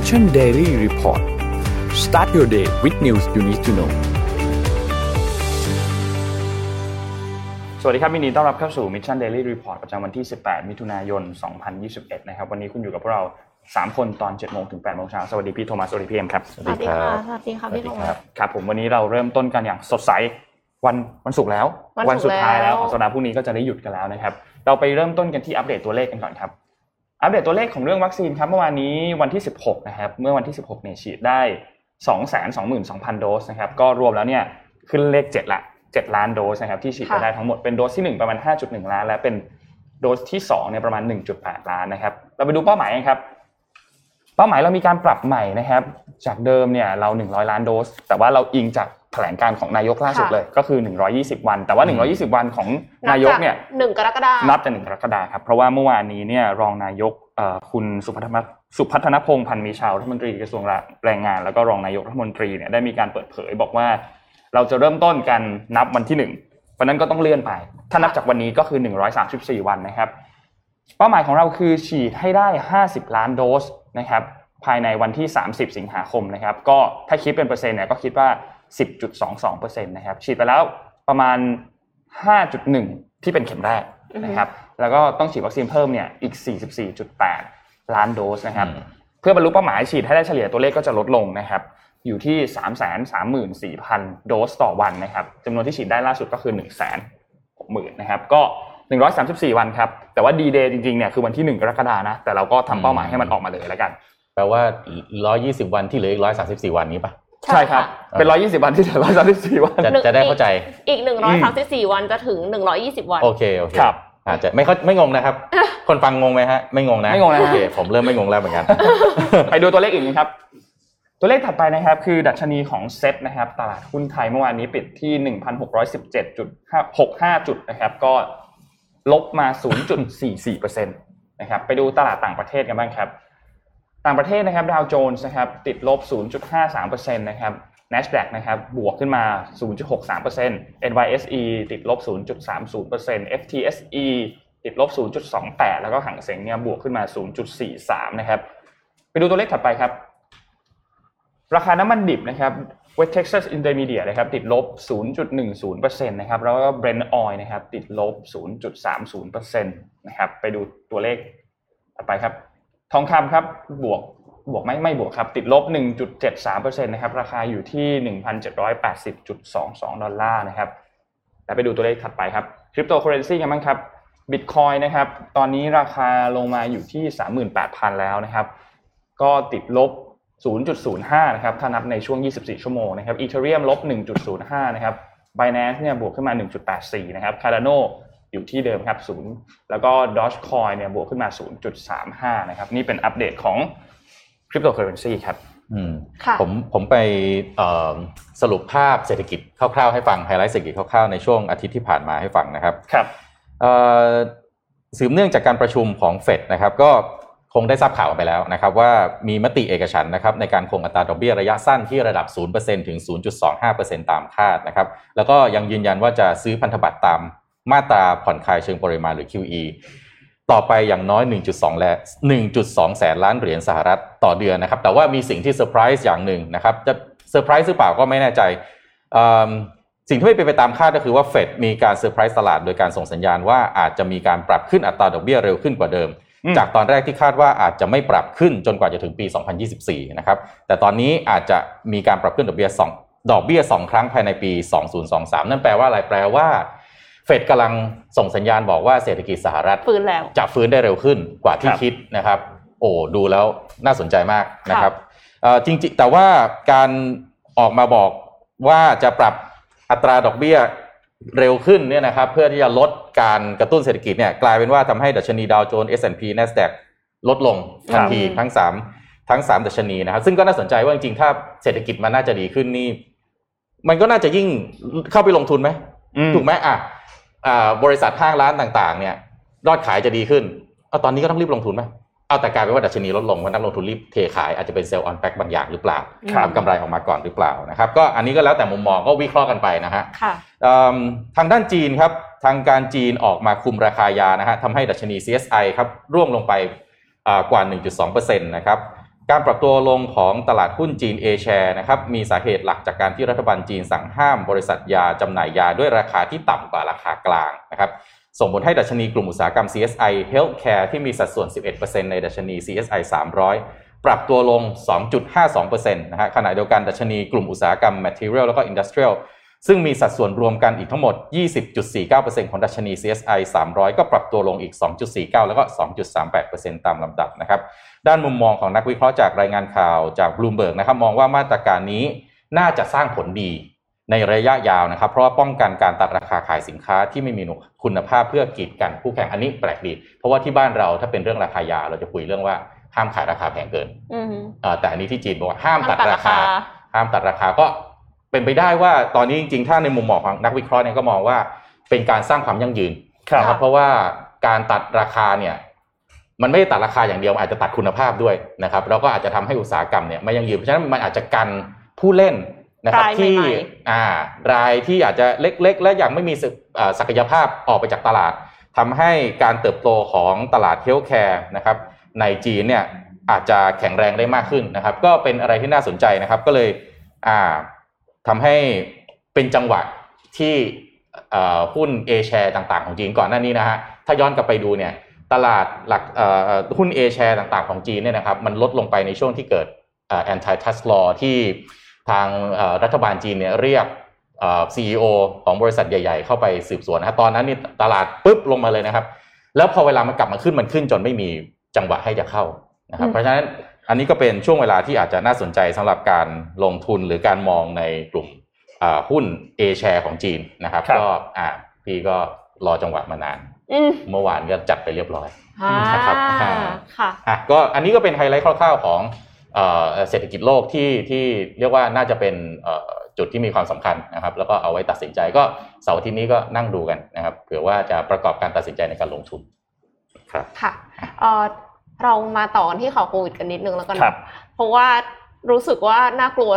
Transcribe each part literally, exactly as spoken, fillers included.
Mission Daily Report Start your day with news you need to know สวัสดีครับยินดีต้อนรับเข้าสู่ Mission Daily Report ประจำวันที่สิบแปดมิถุนายนสองพันยี่สิบเอ็ดนะครับวันนี้คุณอยู่กับพวกเราสามคนตอน เจ็ดโมงถึงแปดโมงเช้าสวัสดีพี่โทมัสสวัสดีพี่เอ็มครับสวัสดีครับสวัสดีครับพี่โทมัสครับผมวันนี้เราเริ่มต้นกันอย่างสดใสวันวันศุกร์แล้ววันสุดท้ายแล้วของสัปดาห์พรุ่งนี้ก็จะได้หยุดกันแล้วนะครับเราไปเริ่มต้นกันที่อัปเดตตัวเลขกันก่อนครับอัปเดตตัวเลขของเรื่องวัคซีนครับเมื่อวานนี้วันที่สิบหกนะครับเมื่อวันที่สิบหกเนี่ยฉีดได้ สองแสนสองหมื่นสองพัน โดสนะครับก็รวมแล้วเนี่ยขึ้นเลขเจ็ดละเจ็ดล้านโดสนะครับที่ฉีดไปได้ทั้งหมดเป็นโดสที่หนึ่งประมาณ ห้าจุดหนึ่งล้านและเป็นโดสที่สองเนี่ยประมาณ หนึ่งจุดแปดล้านนะครับเราไปดูเป้าหมายกันครับเป้าหมายเรามีการปรับใหม่นะครับจากเดิมเนี่ยเราหนึ่งร้อยล้านโดสแต่ว่าเราอิงจากแถลงการของนายกล่าสุดเลยก็คือหนึ่งร้อยยี่สิบวันแต่ว่าหนึ่งร้อยยี่สิบวันของนายกเนี่ยหนึ่งกรกฎาคมนับแต่หนึ่งกรกฎาคมครับเพราะว่าเมื่อวานนี้เนี่ยรองนายกเอ่อคุณสุพัฒนสุพัฒนพงษ์พันธ์มีชาวรัฐมนตรีกระทรวงแรงงานแล้วก็รองนายกรัฐมนตรีเนี่ยได้มีการเปิดเผยบอกว่าเราจะเริ่มต้นกันนับวันที่หนึ่งเพราะนั้นก็ต้องเลื่อนไปถ้านับจากวันนี้ก็คือหนึ่งร้อยสามสิบสี่วันนะครับเป้าหมายของเราคือฉีดให้ได้ห้าสิบล้านโดสนะครับภายในวันที่สามสิบสิงหาคมนะครับก็ถ้าคิดเป็นเปอร์เซ็นต์เนี่ยก็คิดว่า สิบจุดสองสองเปอร์เซ็นต์ นะครับฉีดไปแล้วประมาณ ห้าจุดหนึ่ง ที่เป็นเข็มแรกนะครับแล้วก็ต้องฉีดวัคซีนเพิ่มเนี่ยอีก สี่สิบสี่จุดแปดล้านโดสนะครับเพื่อบรรลุเป้าหมายฉีดให้ได้เฉลี่ยตัวเลขก็จะลดลงนะครับอยู่ที่ สามแสนสามหมื่นสี่พันโดสต่อวันนะครับจำนวนที่ฉีดได้ล่าสุดก็คือ หนึ่งแสนหกหมื่น นะครับก็หนึ่งร้อยสามสิบสี่วันครับแต่ว่า D-Day จริงๆเนี่ยคือวันที่หนึ่งกรกฎาคมนะแต่เราก็ทำเป้าหมายให้มันออกมาเลยแล้วกันแปลว่าหนึ่งร้อยยี่สิบวันที่เหลืออีกหนึ่งร้อยสามสิบสี่วันนี้ป่ะใช่ครับเป็นหนึ่งร้อยยี่สิบวันที่เหลือหนึ่งร้อยสามสิบสี่วันจะจะได้เข้าใจอีกหนึ่งร้อยสามสิบสี่วันจะถึงหนึ่งร้อยยี่สิบวันโอเคโอเคครับอาจจะไม่ไม่งงนะครับคนฟังงงมั้ยฮะไม่งงนะโอเคผมเริ่มไม่งงแล้วเหมือนกันไปดูตัวเลขอื่นครับตัวเลขถัดไปนะครับคือดัชนีของเซ็ตนะครับตลาดหุ้นไทยเมื่อวานนี้ปิดที่ หนึ่งพันหกร้อยสิบเจ็ดจุดหกห้า จุดนะครับก็ลบมา ศูนย์จุดสี่สี่เปอร์เซ็นต์ นะครับไปดูตลาดต่างประเทศกันบ้างครับต่างประเทศนะครับดาวโจนส์นะครับติดลบ ศูนย์จุดห้าสามเปอร์เซ็นต์ นะครับ Nasdaq นะครับบวกขึ้นมา ศูนย์จุดหกสามเปอร์เซ็นต์ เอ็น วาย เอส อี ติดลบ ศูนย์จุดสามศูนย์เปอร์เซ็นต์ เอฟ ที เอส อี ติดลบ ศูนย์จุดสองแปด แล้วก็หังเส็งเนี่ยบวกขึ้นมา ศูนย์จุดสี่สาม นะครับไปดูตัวเลขถัดไปครับราคาน้ำมันดิบนะครับ West Texas Intermediate นะครับติดลบ ศูนย์จุดหนึ่งศูนย์เปอร์เซ็นต์ นะครับแล้วก็ Brent Oil นะครับติดลบ ศูนย์จุดสามศูนย์เปอร์เซ็นต์ นะครับไปดูตัวเลขต่อไปครับทองคำครับบวกบวกไม่ไม่บวกครับติดลบ หนึ่งจุดเจ็ดสามเปอร์เซ็นต์ นะครับราคาอยู่ที่ หนึ่งพันเจ็ดร้อยแปดสิบจุดสองสองดอลลาร์นะครับแล้วไปดูตัวเลขถัดไปครับคริปโตเคอเรนซีกันบ้างครับ Bitcoin นะครับตอนนี้ราคาลงมาอยู่ที่ สามหมื่นแปดพัน แล้วนะครับก็ติดลบศูนย์จุดศูนย์ห้า นะครับถ้านับในช่วงยี่สิบสี่ชั่วโมงนะครับอีเธเรียมลบ หนึ่งจุดศูนย์ห้า นะครับ Binance เนี่ยบวกขึ้นมา หนึ่งจุดแปดสี่ นะครับ Cardano อยู่ที่เดิมครับศูนย์แล้วก็ Dogecoin เนี่ยบวกขึ้นมา ศูนย์จุดสามห้า นะครับนี่เป็นอัปเดตของ Cryptocurrency ครับอืมผมผมไปเอ่อสรุปภาพเศรษฐกิจคร่าวๆให้ฟังไฮไลท์เศรษฐกิจคร่าวๆในช่วงอาทิตย์ที่ผ่านมาให้ฟังนะครับครับเอ่อสืบเนื่องจากการประชุมของ Fed นะครับก็คงได้ทราบข่าวไปแล้วนะครับว่ามีมติเอกฉันท์นะครับในการคงอัตราดอกเบี้ยระยะสั้นที่ระดับ ศูนย์เปอร์เซ็นต์ ถึง ศูนย์จุดสองห้าเปอร์เซ็นต์ ตามคาดนะครับแล้วก็ยังยืนยันว่าจะซื้อพันธบัตรตามมาตราผ่อนคลายเชิงปริมาณหรือ คิว อี ต่อไปอย่างน้อย หนึ่งจุดสองแสนล้านเหรียญสหรัฐต่อเดือนนะครับแต่ว่ามีสิ่งที่เซอร์ไพรส์อย่างหนึ่งนะครับจะเซอร์ไพรส์หรือเปล่าก็ไม่แน่ใจสิ่งที่ไม่เป็นไปตามคาดก็คือว่าเฟดมีการเซอร์ไพรส์ตลาดโดยการส่งสัญญาณว่าอาจจะมีการปรับขึ้นอัตราดอกเบี้ยเร็วขึ้นกว่าเดิมจากตอนแรกที่คาดว่าอาจจะไม่ปรับขึ้นจนกว่าจะถึงปีสองพันยี่สิบสี่นะครับแต่ตอนนี้อาจจะมีการปรับขึ้นดอกเบี้ยสองดอกเบี้ยสองครั้งภายในปีสองพันยี่สิบสามนั่นแปลว่าอะไรแปลว่าเฟดกำลังส่งสัญญาณบอกว่าเศรษฐกิจสหรัฐฟื้นแล้วจะฟื้นได้เร็วขึ้นกว่าที่คิดนะครับโอ้ดูแล้วน่าสนใจมากนะครับเอ่อจริงๆแต่ว่าการออกมาบอกว่าจะปรับอัตราดอกเบี้ยเร็วขึ้นเนี่ยนะครับเพื่อที่จะลดการกระตุ้นเศรษฐกิจเนี่ยกลายเป็นว่าทำให้ดัชนีดาวโจนส์ เอส แอนด์ พี Nasdaq ลดลงทันทีทั้งสามทั้งสามดัชนีนะครับซึ่งก็น่าสนใจว่าจริงๆถ้าเศรษฐกิจมันน่าจะดีขึ้นนี่มันก็น่าจะยิ่งเข้าไปลงทุนไหมถูกไหมอ่ะอ่าบริษัทห้างร้านต่างๆเนี่ยยอดขายจะดีขึ้นเอาตอนนี้ก็ต้องรีบลงทุนไหมเอาแต่กลายเป็นว่าดัชนีลดลงเพราะนักลงทุนรีบเทขายอาจจะเป็นเซลล์ออนแฟกบางอย่างหรือเปล่าทำกำไรออกมาก่อนหรือเปล่านะครับก็อันนี้ก็แล้วแต่มุมมองก็วิเคราะห์กันไปนะฮะทางด้านจีนครับทางการจีนออกมาคุมราคายานะฮะทำให้ดัชนี ซี เอส ไอ ครับร่วงลงไปกว่า หนึ่งจุดสองเปอร์เซ็นต์ นะครับ การปรับตัวลงของตลาดหุ้นจีน A-Share นะครับมีสาเหตุหลักจากการที่รัฐบาลจีนสั่งห้ามบริษัทยาจำหน่ายยาด้วยราคาที่ต่ำกว่าราคากลางนะครับส่งผลให้ดัชนีกลุ่มอุตสาหกรรม ซี เอส ไอ Healthcare ที่มีสัดส่วน สิบเอ็ดเปอร์เซ็นต์ ในดัชนี ซี เอส ไอ สามร้อย ปรับตัวลง สองจุดห้าสองเปอร์เซ็นต์ นะฮะขณะเดียวกันดัชนีกลุ่มอุตสาหกรรม Material แล้วก็ Industrial ซึ่งมีสัดส่วนรวมกันอีกทั้งหมด ยี่สิบจุดสี่เก้าเปอร์เซ็นต์ ของดัชนี ซี เอส ไอ สามร้อยก็ปรับตัวลงอีก สองจุดสี่เก้า แล้วก็ สองจุดสามแปดเปอร์เซ็นต์ ตามลำดับนะครับด้านมุมมองของนักวิเคราะห์จากรายงานข่าวจาก Bloomberg นะครับมองว่ามาตรการนี้น่าจะสร้างผลดีในระยะยาวนะครับเพราะว่าป้องกันการตัดราคาขายสินค้าที่ไม่มีคุณภาพเพื่อกีดกันคู่แข่งอันนี้แปลกดีเพราะว่าที่บ้านเราถ้าเป็นเรื่องราคายาเราจะคุยเรื่องว่าห้ามขายราคาแพงเกินแต่อันนี้ที่จีนบอกว่าห้ามตัดราคาห้ามตัดราคาก็เป็นไปได้ว่าตอนนี้จริงๆถ้าในมุมมองของนักวิเคราะห์เนี่ยก็มองว่าเป็นการสร้างความยั่งยืนนะครับเพราะว่าการตัดราคาเนี่ยมันไม่ได้ตัดราคาอย่างเดียวอาจจะตัดคุณภาพด้วยนะครับแล้วก็อาจจะทำให้อุตสาหกรรมเนี่ยไม่ยั่งยืนเพราะฉะนั้นมันอาจจะกันผู้เล่นนะครับที่อ่ารายที่อาจจะเล็กๆและยังไม่มีศักยภาพออกไปจากตลาดทำให้การเติบโตของตลาดเฮลท์แคร์นะครับในจีนเนี่ยอาจจะแข็งแรงได้มากขึ้นนะครับก็เป็นอะไรที่น่าสนใจนะครับก็เลยอ่าทำให้เป็นจังหวะที่หุ้น A-Share ต่างๆของจีนก่อนหน้านี้นะฮะถ้าย้อนกลับไปดูเนี่ยตลาดหลักหุ้น A-Share ต่างๆของจีนเนี่ยนะครับมันลดลงไปในช่วงที่เกิด Antitrust Law ที่ทางรัฐบาลจีนเนี่ยเรียก ซี อี โอ ของบริษัทใหญ่ๆเข้าไปสืบสวนนะตอนนั้นนี่ตลาดปึ๊บลงมาเลยนะครับแล้วพอเวลามันกลับมาขึ้นมันขึ้นจนไม่มีจังหวะให้จะเข้านะครับเพราะฉะนั้นอันนี้ก็เป็นช่วงเวลาที่อาจจะน่าสนใจสำหรับการลงทุนหรือการมองในกลุ่มหุ้น A-Share ของจีนนะครับก็พี่ก็รอจังหวะมานานเมื่อวานก็จัดไปเรียบร้อยนะครับค่ะก็อันนี้ก็เป็นไฮไลท์คร่าวๆของเศรษฐกิจโลกที่ที่เรียกว่าน่าจะเป็นจุดที่มีความสำคัญนะครับแล้วก็เอาไว้ตัดสินใจก็เสาร์อาทิตย์นี้ก็นั่งดูกันนะครับเผื่อว่าจะประกอบการตัดสินใจในการลงทุนครับค่ะเรามาต่อที่ข่าวโควิดกันนิดนึงแล้วกันเพราะว่ารู้สึกว่าน่ากลัว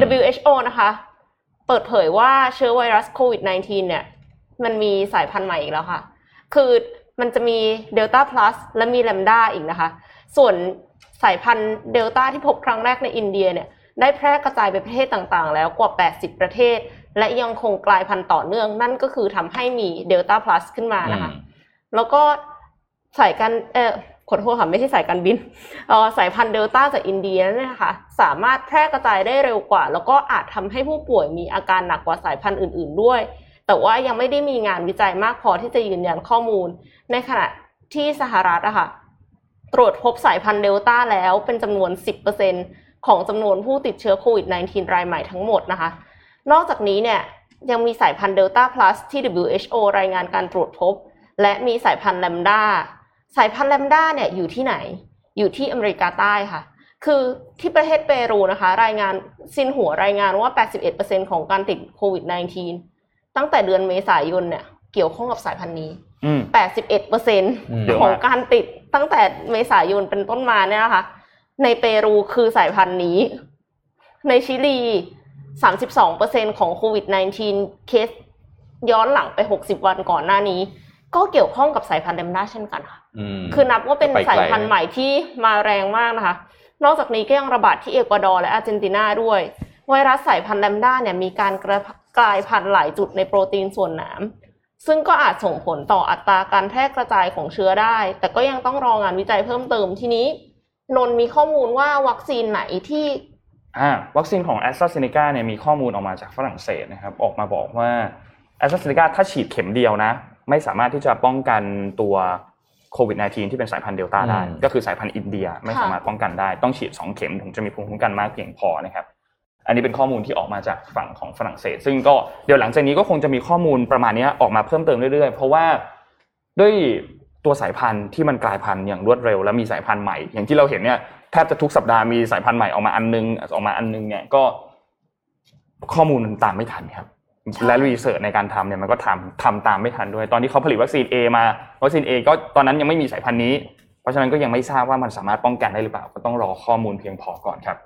ดับเบิลยู เอช โอ นะคะเปิดเผยว่าเชื้อไวรัสโควิด สิบเก้า เนี่ยมันมีสายพันธุ์ใหม่อีกแล้วค่ะคือมันจะมีเดลต้าพลัสและมีแลมด้าอีกนะคะส่วนสายพันธุ์เดลต้าที่พบครั้งแรกในอินเดียเนี่ยได้แพร่กระจายไปประเทศต่างๆแล้วกว่าแปดสิบประเทศและยังคงกลายพันธุ์ต่อเนื่องนั่นก็คือทำให้มีเดลต้าพลัสขึ้นมานะคะแล้วก็สายการเอ่อขอโทษค่ะไม่ใช่สายการบินเอ่อสายพันธุ์เดลต้าจากอินเดียเนี่ยนะคะสามารถแพร่กระจายได้เร็วกว่าแล้วก็อาจทำให้ผู้ป่วยมีอาการหนักกว่าสายพันธุ์อื่นๆด้วยแต่ว่ายังไม่ได้มีงานวิจัยมากพอที่จะยืนยันข้อมูลในขณะที่สหรัฐอะค่ะตรวจพบสายพันธุ์เดลต้าแล้วเป็นจำนวน สิบเปอร์เซ็นต์ ของจำนวนผู้ติดเชื้อโควิด สิบเก้า รายใหม่ทั้งหมดนะคะนอกจากนี้เนี่ยยังมีสายพันธุ์เดลต้าพลัสที่ ดับเบิลยู เอช โอ รายงานการตรวจพบและมีสายพันธุ์แลมด้าสายพันธุ์แลมด้าเนี่ยอยู่ที่ไหนอยู่ที่อเมริกาใต้ค่ะคือที่ประเทศเปรูนะคะรายงานซินหัวรายงานว่า แปดสิบเอ็ดเปอร์เซ็นต์ ของการติดโควิด สิบเก้า ตั้งแต่เดือนเมษายนเนี่ยเกี่ยวข้องกับสายพันธุ์นี้ แปดสิบเอ็ดเปอร์เซ็นต์ ของการติดตั้งแต่เมษายนเป็นต้นมาเนี่ยนะคะในเปรูคือสายพันธุ์นี้ในชิลี สามสิบสองเปอร์เซ็นต์ ของโควิด สิบเก้า เคสย้อนหลังไปหกสิบวันก่อนหน้านี้ก็เกี่ยวข้องกับสายพันธุ์แลมด้าเช่นกันค่ะคือนับว่าเป็นสายพันธุ์ใหม่ที่มาแรงมากนะคะนอกจากนี้ก็ยังระบาดที่เอกวาดอร์และอาร์เจนตินาด้วยไวรัสสายพันธุ์แลมด้าเนี่ยมีการกลายพันธุ์หลายจุดในโปรตีนส่วนหนามซึ่งก็อาจส่งผลต่ออัตราการแพร่กระจายของเชื้อได้แต่ก็ยังต้องรองานวิจัยเพิ่มเติมทีนี้นนมีข้อมูลว่าวัคซีนไหนที่อ่าวัคซีนของ AstraZeneca เนี่ยมีข้อมูลออกมาจากฝรั่งเศสนะครับออกมาบอกว่า AstraZeneca ถ้าฉีดเข็มเดียวนะไม่สามารถที่จะป้องกันตัวโควิด สิบเก้า ที่เป็นสายพันธุ์เดลต้าได้ก็คือสายพันธุ์อินเดียไม่สามารถป้องกันได้ต้องฉีดสองเข็มถึงจะมีภูมิคุ้มกันมากเพียงพอนะครับอันนี้เป็นข้อมูลที่ออกมาจากฝั่งของฝรั่งเศสซึ่งก็เดี๋ยวหลังจากนี้ก็คงจะมีข้อมูลประมาณนี้ออกมาเพิ่มเติมเรื่อยๆเพราะว่าด้วยตัวสายพันธุ์ที่มันกลายพันธุ์อย่างรวดเร็วและมีสายพันธุ์ใหม่อย่างที่เราเห็นเนี่ยแทบจะทุกสัปดาห์มีสายพันธุ์ใหม่ออกมาอันนึงออกมาอันนึงเนี่ยก็ข้อมูลมันตามไม่ทันครับและรีเสิร์ชในการทำเนี่ยมันก็ทำทำตามไม่ทันด้วยตอนที่เขาผลิตวัคซีน A มาวัคซีน A ก็ตอนนั้นยังไม่มีสายพันธุ์นี้เพราะฉะนั้นก็ยังไม่ทราบว่ามันสามารถป้องกันได้หรือเปล่าก็ต้องรอข้อมูลเพียงพอก่อนครับ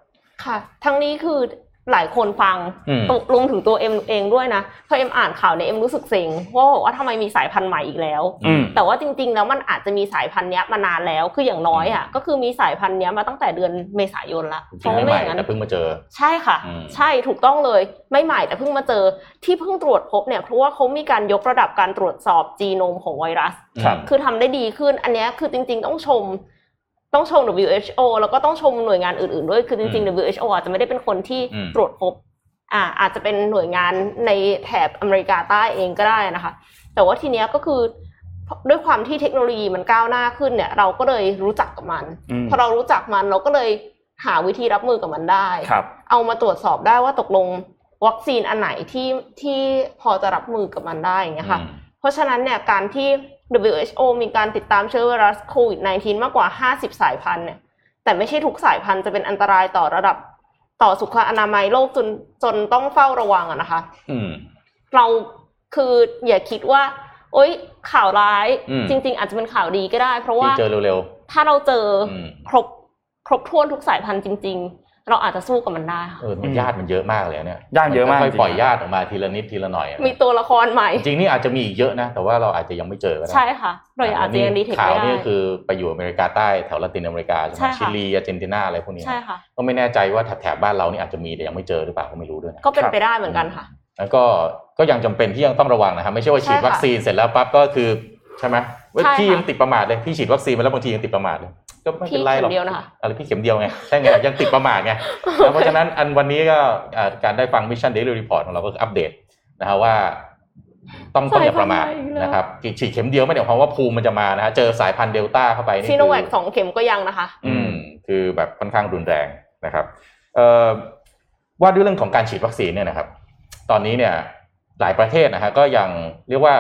ค่ะทั้งนี้คือ หลายคนฟังลงถึงตัวเอ็มเองด้วยนะพอเอ็มอ่านข่าวเนี่ยเอ็มรู้สึกเซ็งเพราะว่าทำไมมีสายพันธุ์ใหม่อีกแล้วแต่ว่าจริงๆแล้วมันอาจจะมีสายพันธุ์เนี้ยมานานแล้วคืออย่างน้อยอ่ะก็คือมีสายพันธุ์เนี้ยมาตั้งแต่เดือนเมษายนละจริงไม่ใหม่แต่เพิ่งมาเจอใช่ค่ะใช่ถูกต้องเลยไม่ใหม่แต่เพิ่งมาเจอที่เพิ่งตรวจพบเนี่ยเพราะว่าเขามีการยกระดับการตรวจสอบจีโนมของไวรัสคือทำได้ดีขึ้นอันเนี้ยคือจริงๆต้องชมต้องชม ดับเบิลยู เอช โอ แล้วก็ต้องชมหน่วยงานอื่นๆด้วยคือจริงๆ ดับเบิลยู เอช โอ อาจจะไม่ได้เป็นคนที่ตรวจพบอ่าอาจจะเป็นหน่วยงานในแถบอเมริกาใต้เองก็ได้นะคะแต่ว่าทีเนี้ยก็คือด้วยความที่เทคโนโลยีมันก้าวหน้าขึ้นเนี่ยเราก็เลยรู้จักกับมันพอเรารู้จักมันเราก็เลยหาวิธีรับมือกับมันได้เอามาตรวจสอบได้ว่าตกลงวัคซีนอันไหนที่ที่พอจะรับมือกับมันได้อย่างเงี้ยค่ะเพราะฉะนั้นเนี่ยการที่ดับเบิลยู เอช โอ มีการติดตามเชื้อไวรัสโควิด สิบเก้า มากกว่าห้าสิบสายพันธุ์เนี่ยแต่ไม่ใช่ทุกสายพันธุ์จะเป็นอันตรายต่อระดับต่อสุขอนามัยโลกจนจนต้องเฝ้าระวังอ่ะนะคะเราคืออย่าคิดว่าโอ๊ยข่าวร้ายจริงๆอาจจะเป็นข่าวดีก็ได้เพราะว่าเจอเร็วๆถ้าเราเจอครบครบถ้วนทุกสายพันธุ์จริงๆเราอาจจะสู้กับมันได้เออญาติมันเยอะมากเลยเนี่ยญาติเยอะมากปล่อยญาติออกมาทีละนิดทีละหน่อยมีตัวละครใหม่จริงๆนี่อาจจะมีอีกเยอะนะแต่ว่าเราอาจจะยังไม่เจอก็ได้ใช่ค่ะเราอาจจะยังดีเทคไม่ได้ข่าวนี่คือไปอยู่อเมริกาใต้แถวละตินอเมริกาชิลีอาร์เจนตินาอะไรพวกนี้ก็ไม่แน่ใจว่าแถบบ้านเรานี่อาจจะมีแต่ยังไม่เจอหรือเปล่าก็ไม่รู้ด้วยก็เป็นไปได้เหมือนกันค่ะแล้วก็ก็ยังจำเป็นที่ยังต้องระวังนะครับไม่ใช่ว่าฉีดวัคซีนเสร็จแล้วปั๊บก็คือใช่ไหมว่าพี่ยังติดประมาทเลยพี่ฉีดวัคซีนไปแล้วบางทียังติดประมาทเลยก็ไม่เป็นไรหรอกอะไรพี่เข็มเดียวไงใช่ไงยังติดประมาทไงเพราะฉะนั้นอันวันนี้ก็การได้ฟัง Mission Daily Report ของเราก็อัปเดตนะฮะว่าต้องต้องอย่าประมาทนะครับฉีดเข็มเดียวไม่ได้หมายความว่าภูมิมันจะมานะฮะเจอสายพันธุ์เดลต้าเข้าไปนี่ซิโนแวคสองเข็มก็ยังนะคะอืมคือแบบค่อนข้างรุนแรงนะครับเอ่อว่าด้วยเรื่องของการฉีดวัคซีนเนี่ยนะครับตอนนี้เนี่ยหลายประเทศนะฮะก็ยังเรียกว่า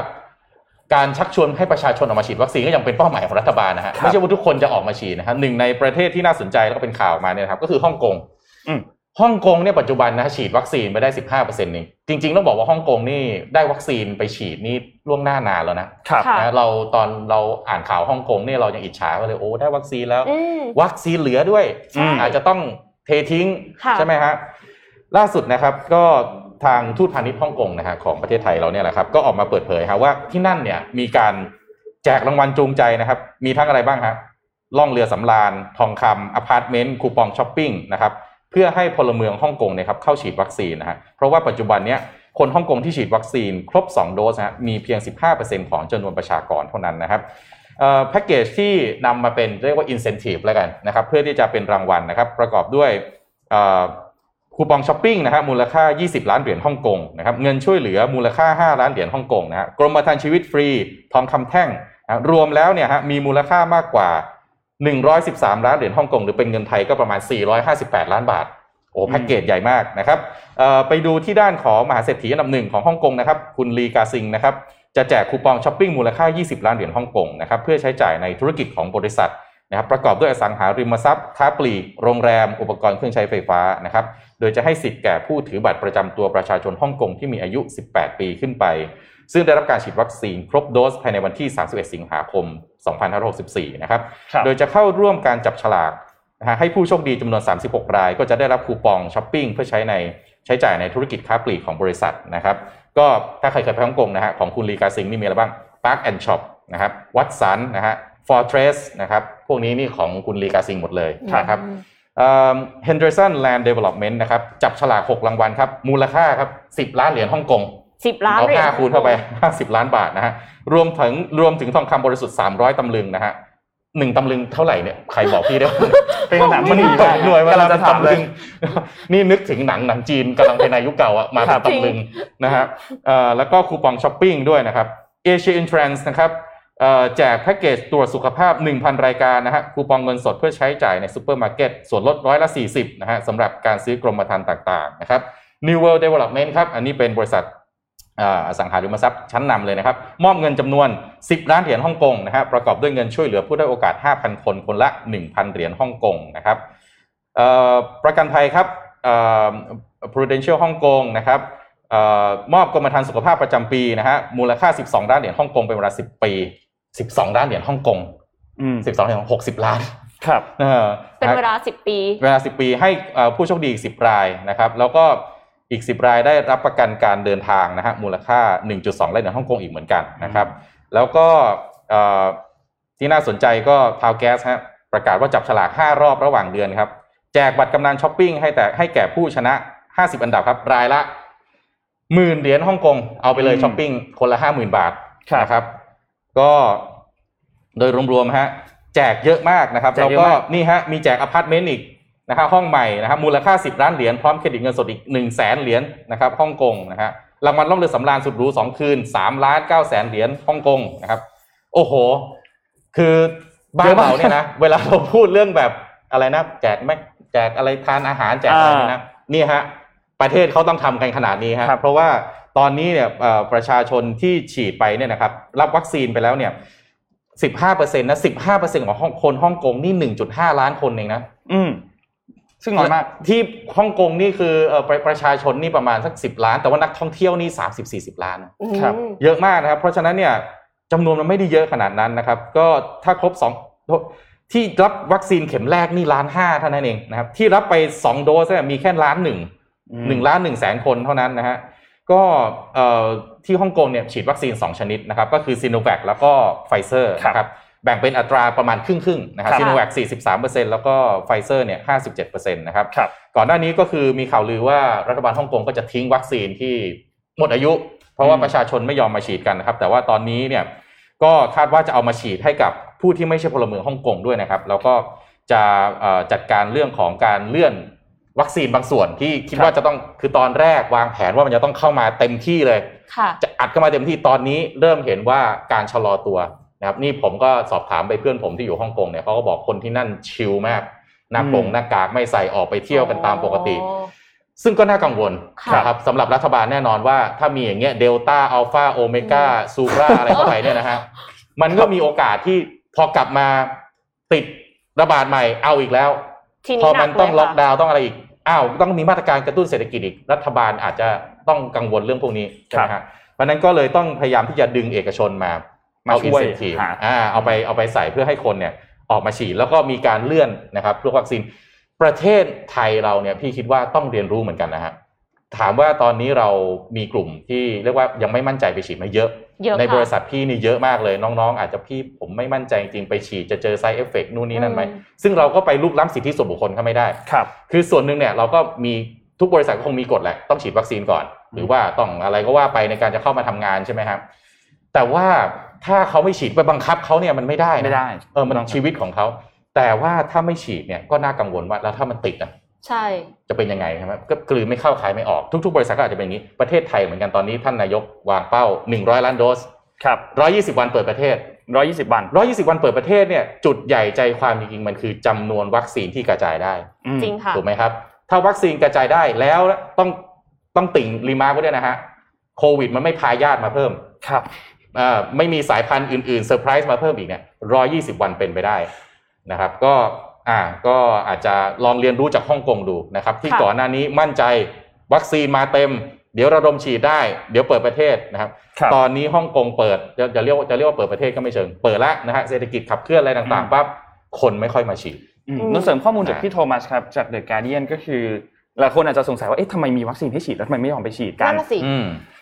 การชักชวนให้ประชาชนออกมาฉีดวัคซีนก็ยังเป็นเป้าหมายของรัฐบาลนะฮะไม่ใช่ว่าทุกคนจะออกมาฉีดนะฮะหนึ่งในประเทศที่น่าสนใจแล้วก็เป็นข่าวมาเนี่ยครับก็คือฮ่องกงฮ่องกงเนี่ยปัจจุบันนะฮะฉีดวัคซีนไปได้ สิบห้าเปอร์เซ็นต์ นึงจริงๆต้องบอกว่าฮ่องกงนี่ได้วัคซีนไปฉีดนี่ล่วงหน้านานแล้วนะครับนะเราตอนเราอ่านข่าวฮ่องกงเนี่ยเรายังอิจฉาว่าเลยโอ้ได้วัคซีนแล้ววัคซีนเหลือด้วยอาจจะต้องเททิ้งใช่มั้ยฮะล่าสุดนะครับก็ทางทูตพาณิชย์ฮ่องกงนะฮะของประเทศไทยเราเนี่ยแหละครับก็ออกมาเปิดเผยฮะว่าที่นั่นเนี่ยมีการแจกรางวัลจูงใจนะครับมีทั้งอะไรบ้างฮะล่องเรือสำราญทองคำอพาร์ตเมนต์คูปองช้อปปิ้งนะครับเพื่อให้พลเมืองฮ่องกงเนี่ยครับเข้าฉีดวัคซีนนะฮะเพราะว่าปัจจุบันเนี้ยคนฮ่องกงที่ฉีดวัคซีนครบสองโดสฮะมีเพียง สิบห้าเปอร์เซ็นต์ ของจำนวนประชากรเท่านั้นนะครับเอ่อแพ็คเกจที่นำมาเป็นเรียกว่า incentive แล้วกันนะครับเพื่อที่จะเป็นรางวัลนะครับประกอบด้วยเอ่อคูปองช้อปปิ้งนะฮะมูลค่ายี่สิบล้านเหรียญฮ่องกงนะครับเงินช่วยเหลือมูลค่าห้าล้านเหรียญฮ่องกงนะฮะกรมธรรม์ชีวิตฟรีทองคำแท่งนะรวมแล้วเนี่ยฮะมีมูลค่ามากกว่าหนึ่งร้อยสิบสามล้านเหรียญฮ่องกงหรือเป็นเงินไทยก็ประมาณสี่ร้อยห้าสิบแปดล้านบาทโอ้แพ็คเกจใหญ่มากนะครับเอ่อไปดูที่ด้านของมหาเศรษฐีอันดับหนึ่งของฮ่องกงนะครับคุณลีกาซิงนะครับจะแจกคูปองช้อปปิ้งมูลค่ายี่สิบล้านเหรียญฮ่องกงนะครับเพื่อใช้จ่ายในธุรกิจของบริษัทนะครับประกอบด้วยอสังหาริมทรัพย์ค้าปลีกโรงแรมอุปกรณ์เครื่องใช้ไฟฟ้านะครับโดยจะให้สิทธิ์แก่ผู้ถือบัตรประจำตัวประชาชนฮ่องกงที่มีอายุสิบแปดปีขึ้นไปซึ่งได้รับการฉีดวัคซีนครบโดสภายในวันที่สามสิบเอ็ดสิงหาคมสองพันห้าร้อยหกสิบสี่นะครับโดยจะเข้าร่วมการจับฉลากให้ผู้โชคดีจำนวนสามสิบหกรายก็จะได้รับคูปองช้อปปิ้งเพื่อใช้ในใช้จ่ายในธุรกิจค้าปลีกของบริษัทนะครับก็ถ้าใครเคยไปฮ่องกงนะฮะของคุณลีกาซิงนี่มีอะไรบ้าง Park and Shop นะครับวัดสันนะฮะFortress นะครับพวกนี้นี่ของคุณลีกาซิงหมดเลยนะครับเอ่อ Henderson Land Development นะครับจับฉลากหกรางวัลครับมูลค่าครับสิบล้านเหรียญฮ่องกงสิบล้านเหรียญคูณเข้าไปห้าสิบล้านบาทนะฮะรวมถึงรวมถึงทองคำบริสุทธิ์สามร้อยตำลึงนะฮะหนึ่งตำลึงเท่าไหร่เนี่ยใครบอกพี่ได้เป็นหนังมันนี่ไปรวยเวลาจะทำเลยนี่นึกถึงหนังหนังจีนกำลังเป็นในยุคเก่าอ่ะมาเป็นตำลึงนะฮะเอ่อแล้วก็คูปองช้อปปิ้งด้วยนะครับ Asia Entrance นะครับแจกแพ็คเกจตรวจสุขภาพ หนึ่งพัน รายการนะฮะคูปองเงินสดเพื่อใช้จ่ายในซุปเปอร์มาร์เก็ตส่วนลดร้อยละสี่สิบนะฮะสำหรับการซื้อกรมธรรม์ต่างๆนะครับ New World Development ครับอันนี้เป็นบริษัทอสังหาริมทรัพย์ชั้นนำเลยนะครับมอบเงินจำนวนสิบล้านเหรียญฮ่องกงนะฮะประกอบด้วยเงินช่วยเหลือผู้ได้โอกาส ห้าพัน คนคนละ หนึ่งพัน เหรียญฮ่องกงนะครับประกันภัยครับ Prudential ฮ่องกงนะครับมอบกรมธรรม์สุขภาพประจำปีนะฮะมูลค่าสิบสองล้านเหรียญฮ่องกงเป็นเวลาสิบปีสิบสองล้านเหรียญฮ่องกงอืมสิบสองล้านหกสิบล้าน ครับเป็นเวลาสิบปีเวลาสิบปีให้ผู้โชคดีอีกสิบรายนะครับแล้วก็อีกสิบรายได้รับประกันการเดินทางนะฮะมูลค่า หนึ่งจุดสอง ล้านเหรียญฮ่องกงอีกเหมือนกันนะครับแล้วก็ที่น่าสนใจก็ทาวแก๊สฮะประกาศว่าจับฉลากห้ารอบระหว่างเดือนครับแจกบัตรกำนันช้อปปิ้งให้แต่ให้แก่ผู้ชนะห้าสิบอันดับครับรายละ หนึ่งหมื่น เหรียญฮ่องกงเอาไปเลยช้อปปิ้งคนละ ห้าหมื่น บาทนะครับก็โดยรวมๆฮะแจกเยอะมากนะครับแล้วก็นี่ฮะมีแจกอพาร์ตเมนต์อีกนะครับห้องใหม่นะครับมูลค่าสิบล้านเหรียญพร้อมเครดิตเงินสดอีก หนึ่งแสน เหรียญนะครับฮ่องกงนะฮะรางวัลล่องเรือสำราญสุดหรูสองคืน สามล้านเก้าแสน เหรียญฮ่องกงนะครับโอ้โหคือบ้านเราเนี่ยนะเวลาเราพูดเรื่องแบบอะไรนะแจกแม็กแจกอะไรทานอาหารแจกอะไรนะนี่ฮะประเทศเขาต้องทำกันขนาดนี้ฮะเพราะว่าตอนนี้เนี่ยประชาชนที่ฉีดไปเนี่ยนะครับรับวัคซีนไปแล้วเนี่ย สิบห้าเปอร์เซ็นต์ นะ สิบห้าเปอร์เซ็นต์ ของคนฮ่องกงนี่ หนึ่งจุดห้า ล้านคนเองนะอืมซึ่งน้อยมากที่ฮ่องกงนี่คือเอ่อประชาชนนี่ประมาณสักสิบล้านแต่ว่านักท่องเที่ยวนี่ สามสิบถึงสี่สิบ ล้านครับเยอะมากนะครับเพราะฉะนั้นเนี่ยจำนวนมันไม่ได้เยอะขนาดนั้นนะครับก็ถ้าครบสองที่รับวัคซีนเข็มแรกนี่ หนึ่งจุดห้า ล้านเท่านั้นเองนะครับที่รับไปสองโดสเนี่ยมีแค่ หนึ่งจุดหนึ่ง ล้าน หนึ่งแสน คนเท่านั้นนะฮะก็เอ่อที่ฮ่องกงเนี่ยฉีดวัคซีนสองชนิดนะครับก็คือซิโนแวคแล้วก็ไฟเซอร์นะครับแบ่งเป็นอัตราประมาณครึ่งๆนะครับซิโนแวค สี่สิบสามเปอร์เซ็นต์ แล้วก็ไฟเซอร์เนี่ย ห้าสิบเจ็ดเปอร์เซ็นต์ นะครับก่อนหน้านี้ก็คือมีข่าวลือว่ารัฐบาลฮ่องกงก็จะทิ้งวัคซีนที่หมดอายุเพราะว่าประชาชนไม่ยอมมาฉีดกันนะครับแต่ว่าตอนนี้เนี่ยก็คาดว่าจะเอามาฉีดให้กับผู้ที่ไม่ใช่พลเมืองฮ่องกงด้วยนะครับแล้วก็จะจัดการเรื่องของการเลื่อนวัคซีนบางส่วนที่คิดว่าจะต้องคือตอนแรกวางแผนว่ามันจะต้องเข้ามาเต็มที่เลยจะอัดเข้ามาเต็มที่ตอนนี้เริ่มเห็นว่าการชะลอตัวนะครับนี่ผมก็สอบถามไปเพื่อนผมที่อยู่ฮ่องกงเนี่ยเขาก็บอกคนที่นั่นชิลมากหน้ากงหน้ากากไม่ใส่ออกไปเที่ยวกันตามปกติซึ่งก็น่ากังวลนะครับสำหรับรัฐบาลแน่นอนว่าถ้ามีอย่างเงี้ยเดลต้าอัลฟาโอเมก้าซูราอะไรเข้าไปเนี่ยนะฮะมันก็มีโอกาสที่พอกลับมาติดระบาดใหม่เอาอีกแล้วพอมันต้องล็อกดาวน์ต้องอะไรอีกอ้าวต้องมีมาตรการกระตุ้นเศรษฐกิจอีกรัฐบาลอาจจะต้องกังวลเรื่องพวกนี้นะฮะเพราะนั้นก็เลยต้องพยายามที่จะดึงเอกชนมาเอาอินเซนทีฟอ่าเอาไปเอาไปใส่เพื่อให้คนเนี่ยออกมาฉีดแล้วก็มีการเลื่อนนะครับเรื่องวัคซีนประเทศไทยเราเนี่ยพี่คิดว่าต้องเรียนรู้เหมือนกันนะฮะถามว่าตอนนี้เรามีกลุ่มที่เรียกว่ายังไม่มั่นใจไปฉีดมาเยอะในบริษัทพี่นี่เยอะมากเลยน้องๆอาจจะพี่ผมไม่มั่นใจจริงไปฉีดจะเจอ side effect นู่นนี่นั่นไหมซึ่งเราก็ไปลุกล้ำสิทธิส่วนบุคคลเข้าไม่ได้ครับคือส่วนหนึ่งเนี่ยเราก็มีทุกบริษัทคงมีกฎแหละต้องฉีดวัคซีนก่อนหรือว่าต้องอะไรก็ว่าไปในการจะเข้ามาทำงานใช่ไหมครับแต่ว่าถ้าเขาไม่ฉีดไปบังคับเขาเนี่ยมันไม่ได้ไม่ได้เออมันชีวิตของเขาแต่ว่าถ้าไม่ฉีดเนี่ยก็น่ากังวลว่าแล้วถ้ามันติดอ่ะใช่จะเป็นยังไงครับก็กลืนไม่เข้าขายไม่ออกทุกๆบริษัทก็อาจจะเป็นอย่างนี้ประเทศไทยเหมือนกันตอนนี้ท่านนายกวางเป้าหนึ่งร้อยล้านโดสครับหนึ่งร้อยยี่สิบวันเปิดประเทศหนึ่งร้อยยี่สิบวันหนึ่งร้อยยี่สิบวันเปิดประเทศเนี่ยจุดใหญ่ใจความจริงๆมันคือจำนวนวัคซีนที่กระจายได้จริงค่ะถูกมั้ยครับถ้าวัคซีนกระจายได้แล้วต้องต้องติ่งรีมาร์คไว้ด้วยนะฮะโควิดมันไม่พาญาติมาเพิ่มครับอ่าไม่มีสายพันธุ์อื่นๆเซอร์ไพรส์มาเพิ่มอีกเนี่ยหนึ่งร้อยยี่สิบวันเป็นไปได้นะครับก็อ่าก็อาจจะลองเรียนรู้จากฮ่องกงดูนะครับที่ก่อนหน้านี้มั่นใจวัคซีนมาเต็มเดี๋ยวระดมฉีดได้เดี๋ยวเปิดประเทศนะครับตอนนี้ฮ่องกงเปิดจะจะเรียกจะเรียกว่าเปิดประเทศก็ไม่เชิงเปิดละนะฮะเศรษฐกิจขับเคลื่อนอะไรต่างๆปั๊บคนไม่ค่อยมาฉีดนุ่นเสริมข้อมูลจากพี่โทมัสครับจาก The Guardian ก็คือหลายคนอาจจะสงสัยว่าเอ๊ะทำไมมีวัคซีนให้ฉีดแล้วทำไมไม่ยอมไปฉีดกัน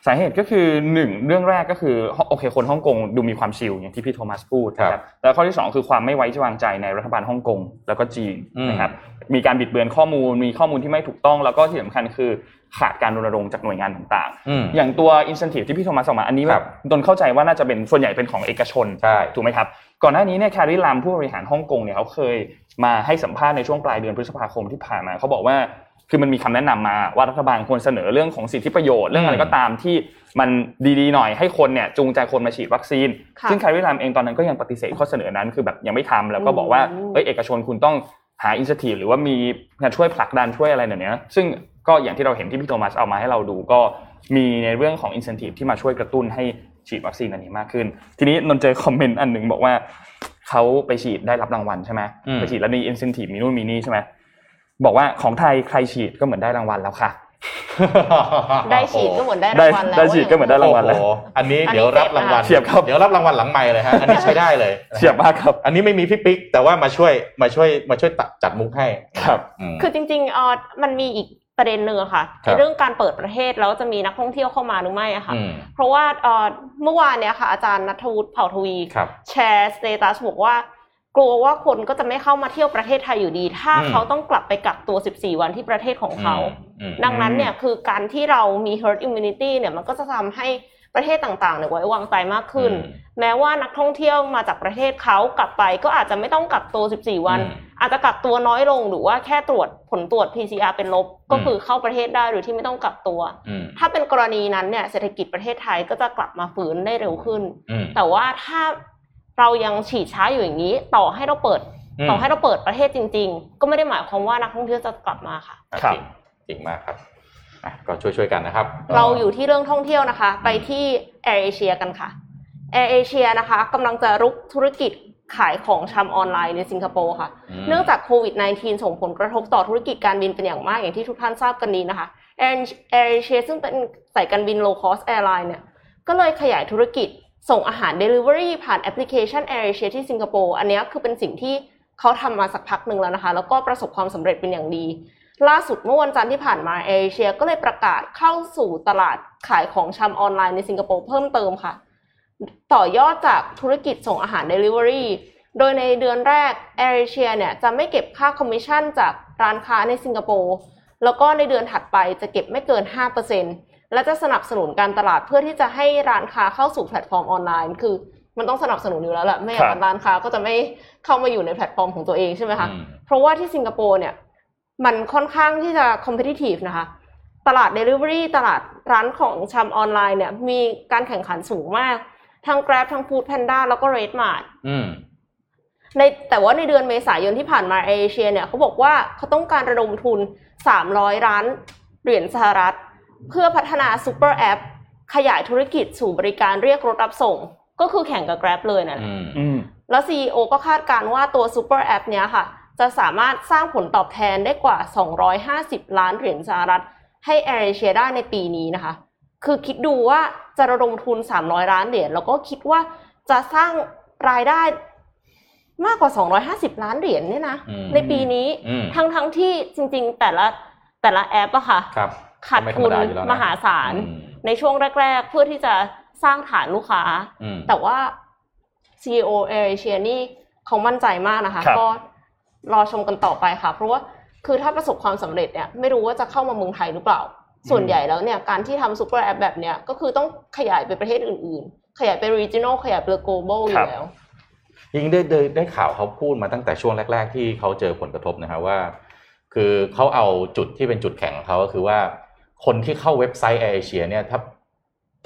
สาเหตุก็คือหนึ่งเรื่องแรกก็คือโอเคคนฮ่องกงดูมีความชิลอย่างที่พี่โทมัสพูดครับแล้วข้อที่สองคือความไม่ไว้วางใจในรัฐบาลฮ่องกงแล้วก็จีนนะครับมีการบิดเบือนข้อมูลมีข้อมูลที่ไม่ถูกต้องแล้วก็ที่สำคัญคือขาดการรณรงค์จากหน่วยงานต่างๆอย่างตัว incentive ที่พี่โทมัสส่งมาอันนี้แบบตนเข้าใจว่าน่าจะเป็นส่วนใหญ่เป็นของเอกชนถูกไหมครับก่อนหน้านี้เนี่ยแคร์รีลามผู้บริหารฮ่องกงเนี่ยเขาเคยมาให้สัมภาษณ์ในช่วงปลายเดือนพฤษภาคมที่ผ่านมาเขาบอกว่าคือมันมีคำแนะนำมาว่ารัฐบาลควรเสนอเรื่องของสิทธิประโยชน์เรื่องอะไรก็ตามที่มันดีๆหน่อยให้คนเนี่ยจูงใจคนมาฉีดวัคซีนซึ่งคาริลามเองตอนนั้นก็ยังปฏิเสธข้อเสนอนั้นคือแบบยังไม่ทำแล้วก็บอกว่าเอ้ยเอกชนคุณต้องหาอินสติหรือว่ามีการช่วยผลักดันช่วยอะไรเนี่ยนะซึ่งก็อย่างที่เราเห็นที่พี่โทมัสเอามาให้เราดูก็มีในเรื่องของอินเซนทีฟที่มาช่วยกระตุ้นให้ฉีดวัคซีนอันนี้มากขึ้นทีนี้นนเจอคอมเมนต์อันนึงบอกว่าเขาไปฉีดได้รับรางวัลใช่ไหมไปฉีดแล้วมีอินเซนทีฟมีนู่นมีนี่ใช่ไหมบอกว่าของไทยใครฉีดก็เหมือนได้รางวัลแล้วค่ะ ได้ฉีดก็เหมือนได้รางวัลแล้วได้ฉีดก็เหมือนได้รางวัลแล้วอันนี้เดี๋ยวรับรางวัลเฉียบครับเดี๋ยวรับรางวัลหลังไมค์เลยฮะอันนี้ใช้ได้เลยเฉียบมากครับอันนี้ไม่มีพี่ปิ๊กแต่ว่ามาช่วยมาช่วยมาช่วยจัดมุกให้ครับคือจริงๆออมันมีอีกประเด็นนึงค่ะในเรื่องการเปิดประเทศแล้วจะมีนักท่องเที่ยวเข้ามาหรือไม่อ่ะค่ะเพราะว่าเอ่อเมื่อวานเนี่ยค่ะอาจารย์ณัฐวุฒิเผ่าทวีแชร์สเตตัสบอกว่ากลัวว่าคนก็จะไม่เข้ามาเที่ยวประเทศไทยอยู่ดีถ้าเขาต้องกลับไปกักตัวสิบสี่วันที่ประเทศของเขาดังนั้นเนี่ยคือการที่เรามี herd immunity เนี่ยมันก็จะทำให้ประเทศต่างๆเนี่ยไว้วางใจมากขึ้นแม้ว่านักท่องเที่ยวมาจากประเทศเขากลับไปก็อาจจะไม่ต้องกักตัวสิบสี่วันอาจจะกักตัวน้อยลงหรือว่าแค่ตรวจผลตรวจ พี ซี อาร์ เป็นลบก็คือเข้าประเทศได้โดยที่ไม่ต้องกักตัวถ้าเป็นกรณีนั้นเนี่ยเศรษฐกิจประเทศไทยก็จะกลับมาฟื้นได้เร็วขึ้นแต่ว่าถ้าเรายังฉีดช้าอยู่อย่างนี้ต่อให้เราเปิดต่อให้เราเปิดประเทศจริงๆก็ไม่ได้หมายความว่านักท่องเที่ยวจะกลับมาค่ะครับจริงมากครับก็ช่วยๆกันนะครับเราอยู่ที่เรื่องท่องเที่ยวนะคะไปที่ AirAsia กันค่ะ AirAsia นะคะกำลังจะรุกธุรกิจขายของชำออนไลน์ในสิงคโปร์ค่ะเนื่องจากโควิด สิบเก้า ส่งผลกระทบต่อธุรกิจการบินเป็นอย่างมากอย่างที่ทุกท่านทราบกันดีนะคะ AirAsia ซึ่งเป็นสายการบิน low cost airline เนี่ยก็เลยขยายธุรกิจส่งอาหาร delivery ผ่านแอปพลิเคชัน AirAsia ที่สิงคโปร์อันนี้คือเป็นสิ่งที่เขาทำมาสักพักนึงแล้วนะคะแล้วก็ประสบความสำเร็จเป็นอย่างดีล่าสุดเมื่อวันจันทร์ที่ผ่านมา AirAsia ก็เลยประกาศเข้าสู่ตลาดขายของชำออนไลน์ในสิงคโปร์เพิ่มเติมค่ะต่อยอดจากธุรกิจส่งอาหาร delivery โดยในเดือนแรก AirAsia เนี่ยจะไม่เก็บค่าคอมมิชชั่นจากร้านค้าในสิงคโปร์แล้วก็ในเดือนถัดไปจะเก็บไม่เกิน ห้าเปอร์เซ็นต์ และจะสนับสนุนการตลาดเพื่อที่จะให้ร้านค้าเข้าสู่แพลตฟอร์มออนไลน์คือมันต้องสนับสนุนอยู่แล้วแหละไม่อย่างนั้นร้านค้าก็จะไม่เข้ามาอยู่ในแพลตฟอร์มของตัวเองใช่ไหมคะเพราะว่าที่สิงคโปร์เนี่ยมันค่อนข้างที่จะ competitive นะคะตลาด delivery ตลาดร้านของชำออนไลน์เนี่ยมีการแข่งขันสูงมากทั้ง Grab ทั้ง Food Panda แล้วก็ Redmart อืมในแต่ว่าในเดือนเมษายนที่ผ่านมา AirAsia เนี่ยเขาบอกว่าเขาต้องการระดมทุนสามร้อยล้านเหรียญสหรัฐเพื่อพัฒนา super app ขยายธุรกิจสู่บริการเรียกรถรับส่งก็คือแข่งกับ Grab เลยนะแล้ว ซี อี โอ ก็คาดการณ์ว่าตัว super app เนี้ยค่ะจะสามารถสร้างผลตอบแทนได้กว่าสองร้อยห้าสิบล้านเหรียญสหรัฐให้ AirAsia ได้ในปีนี้นะคะคือคิดดูว่าจะระดมทุนสามร้อยล้านเหรียญแล้วก็คิดว่าจะสร้างรายได้มากกว่าสองร้อยห้าสิบล้านเหรียญเนี่ยนะในปีนี้ทั้งทั้งที่จริงๆแต่ละแต่ละแอปอะค่ะขาดทุนมหาศาลในช่วงแรกๆเพื่อที่จะสร้างฐานลูกค้าแต่ว่า ซี อี โอ AirAsia นี่เขามั่นใจมากนะคะก็รอชมกันต่อไปค่ะเพราะว่าคือถ้าประสบความสำเร็จเนี่ยไม่รู้ว่าจะเข้ามาเมืองไทยหรือเปล่าส่วนใหญ่แล้วเนี่ยการที่ทำซูเปอร์แอปแบบเนี้ยก็คือต้องขยายไปประเทศอื่นๆขยายไป regional ขยายไป global อยู่แล้วยิ่งได้ได้ได้ข่าวเขาพูดมาตั้งแต่ช่วงแรกๆที่เขาเจอผลกระทบนะฮะว่าคือเขาเอาจุดที่เป็นจุดแข็งของเขาก็คือว่าคนที่เข้าเว็บไซต์ AirAsia เนี่ยถ้า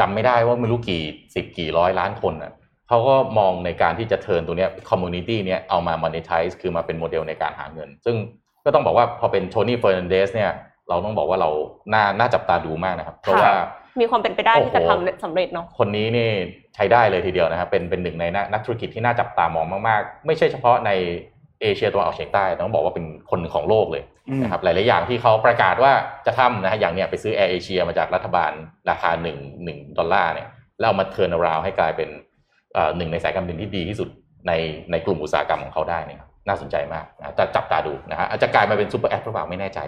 จำไม่ได้ว่าไม่รู้กี่สิบกี่ร้อยล้านคนอ่ะเขาก็มองในการที่จะเทิร์นตัวเนี้ยคอมมูนิตี้เนี้ยเอามา monetize คือมาเป็นโมเดลในการหาเงินซึ่งก็ต้องบอกว่าพอเป็นโทนี่เฟอร์นันเดสเนี่ยเราต้องบอกว่าเราน่าน่าจับตาดูมากนะครับเพราะว่ามีความเป็นไปได้ที่จะทำสำเร็จเนาะคนนี้นี่ใช้ได้เลยทีเดียวนะครับเป็นเป็นหนึ่งในนักธุรกิจที่น่าจับตามองมากๆไม่ใช่เฉพาะในเอเชียตะวันออกเฉียงใต้ต้องบอกว่าเป็นคนของโลกเลยนะครับหลายๆอย่างที่เขาประกาศว่าจะทำนะอย่างเนี้ยไปซื้อแอร์เอเชียมาจากรัฐบาลราคาหนึ่งหนึ่งดอลลาร์เนี่ยแล้วเอามาเทิร์นอราวให้กลายเป็นหนึ่งในสายการบินที่ดีที่สุดในในกลุ่มอุตสาหกรรมของเขาได้เนี่ยน่าสนใจมากนะจะจับตาดูนะฮะอาจจะกลายมาเป็นซูเปอร์แอปหรือเปล่าไม่แน่ใจ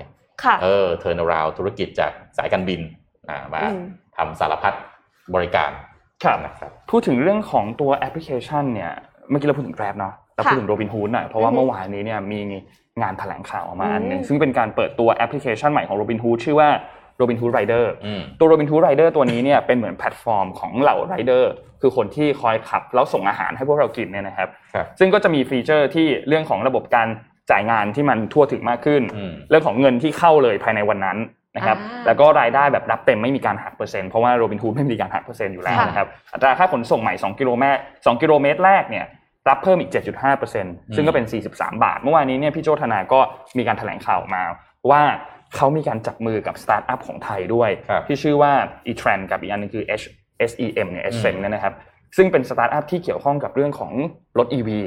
เออเทิร์นอราวธุรกิจจากสายการบินมาทำสารพัดบริการนะครับพูดถึงเรื่องของตัวแอปพลิเคชันเนี่ยเมื่อกี้เราพูดถึง Grab เนาะเราพูดถึง Robinhood หน่อยเพราะว่าเมื่อวานนี้เนี่ยมีงานแถลงข่าวออกมาอันนึงซึ่งเป็นการเปิดตัวแอปพลิเคชันใหม่ของ Robinhood ชื่อว่าRobinhood Rider ตัว Robinhood Rider ตัวนี้เนี่ยเป็นเหมือนแพลตฟอร์มของเหล่า Rider คือคนที่คอยขับแล้วส่งอาหารให้พวกเรากินเนี่ยนะครับซึ่งก็จะมีฟีเจอร์ที่เรื่องของระบบการจ่ายงานที่มันทั่วถึงมากขึ้นเรื่องของเงินที่เข้าเลยภายในวันนั้นนะครับแล้วก็รายได้แบบรับเต็มไม่มีการหักเปอร์เซ็นต์เพราะว่า Robinhood ไม่มีการหักเปอร์เซ็นต์อยู่แล้วนะครับอัตราค่าขนส่งใหม่สองกิโลเมตรแรกเนี่ยรับเพิ่มอีก เจ็ดจุดห้าเปอร์เซ็นต์ ซึ่งก็เป็นสี่สิบสามบาทเมื่อวานนี้เนี่ยพี่โจธนาก็มีการแถลงข่าวมาว่าเขามีการจับมือกับสตาร์ทอัพของไทยด้วยที่ชื่อว่า E-Tran กับอีกอันนึงคือ เอช เอส อี เอ็ม เนี่ย เอช เอส อี เอ็ม เนี่ยนะครับซึ่งเป็นสตาร์ทอัพที่เกี่ยวข้องกับเรื่องของรถ อี วี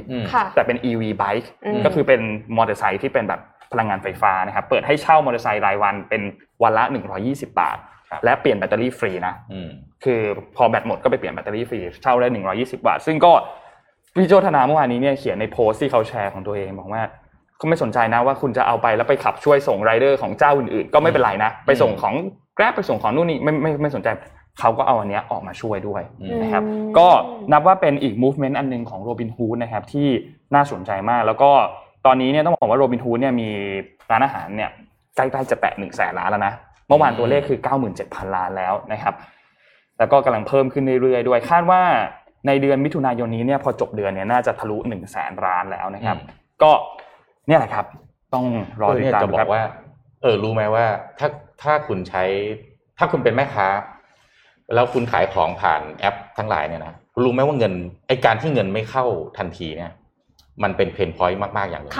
แต่เป็น อี วี Bike ก็คือเป็นมอเตอร์ไซค์ที่เป็นแบบ พลังงานไฟฟ้านะครับเปิดให้เช่ามอเตอร์ไซค์รายวันเป็นวันละหนึ่งร้อยยี่สิบบาทและเปลี่ยนแบตเตอรี่ฟรีนะคือพอแบตหมดก็ไปเปลี่ยนแบตเตอรี่ฟรีเช่าได้หนึ่งร้อยยี่สิบบาทซึ่งก็พี่โจธนาเมื่อวานนี้เนี่ยเขียนในโพสต์ที่เขาแชร์ของตัวเองบอกว่าเขาไม่สนใจนะว่าคุณจะเอาไปแล้วไปขับช่วยส่งไรเดอร์ของเจ้าอื่นๆก็ไม่เป็นไรนะไปส่งของ Grab ไปส่งของนู่นนี่ไม่ไม่ไม่สนใจเขาก็เอาอันเนี้ยออกมาช่วยด้วยนะครับก็นับว่าเป็นอีก movement อันนึงของ Robinhood นะครับที่น่าสนใจมากแล้วก็ตอนนี้เนี่ยต้องบอกว่า Robinhood เนี่ยมีร้านอาหารเนี่ยใกล้ๆจะแตะ หนึ่งแสนล้านแล้วนะเมื่อวานตัวเลขคือ เก้าหมื่นเจ็ดพันล้านแล้วนะครับแล้วก็กำลังเพิ่มขึ้นเรื่อยๆด้วยคาดว่าในเดือนมิถุนายนนี้เนี่ยพอจบเดือนเนี่ยน่าจะทะลุ หนึ่งแสนล้านแล้วนะครับก็เนี่ยแหละครับต้องรอติดตามจะบอกว่าเออรู้ไหมว่าถ้าถ้าคุณใช้ถ้าคุณเป็นแม่ค้าแล้วคุณขายของผ่านแอปทั้งหลายเนี่ยนะรู้ไหมว่าเงินไอ้การที่เงินไม่เข้าทันทีเนี่ยมันเป็นเพนพอยต์มากๆอย่างนึง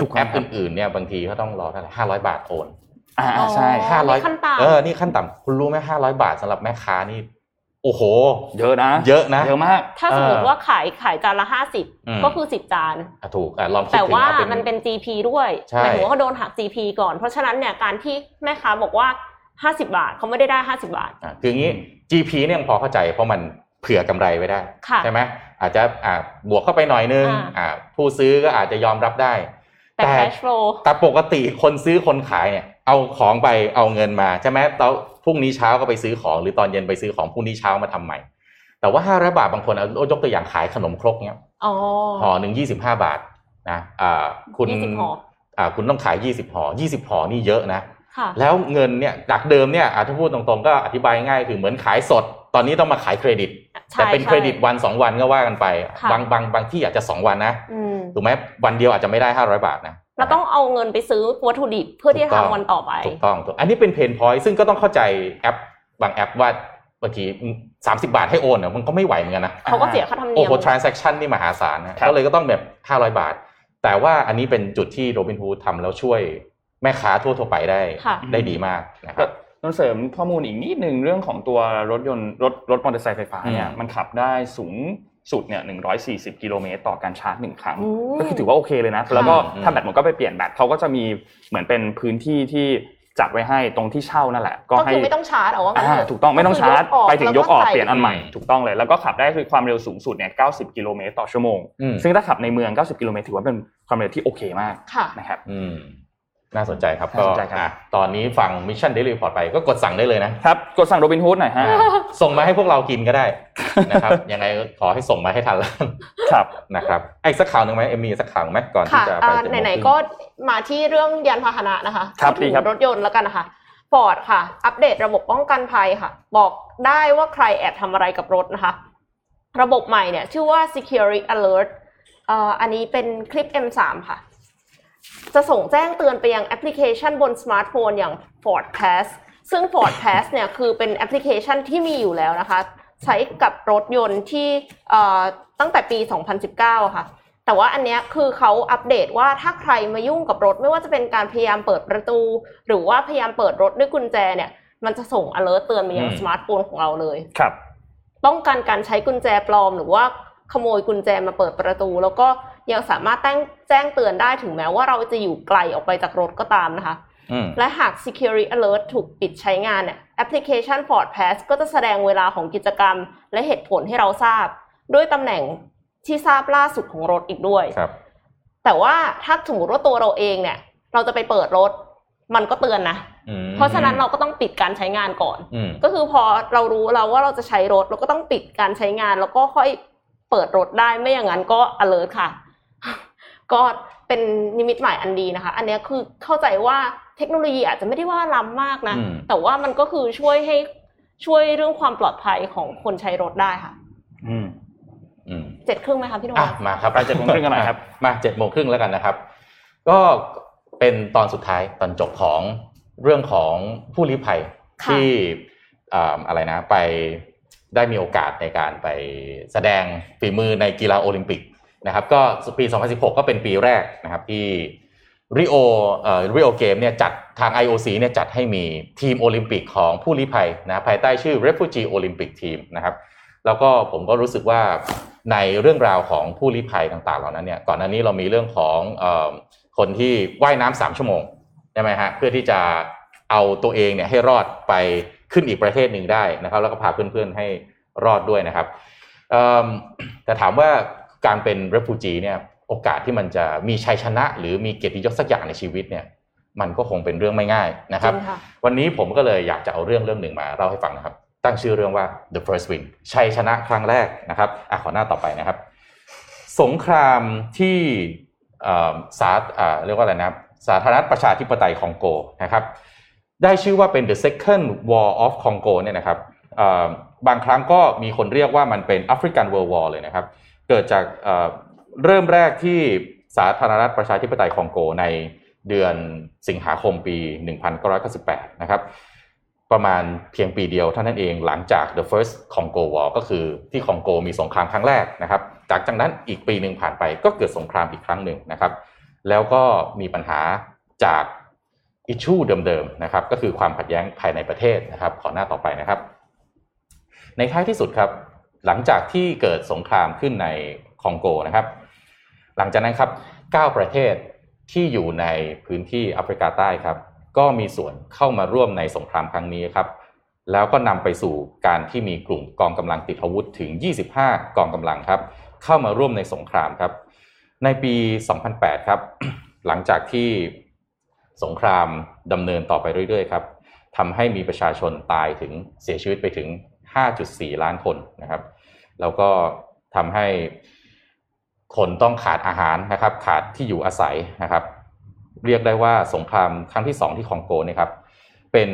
ทุกแอปอื่นๆเนี่ยบางทีเขาต้องรอเท่าไหร่ห้าร้อยบาทโอนอ่าใช่ห้าร้อยเออนี่ขั้นต่ำคุณรู้ไหมห้าร้อยบาทสำหรับแม่ค้านี่โอ้โหเยอะนะเยอะนะเยอะมากถ้าสมมติว่าขายขายจานละห้าสิบก็คือสิบจานอ่ะถูกอ่ะลองคิดดูแต่ว่ามันเป็น จี พี ด้วยหมายถึงว่าเขาโดนหัก จี พี ก่อนเพราะฉะนั้นเนี่ยการที่แม่ค้าบอกว่าห้าสิบบาทเขาไม่ได้ได้ห้าสิบบาทอ่ะคืออย่างงี้ จี พี เนี่ยพอเข้าใจเพราะมันเผื่อกำไรไว้ได้ใช่มั้ยอาจจะอ่ะบวกเข้าไปหน่อยนึงอ่ะผู้ซื้อก็อาจจะยอมรับได้แต่ cash flow แต่ปกติคนซื้อคนขายเนี่ยเอาของไปเอาเงินมาใช่มั้ยแล้วพรุ่งนี้เช้าก็ไปซื้อของหรือตอนเย็นไปซื้อของพรุ่งนี้เช้ามาทำใหม่แต่ว่าห้าร้อยบาทบางคนเอายกตัวอย่างขายขนมครกเงี้ยอ๋อห่อนึงยี่สิบห้าบาทนะอ่าคุณยี่สิบห่ออ่าคุณต้องขายยี่สิบห่อยี่สิบห่อนี่เยอะนะค่ะแล้วเงินเนี่ยจากเดิมเนี่ยอ่ะถ้าพูดตรงๆก็อธิบายง่ายคือเหมือนขายสดตอนนี้ต้องมาขายเครดิตแต่เป็นเครดิตวันสองวันก็ว่ากันไปบางบางบางที่อาจจะสองวันนะถูกมั้ยวันเดียวอาจจะไม่ได้ห้าร้อยบาทนะเราต้องเอาเงินไปซื้อวัตถุดิบเพื่อที่จะทำวันต่อไปถูกต้องถูกอันนี้เป็นเพนพอยต์ซึ่งก็ต้องเข้าใจแอปบางแอปว่าบางทีสามสิบบาทให้โอนเนี่ยมันก็ไม่ไหวเหมือนกันนะเขาก็เสียค่าธรรมเนียมโอ้โห transaction นี่มหาศาลนะก็เลยก็ต้องแบบห้าร้อยบาทแต่ว่าอันนี้เป็นจุดที่ Robinhood ทำแล้วช่วยแม่ค้าทั่วๆไปได้ได้ดีมากนะครับต้องเสริมข้อมูลอีกนิดนึงเรื่องของตัวรถยนต์รถรถมอเตอร์ไซค์ไฟฟ้าเนี่ยมันขับได้สูงสุดเนี่ยหนึ่งร้อยสี่สิบกิโลเมตรต่อการชาร์จหนึ่งครั้งก็คือถือว่าโอเคเลยนะแล้วก็ถ้าแบตหมดก็ไปเปลี่ยนแบตเขาก็จะมีเหมือนเป็นพื้นที่ที่จัดไว้ให้ตรงที่เช่านั่นแหละก็คือไม่ต้องชาร์จเอาว่างั้นถูกต้องไม่ต้องชาร์จไปถึงยกออกเปลี่ยนอันใหม่ถูกต้องเลยแล้วก็ขับได้คือความเร็วสูงสุดเนี่ยเก้าสิบกิโลเมตรต่อชั่วโมงซึ่งถ้าขับในเมืองเก้าสิบกิโลเมตรถือว่าเป็นความเร็วที่โอเคมากนะครับน่าสนใจครับก็ตอนนี้ฟัง Mission Daily Report ไปก็กดสั่งได้เลยนะครับกดสั่ง Robinhood หน่อยฮะส่งมาให้พวกเรากินก็ได้นะครับยังไงขอให้ส่งมาให้ทันแล้วครับนะครับอีกสักข่าวนึงมั้ยเอ็มมีสักข่าวมั้ยก่อนที่จะไปถึงไหนๆก็มาที่เรื่องยานพาหนะนะคะที่รถยนต์แล้วกันนะคะ Ford ค่ะอัปเดตระบบป้องกันภัยค่ะบอกได้ว่าใครแอบทำอะไรกับรถนะคะระบบใหม่เนี่ยชื่อว่า Security Alert เอ่ออันนี้เป็นคลิป เอ็ม สาม ค่ะจะส่งแจ้งเตือนไปยังแอปพลิเคชันบนสมาร์ทโฟนอย่าง Ford Pass ซึ่ง Ford Pass เนี่ยคือเป็นแอปพลิเคชันที่มีอยู่แล้วนะคะใช้กับรถยนต์ที่ตั้งแต่ปีสองพันสิบเก้าค่ะแต่ว่าอันเนี้ยคือเขาอัปเดตว่าถ้าใครมายุ่งกับรถไม่ว่าจะเป็นการพยายามเปิดประตูหรือว่าพยายามเปิดรถด้วยกุญแจเนี่ยมันจะส่ง alert เตือนไปยังสมาร์ทโฟนของเราเลยครับป้องกันการใช้กุญแจปลอมหรือว่าขโมยกุญแจมาเปิดประตูแล้วก็ยังสามารถแจ้งเตือนได้ถึงแม้ว่าเราจะอยู่ไกลออกไปจากรถก็ตามนะคะและหาก Security Alert ถูกปิดใช้งานเนี่ยแอปพลิเคชัน Ford Pass ก็จะแสดงเวลาของกิจกรรมและเหตุผลให้เราทราบด้วยตำแหน่งที่ทราบล่าสุดของรถอีกด้วยแต่ว่าถ้าสมมติว่าตัวเราเองเนี่ยเราจะไปเปิดรถมันก็เตือนนะเพราะฉะนั้นเราก็ต้องปิดการใช้งานก่อนก็คือพอเรารู้แล้วว่าเราจะใช้รถเราก็ต้องปิดการใช้งานแล้วก็ค่อยเปิดรถได้ไม่อย่างนั้นก็ alert ค่ะก็เป็นนิมิตหมายอันดีนะคะอันนี้คือเข้าใจว่าเทคโนโลยีอาจจะไม่ได้ว่าล้ำมากนะแต่ว่ามันก็คือช่วยให้ช่วยเรื่องความปลอดภัยของคนใช้รถได้ค่ะอืมอืมเจ็ดครึ่งไหมคะพี่นวัลมาครับไปเจ็ดโมงครึ่งกันหน่อยครับมาเจ็ดโมงครึ่งแล้วกันนะครับก็เป็นตอนสุดท้ายตอนจบของเรื่องของผู้ลี้ภัยที่อะไรนะไปได้มีโอกาสในการไปแสดงฝีมือในกีฬาโอลิมปิกนะครับก็ปีสองพันสิบหกก็เป็นปีแรกนะครับที่ริโอเอ่อริโอเกมเนี่ยจัดทาง ไอ โอ ซี เนี่ยจัดให้มีทีมโอลิมปิกของผู้ลี้ภัยนะภายใต้ชื่อ Refugee Olympic Team นะครับแล้วก็ผมก็รู้สึกว่าในเรื่องราวของผู้ลี้ภัยต่างๆเหล่านั้นเนี่ยก่อนหน้านี้เรามีเรื่องของเอ่อโค คนที่ว่ายน้ำสามชั่วโมงใช่มั้ยฮะเพื่อที่จะเอาตัวเองเนี่ยให้รอดไปขึ้นอีกประเทศนึงได้นะครับแล้วก็พาเพื่อนๆให้รอดด้วยนะครับเอ่อแต่ถามว่าการเป็น refugee เนี่ยโอกาสที่มันจะมีชัยชนะหรือมีเกียรติยศสักอย่างในชีวิตเนี่ยมันก็คงเป็นเรื่องไม่ง่ายนะครับวันนี้ผมก็เลยอยากจะเอาเรื่องเรื่องหนึ่งมาเล่าให้ฟังนะครับตั้งชื่อเรื่องว่า The First Win ชัยชนะครั้งแรกนะครับอ่ะขอหน้าต่อไปนะครับสงครามที่เอ่อสาเอ่อเรียกว่าอะไรนะครับสาธารณรัฐประชาธิปไตยคองโกนะครับได้ชื่อว่าเป็น The Second War of Congo เนี่ยนะครับเอ่อบางครั้งก็มีคนเรียกว่ามันเป็น African World War เลยนะครับเกิดจากเอ่อเริ่มแรกที่สาธารณรัฐประชาธิปไตยคองโกในเดือนสิงหาคมปีหนึ่งพันเก้าร้อยเก้าสิบแปดนะครับประมาณเพียงปีเดียวเท่านั้นเองหลังจาก The First Congo War ก็คือที่คองโกมีสงครามครั้งแรกนะครับจากจากนั้นอีกปีนึงผ่านไปก็เกิดสงครามอีกครั้งหนึ่งนะครับแล้วก็มีปัญหาจาก issue เดิมๆนะครับก็คือความขัดแย้งภายในประเทศนะครับขอหน้าต่อไปนะครับในท้ายที่สุดครับหลังจากที่เกิดสงครามขึ้นในคองโกนะครับหลังจากนั้นครับเก้าประเทศที่อยู่ในพื้นที่แอฟริกาใต้ครับก็มีส่วนเข้ามาร่วมในสงครามครั้งนี้ครับแล้วก็นำไปสู่การที่มีกลุ่มกองกำลังติดอาวุธถึงยี่สิบห้ากองกำลังครับเข้ามาร่วมในสงครามครับในปีสองพันแปดครับหลังจากที่สงครามดำเนินต่อไปเรื่อยๆครับทำให้มีประชาชนตายถึงเสียชีวิตไปถึง ห้าจุดสี่ ล้านคนนะครับแล้วก็ทำให้คนต้องขาดอาหารนะครับขาดที่อยู่อาศัยนะครับเรียกได้ว่าสงครามครั้งที่สองที่คองโกนะครับเป็น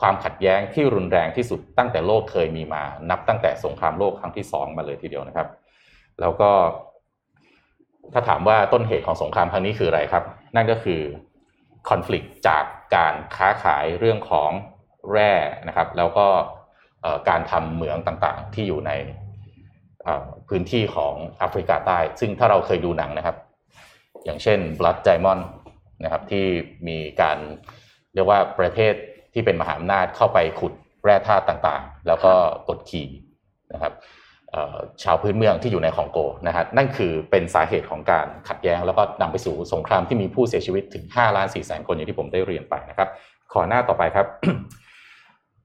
ความขัดแย้งที่รุนแรงที่สุดตั้งแต่โลกเคยมีมานับตั้งแต่สงครามโลกครั้งที่สองมาเลยทีเดียวนะครับแล้วก็ถ้าถามว่าต้นเหตุของสงครามครั้งนี้คืออะไรครับนั่นก็คือคอนฟ lict จากการค้าขายเรื่องของแร่นะครับแล้วก็การทำเหมืองต่างๆที่อยู่ในพื้นที่ของแอฟริกาใต้ซึ่งถ้าเราเคยดูหนังนะครับอย่างเช่น Blood Diamond นะครับที่มีการเรียกว่าประเทศที่เป็นมหาอำนาจเข้าไปขุดแร่ธาตุต่างๆแล้วก็กดขี่นะครับชาวพื้นเมืองที่อยู่ในคองโกนะฮะนั่นคือเป็นสาเหตุของการขัดแย้งแล้วก็นำไปสู่สงครามที่มีผู้เสียชีวิตถึง ห้าล้านสี่แสน คนอย่างที่ผมได้เรียนไปนะครับขอหน้าต่อไปครับ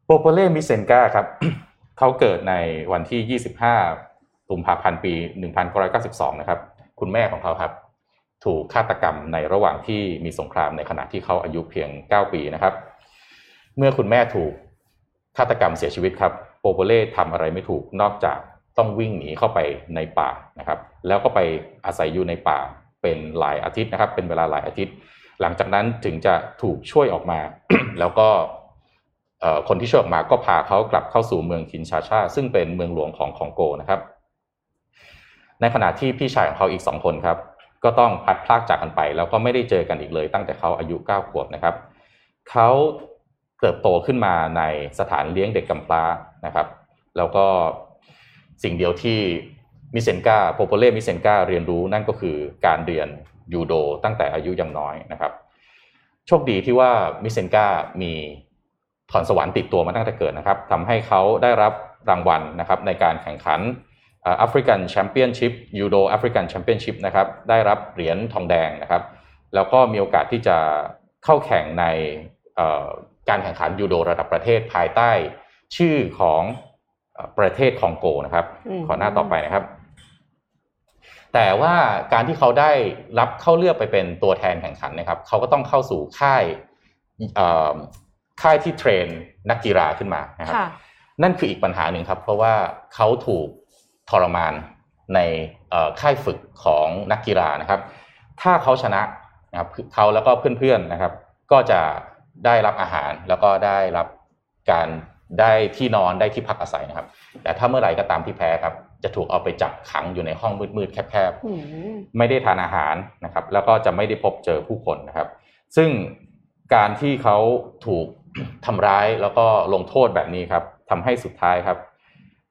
Popole Misenga ครับ เขาเกิดในวันที่ยี่สิบห้าตุลาคมปีหนึ่งพันเก้าร้อยเก้าสิบสองนะครับคุณแม่ของเขาครับถูกฆาตกรรมในระหว่างที่มีสงครามในขณะที่เขาอายุเพียงเก้าปีนะครับเมื่อคุณแม่ถูกฆาตกรรมเสียชีวิตครับโปโปเล่ทำอะไรไม่ถูกนอกจากต้องวิ่งหนีเข้าไปในป่านะครับแล้วก็ไปอาศัยอยู่ในป่าเป็นหลายอาทิตย์นะครับเป็นเวลาหลายอาทิตย์หลังจากนั้นถึงจะถูกช่วยออกมา แล้วก็คนที่ช่วยออกมาก็พาเขากลับเข้าสู่เมืองคินชาชาซึ่งเป็นเมืองหลวงของคองโกนะครับในขณะที่พี่ชายของเขาอีกสองคนครับก็ต้องพลัดพรากจากกันไปแล้วก็ไม่ได้เจอกันอีกเลยตั้งแต่เขาอายุเก้าขวบนะครับเขาเติบโตขึ้นมาในสถานเลี้ยงเด็กกำพร้านะครับแล้วก็สิ่งเดียวที่มิเซนกาโปโปเล่มิเซนกาเรียนรู้นั่นก็คือการเรียนยูโดตั้งแต่อายุยังน้อยนะครับโชคดีที่ว่ามิเซนกามีพรสวรรค์ติดตัวมาตั้งแต่เกิดนะครับทำให้เขาได้รับรางวัลนะครับในการแข่งขันAfrican Championship Judo African Championship นะครับได้รับเหรียญทองแดงนะครับแล้วก็มีโอกาสที่จะเข้าแข่งในการแข่งขันยูโดระดับประเทศภายใต้ชื่อของประเทศคองโกนะครับขอหน้าต่อไปนะครับแต่ว่าการที่เขาได้รับเข้าเลือกไปเป็นตัวแทนแข่งขันนะครับเขาก็ต้องเข้าสู่ค่ายค่ายที่เทรนนักกีฬาขึ้นมานะครับนั่นคืออีกปัญหาหนึ่งครับเพราะว่าเขาถูกทรมานในค่ายฝึกของนักกีฬานะครับถ้าเขาชนะนะครับเขาแล้วก็เพื่อนๆนะครับก็จะได้รับอาหารแล้วก็ได้รับการได้ที่นอนได้ที่พักอาศัยนะครับแต่ถ้าเมื่อไหร่ก็ตามที่แพ้ครับจะถูกเอาไปจับขังอยู่ในห้องมืดๆแคบๆไม่ได้ทานอาหารนะครับแล้วก็จะไม่ได้พบเจอผู้คนนะครับซึ่งการที่เขาถูกทำร้ายแล้วก็ลงโทษแบบนี้ครับทำให้สุดท้ายครับ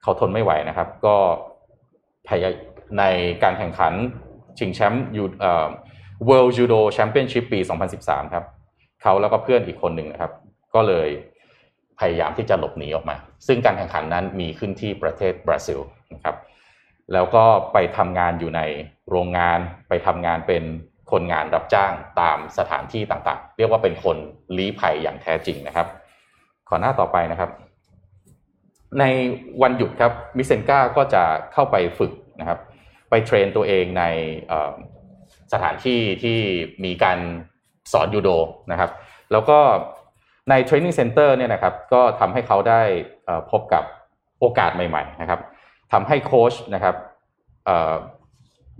เขาทนไม่ไหวนะครับก็พยายามในการแข่งขันชิงแชมป์ยูเอ่อ World Judo Championship ปีสองพันสิบสามครับเขาแล้วก็เพื่อนอีกคนหนึ่งนะครับก็เลยพยายามที่จะหลบหนีออกมาซึ่งการแข่งขันนั้นมีขึ้นที่ประเทศบราซิลนะครับแล้วก็ไปทำงานอยู่ในโรงงานไปทำงานเป็น คนงานรับจ้างตามสถานที่ต่างๆเรียกว่าเป็นคนลี้ภัยอย่างแท้จริงนะครับขอหน้าต่อไปนะครับในวันหยุดครับมิเซนก้าก็จะเข้าไปฝึกนะครับไปเทรนตัวเองในสถานที่ที่มีการสอนยูโดนะครับแล้วก็ในเทรนนิ่งเซ็นเตอร์เนี่ยนะครับก็ทำให้เขาได้พบกับโอกาสใหม่ๆนะครับทำให้โค้ชนะครับ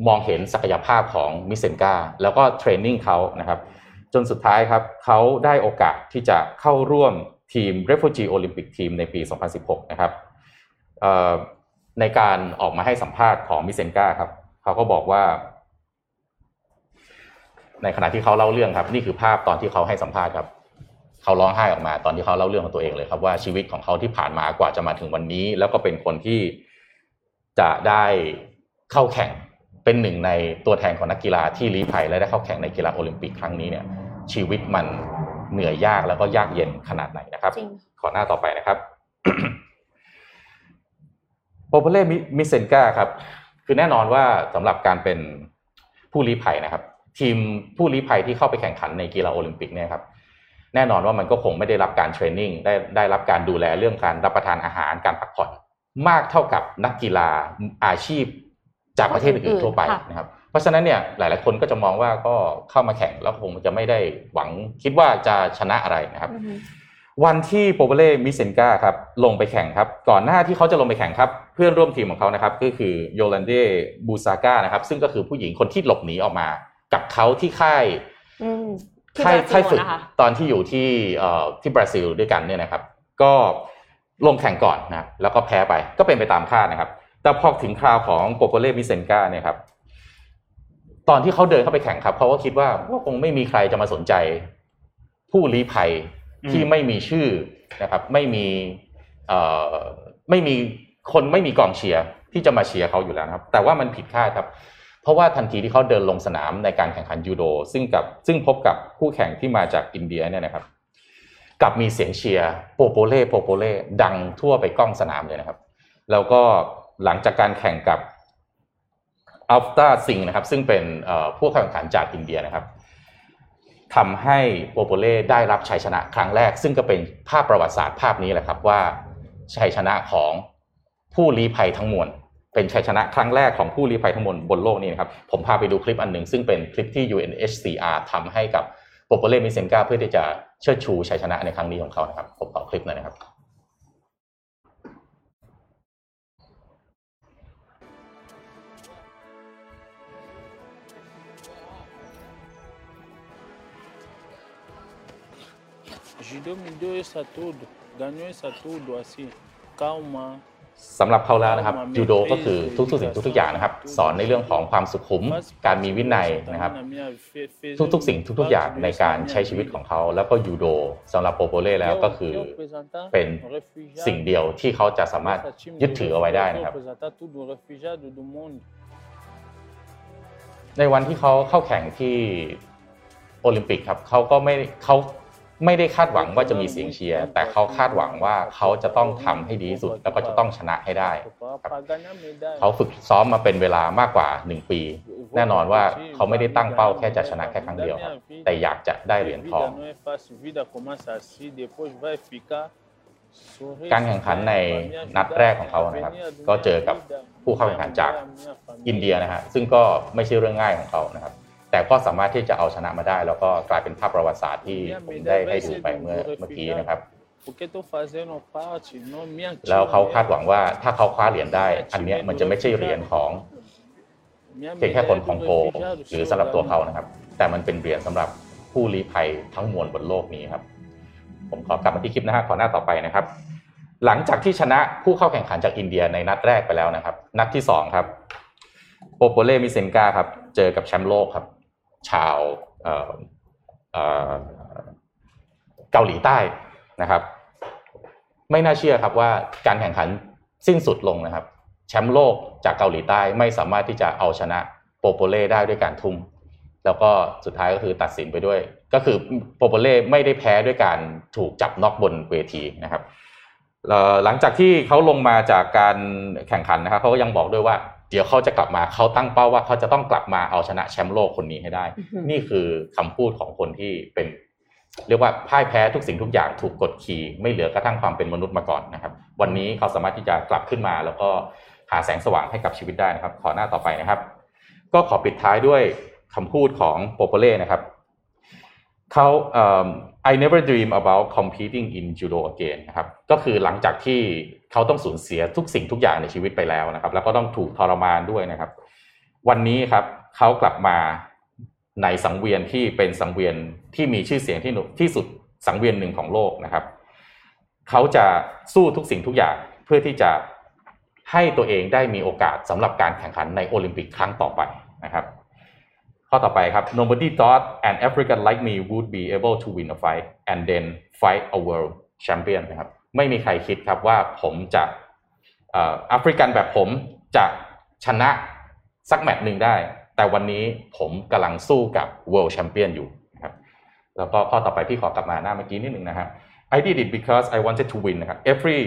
มองเห็นศักยภาพของมิเซนก้าแล้วก็เทรนนิ่งเขานะครับจนสุดท้ายครับเขาได้โอกาสที่จะเข้าร่วมทีม Refugee Olympic Team ในปีสองพันสิบหกนะครับในการออกมาให้สัมภาษณ์ของมิเซนก้าครับเขาก็บอกว่าในขณะที่เขาเล่าเรื่องครับนี่คือภาพตอนที่เขาให้สัมภาษณ์ครับเขาร้องไห้ออกมาตอนที่เขาเล่าเรื่องของตัวเองเลยครับว่าชีวิตของเขาที่ผ่านมากว่าจะมาถึงวันนี้แล้วก็เป็นคนที่จะได้เข้าแข่งเป็นหนึ่งในตัวแทนของนักกีฬาที่ลี้ภัยและได้เข้าแข่งในกีฬาโอลิมปิกครั้งนี้เนี่ยชีวิตมันเหนื่อยยากแล้วก็ยากเย็นขนาดไหนนะครับขอหน้าต่อไปนะครับ Popole Misenga ครับคือแน่นอนว่าสำหรับการเป็นผู้ลี้ภัยนะครับทีมผู้ลี้ภัยที่เข้าไปแข่งขันในกีฬาโอลิมปิกเนี่ยครับแน่นอนว่ามันก็คงไม่ได้รับการเทรนนิ่งได้ได้รับการดูแลเรื่องการรับประทานอาหารการพักผ่อนมากเท่ากับนักกีฬาอาชีพจากประเทศอื่นๆทั่วไปนะครับเพราะฉะนั้นเนี่ยหลายๆคนก็จะมองว่าก็เข้ามาแข่งแล้วคงจะไม่ได้หวังคิดว่าจะชนะอะไรนะครับวันที่โปเปเล่มิเซนก้าครับลงไปแข่งครับก่อนหน้าที่เขาจะลงไปแข่งครับเพื่อนร่วมทีมของเขานะครับก็คือโยลันเดบูซาก้านะครับซึ่งก็คือผู้หญิงคนที่หลบหนีออกมากับเขาที่ค่ายค่ายค่ายฝึกตอนที่อยู่ที่เอ่อที่บราซิลด้วยกันเนี่ยนะครับก็ลงแข่งก่อนนะแล้วก็แพ้ไปก็เป็นไปตามคาดนะครับแต่พอถึงคราวของโปโปเล่มิเซนก้าเนี่ยครับตอนที่เขาเดินเข้าไปแข่งครับเขาก็คิดว่าก็คงไม่มีใครจะมาสนใจผู้ลี้ภัยที่ไม่มีชื่อนะครับไม่มีเอ่อไม่มีคนไม่มีกองเชียร์ที่จะมาเชียร์เขาอยู่แล้วนะครับแต่ว่ามันผิดคาดครับเพราะว่าทันทีที่เขาเดินลงสนามในการแข่งขันยูโดซึ่งกับซึ่งพบกับคู่แข่งที่มาจากอินเดียเนี่ยนะครับกับมีเสียงเชียร์โปโปเล่โปโปเล่ดังทั่วไปกล้องสนามเลยนะครับแล้วก็หลังจากการแข่งกับอัลต้าซิงนะครับซึ่งเป็นผู้แข่งขันจากอินเดียนะครับทำให้โปโปเล่ได้รับชัยชนะครั้งแรกซึ่งก็เป็นภาพประวัติศาสตร์ภาพนี้แหละครับว่าชัยชนะของผู้ลี้ภัยทั้งมวลเป็นชัยชนะครั้งแรกของผู้ลี้ภัยทั้งหมดบนโลกนี้นะครับผมพาไปดูคลิปอันหนึ่งซึ่งเป็นคลิปที่ ยู เอ็น เอช ซี อาร์ ทำให้กับ Popole Misenga เพื่อที่จะเชิดชูชัยชนะในครั้งนี้ของเขานะครับผมขอคลิปหน่อยนะครับ Judo me deu isso tudo, ganhou isso tudo assim, calmaสำหรับเขาแล้วนะครับยูโดก็คือทุกๆสิ่งทุกๆอย่างนะครับสอนในเรื่องของความสุขุมการมีวินัยนะครับทุกๆสิ่งทุกๆอย่างในการใช้ชีวิตของเขาแล้วก็ยูโดสำหรับโปโปเล่แล้วก็คือเป็นสิ่งเดียวที่เขาจะสามารถยึดถือเอาไว้ได้นะครับในวันที่เขาเข้าแข่งที่โอลิมปิกครับเขาก็ไม่เขาไม่ได้คาดหวังว่าจะมีเสียงเชียร์แต่เขาคาดหวังว่าเขาจะต้องทำให้ดีที่สุดแล้วก็จะต้องชนะให้ได้เขาฝึกซ้อมมาเป็นเวลามากกว่าหนึ่งปีแน่นอนว่าเขาไม่ได้ตั้งเป้าแค่จะชนะแค่ครั้งเดียวครับแต่อยากจะได้เหรียญทองการแข่งขันในนัดแรกของเขานะครับก็เจอกับผู้เข้าแข่งขันจากอินเดียนะฮะซึ่งก็ไม่ใช่เรื่องง่ายของเขานะครับแต่ก็สามารถที่จะเอาชนะมาได้แล้วก็กลายเป็นภาพประวัติศาสตร์ที่ผมได้ให้ดูไปเมื่อเมื่อกี้นะครับแล้วเขาคาดหวังว่าถ้าเขาคว้าเหรียญได้อันนี้มันจะไม่ใช่เหรียญของเพียงแค่คนคองโกหรือสำหรับตัวเขานะครับแต่มันเป็นเหรียญสำหรับผู้ลี้ภัยทั้งมวลบนโลกนี้ครับผมขอกลับมาที่คลิปนะฮะขอหน้าต่อไปนะครับหลังจากที่ชนะผู้เข้าแข่งขันจากอินเดียในนัดแรกไปแล้วนะครับนัดที่สองครับโปโปเล่มิเซนก้าครับเจอกับแชมป์โลกครับชาวเอ่อเอ่อเกาหลีใต้นะครับไม่น่าเชื่อครับว่าการแข่งขันสิ้นสุดลงนะครับแชมป์โลกจากเกาหลีใต้ไม่สามารถที่จะเอาชนะโปโปเล่ได้ด้วยการทุ่มแล้วก็สุดท้ายก็คือตัดสินไปด้วยก็คือโปโปเล่ไม่ได้แพ้ด้วยการถูกจับน็อกบนเวทีนะครับหลังจากที่เขาลงมาจากการแข่งขันนะครับเขาก็ยังบอกด้วยว่า เดี๋ยวเขาจะกลับมาเขาตั้งเป้าว่าเขาจะต้องกลับมาเอาชนะแชมป์โลกคนนี้ให้ได้ mm-hmm. นี่คือคำพูดของคนที่เป็นเรียกว่าพ่ายแพ้ทุกสิ่งทุกอย่างถูกกดขี่ไม่เหลือกระทั่งความเป็นมนุษย์มาก่อนนะครับวันนี้เขาสามารถที่จะกลับขึ้นมาแล้วก็หาแสงสว่างให้กับชีวิตได้นะครับขอหน้าต่อไปนะครับก็ขอปิดท้ายด้วยคำพูดของโปโปเล่นะครับเขา um, I never dream about competing in judo again นะครับก็คือหลังจากที่เขาต้องสูญเสียทุกสิ่งทุกอย่างในชีวิตไปแล้วนะครับแล้วก็ต้องถูกทรมานด้วยนะครับวันนี้ครับเขากลับมาในสังเวียนที่เป็นสังเวียนที่มีชื่อเสียงที่ที่สุดสังเวียนหนึ่งของโลกนะครับเขาจะสู้ทุกสิ่งทุกอย่างเพื่อที่จะให้ตัวเองได้มีโอกาสสำหรับการแข่งขันในโอลิมปิกครั้งต่อไปนะครับข้อต่อไปครับ Nobody thought an African like me would be able to win a fight and then fight a world champion นะครับไม่มีใครคิดครับว่าผมจะเอ่อแอฟริกันแบบผมจะชนะสักแมตช์นึงได้แต่วันนี้ผมกำลังสู้กับ world champion อยู่นะครับแล้วก็ข้อต่อไปพี่ขอกลับมาหน้าเมื่อกี้นิดนึงนะครับ I did it because I wanted to win นะครับ Every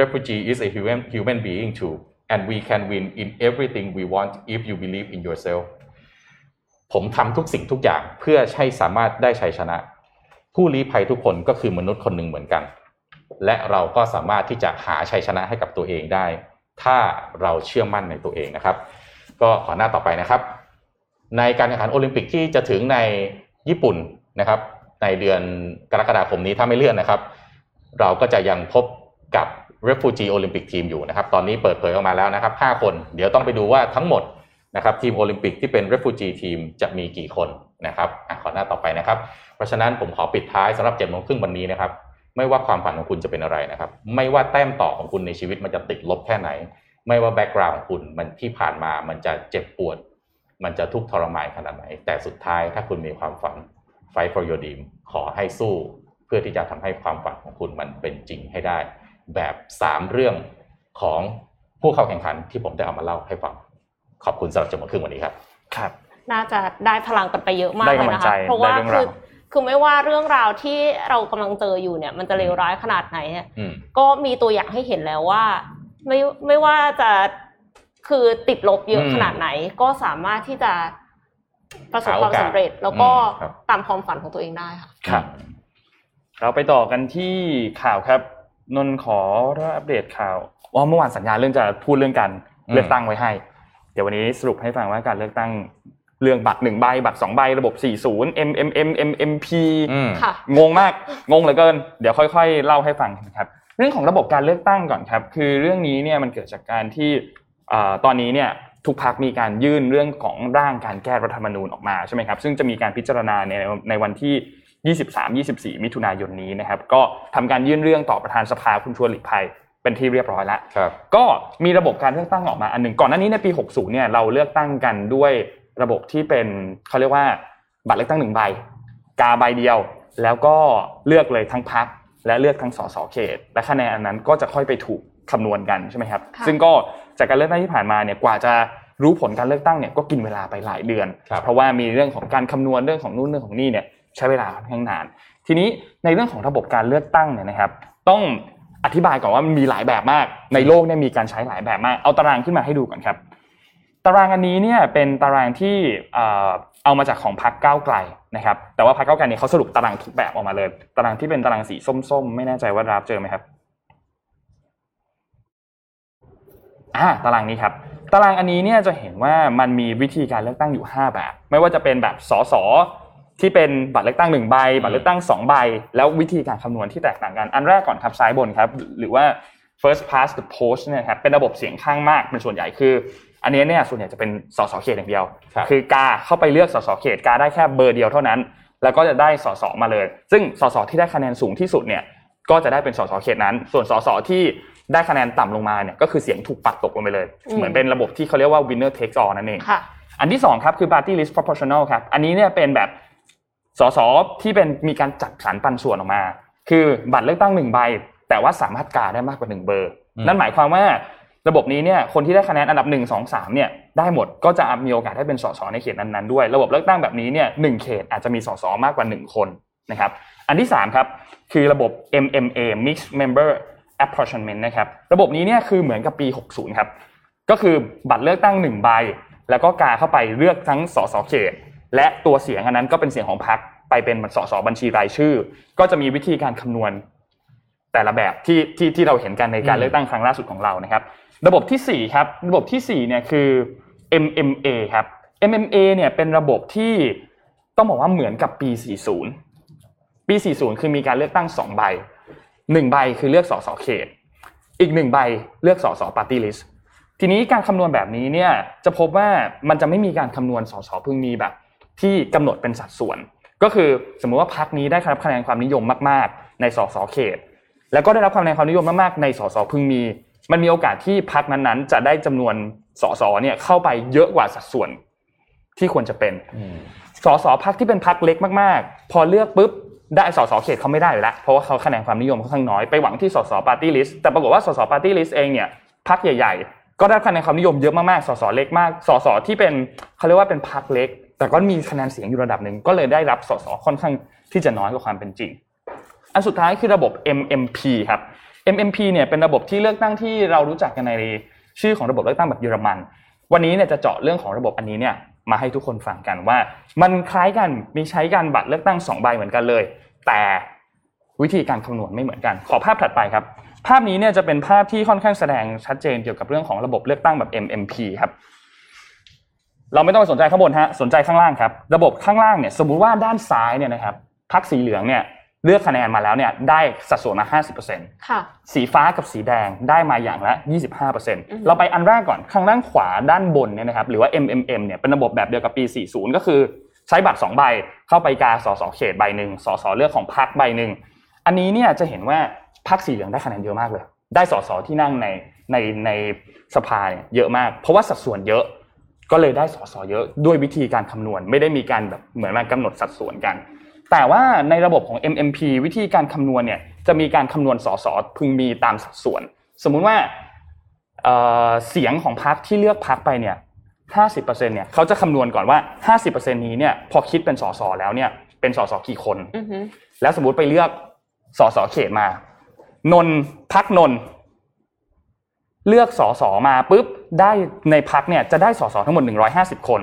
refugee is a human human being too and we can win in everything we want if you believe in yourselfผมทำทุกสิ่งทุกอย่างเพื่อให้สามารถได้ชัยชนะผู้ลี้ภัยทุกคนก็คือมนุษย์คนหนึ่งเหมือนกันและเราก็สามารถที่จะหาชัยชนะให้กับตัวเองได้ถ้าเราเชื่อมั่นในตัวเองนะครับก็ขอหน้าต่อไปนะครับในการแข่งขันโอลิมปิกที่จะถึงในญี่ปุ่นนะครับในเดือนกรกฎาคมนี้ถ้าไม่เลื่อนนะครับเราก็จะยังพบกับ Refugee Olympic Team อยู่นะครับตอนนี้เปิดเผยออกมาแล้วนะครับห้าคนเดี๋ยวต้องไปดูว่าทั้งหมดนะครับทีมโอลิมปิกที่เป็น refugee ทีมจะมีกี่คนนะครับอ่ะขอหน้าต่อไปนะครับเพราะฉะนั้นผมขอปิดท้ายสำหรับ เจ็ดโมงครึ่ง วันนี้นะครับไม่ว่าความฝันของคุณจะเป็นอะไรนะครับไม่ว่าแต้มต่อของคุณในชีวิตมันจะติดลบแค่ไหนไม่ว่า background ของคุณมันที่ผ่านมามันจะเจ็บปวดมันจะทุกข์ทรมานขนาดไหนแต่สุดท้ายถ้าคุณมีความฝัน fight for your dream ขอให้สู้เพื่อที่จะทำให้ความฝันของคุณมันเป็นจริงให้ได้แบบสามเรื่องของผู้เข้าแข่งขันที่ผมได้เอามาเล่าให้ฟังขอบคุณสำหรับจบครึ่งวันนี้ครับครับน่าจะได้พลังกันไปเยอะมากเลยนะคะเพราะว่าคือคือไม่ว่าเรื่องราวที่เรากำลังเจออยู่เนี่ยมันจะเลวร้ายขนาดไหนเนี่ยก็มีตัวอย่างให้เห็นแล้วว่าไม่ไม่ว่าจะคือติดลบเยอะขนาดไหนก็สามารถที่จะประสบความสำเร็จแล้วก็ตามความฝันของตัวเองได้ค่ะครับเราไปต่อกันที่ข่าวครับนนขออัปเดตข่าวว่าเมื่อวานสัญญาเรื่องจะพูดเรื่องการเลือกตั้งไว้ให้เดี๋ยววันนี้สรุปให้ฟังว่าการเลือกตั้งเรื่องบัตรหนึ่งใบบัตรสองใบระบบสี่สิบ เอ็ม เอ็ม เอ็ม เอ็ม พี ค่ะงงมากงงเหลือเกินเดี๋ยวค่อยๆเล่าให้ฟังนะครับเรื่องของระบบการเลือกตั้งก่อนครับคือเรื่องนี้เนี่ยมันเกิดจากการที่เอ่อตอนนี้เนี่ยทุกพรรคมีการยื่นเรื่องของร่างการแก้รัฐธรรมนูญออกมาใช่มั้ยครับซึ่งจะมีการพิจารณาในในวันที่ยี่สิบสาม ยี่สิบสี่มิถุนายนนี้นะครับก็ทำการยื่นเรื่องต่อประธานสภาคุณชวนหลีกภัยเป็นที่เรียบร้อยแล้วก็มีระบบการเลือกตั้งออกมาอันหนึ่งก่อนหน้านี้ในปีหกสิบเนี่ยเราเลือกตั้งกันด้วยระบบที่เป็นเขาเรียกว่าบัตรเลือกตั้งหนึ่งใบกาใบเดียวแล้วก็เลือกเลยทั้งพรรคและเลือกทั้งสสเขตและคะแนนอันนั้นก็จะค่อยไปถูกคำนวณกันใช่ไหมครับซึ่งก็จากการเลือกตั้งที่ผ่านมาเนี่ยกว่าจะรู้ผลการเลือกตั้งเนี่ยก็กินเวลาไปหลายเดือนเพราะว่ามีเรื่องของการคำนวณเรื่องของนู่นเรื่องของนี่เนี่ยใช้เวลาค่อนข้างนานทีนี้ในเรื่องของระบบการเลือกตั้งเนี่ยนะครับต้องอธิบายก่อนว่ามันมีหลายแบบมากในโลกเนี่ยมีการใช้หลายแบบมากเอาตารางขึ้นมาให้ดูก่อนครับตารางอันนี้เนี่ยเป็นตารางที่เอ่อเอามาจากของพรรคก้าวไกลนะครับแต่ว่าพรรคก้าวไกลเนี่ยเค้าสรุปตารางทุกแบบออกมาเลยตารางที่เป็นตารางสีส้มๆไม่แน่ใจว่ารับเจอมั้ยครับอ่าตารางนี้ครับตารางอันนี้เนี่ยจะเห็นว่ามันมีวิธีการเลือกตั้งอยู่ห้าแบบไม่ว่าจะเป็นแบบสสที่เป็นบัตรเลือกตั้งหนึ่งใบบัตรเลือกตั้งสองใบแล้ววิธีการคำนวณที่แตกต่างกันอันแรกก่อนครับซ้ายบนครับหรือว่า first past the post เนี่ยครับเป็นระบบเสียงข้างมากเป็นส่วนใหญ่คืออันนี้เนี่ยส่วนใหญ่จะเป็นสสเขตอย่างเดียวคือกาเข้าไปเลือกสสเขตกาได้แค่เบอร์เดียวเท่านั้นแล้วก็จะได้สสมาเลยซึ่งสสที่ได้คะแนนสูงที่สุดเนี่ยก็จะได้เป็นสสเขตนั้นส่วนสสที่ได้คะแนนต่ำลงมาเนี่ยก็คือเสียงถูกปัดตกลงไปเลยเหมือนเป็นระบบที่เขาเรียกว่า winner takes all นั่นเองอันที่สองครับคือ party list proportional ครับอันนี้เนี่ยเป็นแบบสสที่เป็นมีการจัดสรรปันส่วนออกมาคือบัตรเลือกตั้งหนึ่งใบแต่ว่าสามารถกาได้มากกว่าหนึ่งเบอร์นั่นหมายความว่าระบบนี้เนี่ยคนที่ได้คะแนนอันดับหนึ่ง สอง สามเนี่ยได้หมดก็จะมีโอกาสได้เป็นสสในเขตนั้นๆด้วยระบบเลือกตั้งแบบนี้เนี่ยหนึ่งเขตอาจจะมีสสมากกว่าหนึ่งคนนะครับอันที่สามครับคือระบบ เอ็ม เอ็ม เอ Mixed Member Apportionment นะครับระบบนี้เนี่ยคือเหมือนกับปีหกสิบครับ ก็คือบัตรเลือกตั้งหนึ่งใบแล้วก็กาเข้าไปเลือกทั้งสสเขตและตัวเสียงอันนั้นก็เป็นเสียงของพรรคไปเป็นสสบัญชีรายชื่อก็จะมีวิธีการคำนวณแต่ละแบบที่ที่ที่เราเห็นกันในการเลือกตั้งครั้งล่าสุดของเรานะครับระบบที่สี่ครับระบบที่สี่เนี่ยคือ เอ็ม เอ็ม เอ ครับ เอ็ม เอ็ม เอ เนี่ยเป็นระบบที่ต้องบอกว่าเหมือนกับปีสี่สิบปีสี่สิบคือมีการเลือกตั้งสองใบหนึ่งใบคือเลือกสสเขตอีกหนึ่งใบเลือกสสปาร์ตี้ลิสต์ทีนี้การคำนวณแบบนี้เนี่ยจะพบว่ามันจะไม่มีการคำนวณสสพึงมีแบบที่กำหนดเป็นสัดส่วนก็คือสมมุติว่าพรรคนี้ได้รับคะแนนความนิยมมากๆในสสเขตแล้วก็ได้รับคะแนนความนิยมมากๆในสสพึงมีมันมีโอกาสที่พรรคนั้นๆจะได้จำนวนสสเนี่ยเข้าไปเยอะกว่าสัดส่วนที่ควรจะเป็นสสพรรคที่เป็นพรรคเล็กมากๆพอเลือกปุ๊บได้สสเขตเขาไม่ได้อยู่แล้วเพราะว่าเขาคะแนนความนิยมค่อนข้างน้อยไปหวังที่สสปาร์ตี้ลิสต์แต่ปรากฏว่าสสปาร์ตี้ลิสต์เองเนี่ยพรรคใหญ่ๆก็ได้คะแนนความนิยมเยอะมากๆสสเล็กมากสสที่เป็นเขาเรียกว่าเป็นพรรคเล็กแต่ก็มีคะแนนเสียงอยู่ระดับนึงก็เลยได้รับสสค่อนข้างที่จะน้อยกว่าความเป็นจริงอันสุดท้ายคือระบบ เอ็ม เอ็ม พี ครับ เอ็ม เอ็ม พี เนี่ยเป็นระบบที่เลือกตั้งที่เรารู้จักกันในชื่อของระบบเลือกตั้งแบบเยอรมันวันนี้เนี่ยจะเจาะเรื่องของระบบอันนี้เนี่ยมาให้ทุกคนฟังกันว่ามันคล้ายกันมีใช้การบัตรเลือกตั้งสองใบเหมือนกันเลยแต่วิธีการคำนวณไม่เหมือนกันขอภาพถัดไปครับภาพนี้เนี่ยจะเป็นภาพที่ค่อนข้างแสดงชัดเจนเกี่ยวกับเรื่องของระบบเลือกตั้งแบบ เอ็ม เอ็ม พี ครับเราไม่ต้องสนใจข้างบนฮะสนใจข้างล่างครับระบบข้างล่างเนี่ยสมมุติว่าด้านซ้ายเนี่ยนะครับพรรคสีเหลืองเนี่ยเลือกคะแนนมาแล้วเนี่ยได้สัดส่วนมา ห้าสิบเปอร์เซ็นต์ ค่ะสีฟ้ากับสีแดงได้มาอย่างละ ยี่สิบห้าเปอร์เซ็นต์ เราไปอันแรกก่อนข้างด้านขวาด้านบนเนี่ยนะครับหรือว่า เอ็ม เอ็ม เอ็ม เนี่ยเป็นระบบแบบเดียวกับปีสี่สิบก็คือใช้บัตรสองใบเข้าไปกาสสเขตใบนึงสสเลือกของพรรคใบนึงอันนี้เนี่ยจะเห็นว่าพรรคสีเหลืองได้คะแนนเยอะมากเลยได้สสที่นั่งในในในสภาเนี่ยเยอะมากเพราะว่าสัดส่วนเยอะก็เลยได้สสเยอะด้วยวิธีการคำนวณไม่ได้มีการแบบเหมือนมากำหนดสัดส่วนกันแต่ว่าในระบบของ เอ็ม เอ็ม พี วิธีการคำนวณเนี่ยจะมีการคำนวณสสพึงมีตามสัดส่วนสมมุติว่าเอ่อเสียงของพรรคที่เลือกพรรคไปเนี่ย ห้าสิบเปอร์เซ็นต์ เนี่ยเขาจะคำนวณก่อนว่า ห้าสิบเปอร์เซ็นต์ นี้เนี่ยพอคิดเป็นสสแล้วเนี่ยเป็นสสกี่คนอือฮึแล้วสมมุติไปเลือกสสเขตมานนพรรคนนเลือกสสมาปุ๊บได้ในพรรคเนี่ยจะได้สสทั้งหมดหนึ่งร้อยห้าสิบคน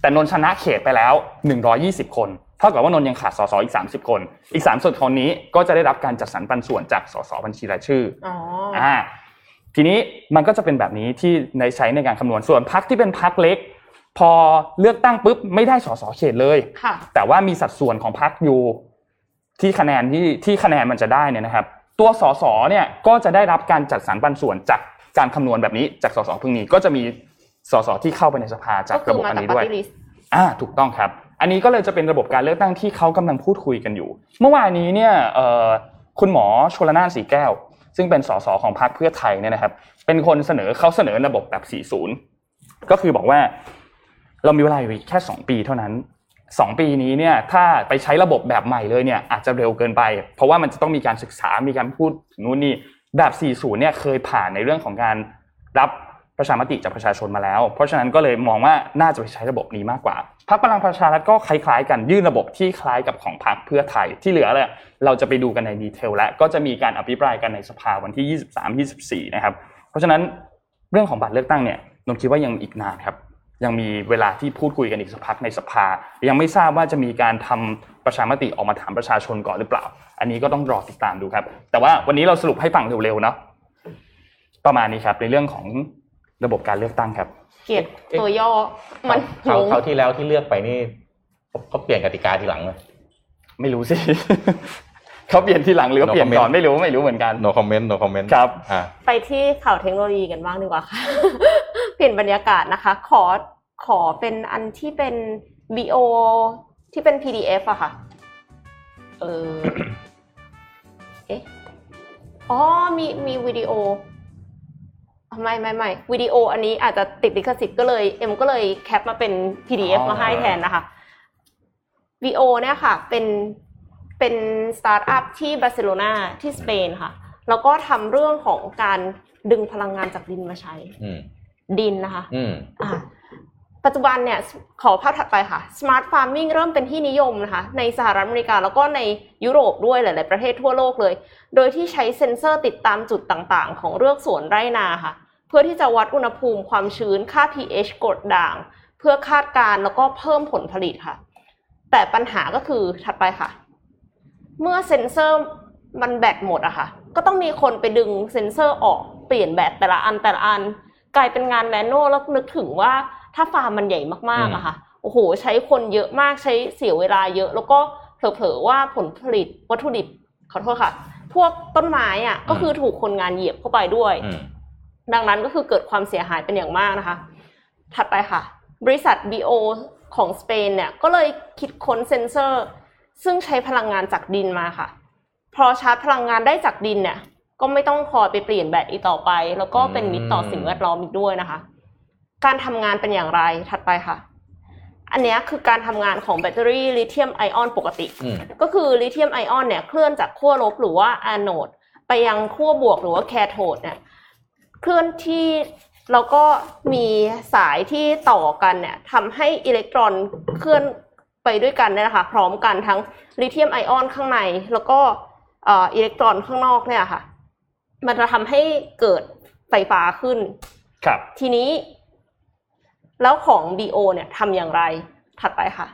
แต่นนชนะเขตไปแล้วหนึ่งร้อยยี่สิบคนเท่ากับว่านนท์ยังขาดสสอีกสามสิบคนอีกสามส่วนคนนี้ก็จะได้รับการจัดสรรปันส่วนจากสสบัญชีรายชื่ออ๋ออ่าทีนี้มันก็จะเป็นแบบนี้ที่ในใช้ในการคำนวณส่วนพรรคที่เป็นพรรคเล็กพอเลือกตั้งปุ๊บไม่ได้สสเขตเลยค่ะแต่ว่ามีสัดส่วนของพรรคอยู่ที่คะแนนที่ที่คะแนนมันจะได้เนี่ยนะครับตัวสสเนี่ยก็จะได้รับการจัดสรรปันส่วนจากการคำนวณแบบนี้จากสสพึงมีก็จะมีสสที่เข้าไปในสภาจากระบบอันนี้ด้วยอ่าถูกต้องครับอันนี้ก็เลยจะเป็นระบบการเลือกตั้งที่เขากำลังพูดคุยกันอยู่เมื่อวานนี้เนี่ยคุณหมอชลน่านสีแก้วซึ่งเป็นสสของพรรคเพื่อไทยเนี่ยนะครับเป็นคนเสนอเขาเสนอระบบแบบสี่สิบก็คือบอกว่าเรามีเวลาอยู่แค่สองปีเท่านั้นสองปีนี้เนี่ยถ้าไปใช้ระบบแบบใหม่เลยเนี่ยอาจจะเร็วเกินไปเพราะว่ามันจะต้องมีการศึกษามีการพูดนู่นนี่แบบสี่สิบเนี่ยเคยผ่านในเรื่องของการรับประชามติจากประชาชนมาแล้วเพราะฉะนั้นก็เลยมองว่าน่าจะไปใช้ระบบนี้มากกว่าพรรคพลังประชารัฐก็คล้ายๆกันยื่นระบบที่คล้ายกับของพรรคเพื่อไทยที่เหลือเนี่ยเราจะไปดูกันในดีเทลและก็จะมีการอภิปรายกันในสภาวันที่ ยี่สิบสามถึงยี่สิบสี่ นะครับเพราะฉะนั้นเรื่องของบัตรเลือกตั้งเนี่ยผมคิดว่ายังอีกนานครับยังมีเวลาที่พูดคุยกันอีกสักพักในสภายังไม่ทราบว่าจะมีการทำประชามติออกมาถามประชาชนก่อนหรือเปล่าอันนี้ก็ต้องรอติดตามดูครับแต่ว่าวันนี้เราสรุปให้ฟังเร็วๆเนาะประมาณนี้ครับในเรื่องของระบบการเลือกตั้งครับเกียรติตัวย่อมันลงคราวที่แล้วที่เลือกไปนี่เขาเปลี่ยนกติกาทีหลังมั้ยไม่รู้สิเขาเปลี่ยนทีหลังหรือเปลี่ยนก่อนไม่รู้ไม่รู้เหมือนกัน no comment no comment ครับอ่ะไปที่ข่าวเทคโนโลยีกันบ้างดีกว่าค่ะเปลี่ยนบรรยากาศนะคะขอขอเป็นอันที่เป็น บี โอ ที่เป็น พี ดี เอฟ อ่ะค่ะเออเอ๊ะอ๋อมีมีวิดีโอไม่ไม่ไม่วิดีโออันนี้อาจจะติดลิขสิทธิ์ก็เลยเอ็มก็เลยแคปมาเป็น พี ดี เอฟ มาให้แทนนะคะ วี โอ เนี่ยค่ะเป็นเป็นสตาร์ทอัพที่บาร์เซโลนาที่สเปนค่ะแล้วก็ทำเรื่องของการดึงพลังงานจากดินมาใช้ดินนะคะอ่าปัจจุบันเนี่ยขอภาพถัดไปค่ะสมาร์ทฟาร์มมิ่งเริ่มเป็นที่นิยมนะคะในสหรัฐอเมริกาแล้วก็ในยุโรปด้วยหลายๆประเทศทั่วโลกเลยโดยที่ใช้เซ็นเซอร์ติดตามจุดต่างๆของเรือกสวนไร่นาค่ะ เพื่อที่จะวัดอุณหภูมิความชื้นค่า พี เอช กรดด่างเพื่อคาดการณ์แล้วก็เพิ่มผลผลิตค่ะแต่ปัญหาก็คือถัดไปค่ะเมื่อเซ็นเซอร์มันแบตหมดอะค่ะก็ต้องมีคนไปดึงเซ็นเซอร์ออกเปลี่ยนแบตแต่ละอันแต่ละอันกลายเป็นงานแมนนวลแล้วนึกถึงว่าถ้าฟาร์มมันใหญ่มากๆอะค่ะโอ้โหใช้คนเยอะมากใช้เสียเวลาเยอะแล้วก็เผลอๆว่าผลผลิตวัตถุดิบขอโทษค่ะพวกต้นไม้อะก็คือถูกคนงานเหยียบเข้าไปด้วยดังนั้นก็คือเกิดความเสียหายเป็นอย่างมากนะคะถัดไปค่ะบริษัท บี โอ ของสเปนเนี่ยก็เลยคิดค้นเซ็นเซอร์ซึ่งใช้พลังงานจากดินมาค่ะพอชาร์จพลังงานได้จากดินเนี่ยก็ไม่ต้องคอยไปเปลี่ยนแบตอีกต่อไปแล้วก็เป็นมิตรต่อสิ่งแวดล้อมอีกด้วยนะคะการทำงานเป็นอย่างไรถัดไปค่ะอันนี้คือการทำงานของแบตเตอรี่ลิเธียมไอออนปกติก็คือลิเธียมไอออนเนี่ยเคลื่อนจากขั้วลบหรือว่าแอนโอดไปยังขั้วบวกหรือว่าแคโทดเนี่ยเคลื่อนที่แล้วก็มีสายที่ต่อกันเนี่ยทำให้อิเล็กตรอนเคลื่อนไปด้วยกันเนี่ยนะคะพร้อมกันทั้งลิเธียมไอออนข้างในแล้วก็อิเล็กตรอนข้างนอกเนี่ยค่ะมันจะทำให้เกิดไฟฟ้าขึ้นครับทีนี้แล้วของ บี โอ เนี่ยทำอย่างไรถัดไปค่ะ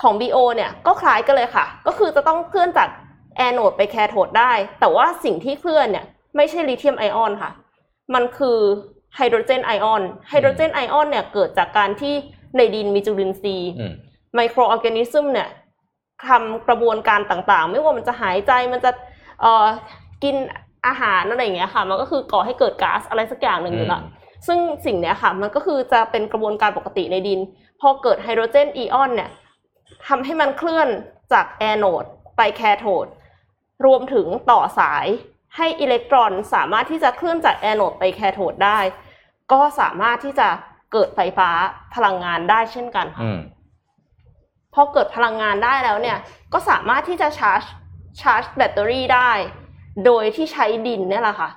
ของ บี โอ เนี่ยก็คล้ายกันเลยค่ะก็คือจะต้องเคลื่อนจากแอนโอดไปแคโทดได้แต่ว่าสิ่งที่เคลื่อนเนี่ยไม่ใช่ลิเธียมไอออนค่ะมันคือไฮโดรเจนไอออนไฮโดรเจนไอออนเนี่ยเกิดจากการที่ในดินมีจุลินทรีย์ไมโครออร์แกนิซึมเนี่ยทำกระบวนการต่างๆไม่ว่ามันจะหายใจมันจะเอ่อกินอาหารอะไรอย่างเงี้ยค่ะมันก็คือก่อให้เกิดก๊าซอะไรสักอย่างหนึ่งอยู่ละซึ่งสิ่งเนี้ยค่ะมันก็คือจะเป็นกระบวนการปกติในดินพอเกิดไฮโดรเจนไอออนเนี่ยทำให้มันเคลื่อนจากแอนโอดไปแคโทดรวมถึงต่อสายให้อิเล็กตรอนสามารถที่จะเคลื่อนจากแอนโอดไปแคโทดได้ก็สามารถที่จะเกิดไฟฟ้าพลังงานได้เช่นกันค่ะพอเกิดพลังงานได้แล้วเนี่ยก็สามารถที่จะชาร์จชาร์จแบตเตอรี่ได้โดยที่ใช้ดินเนี่ยแหละค่ะ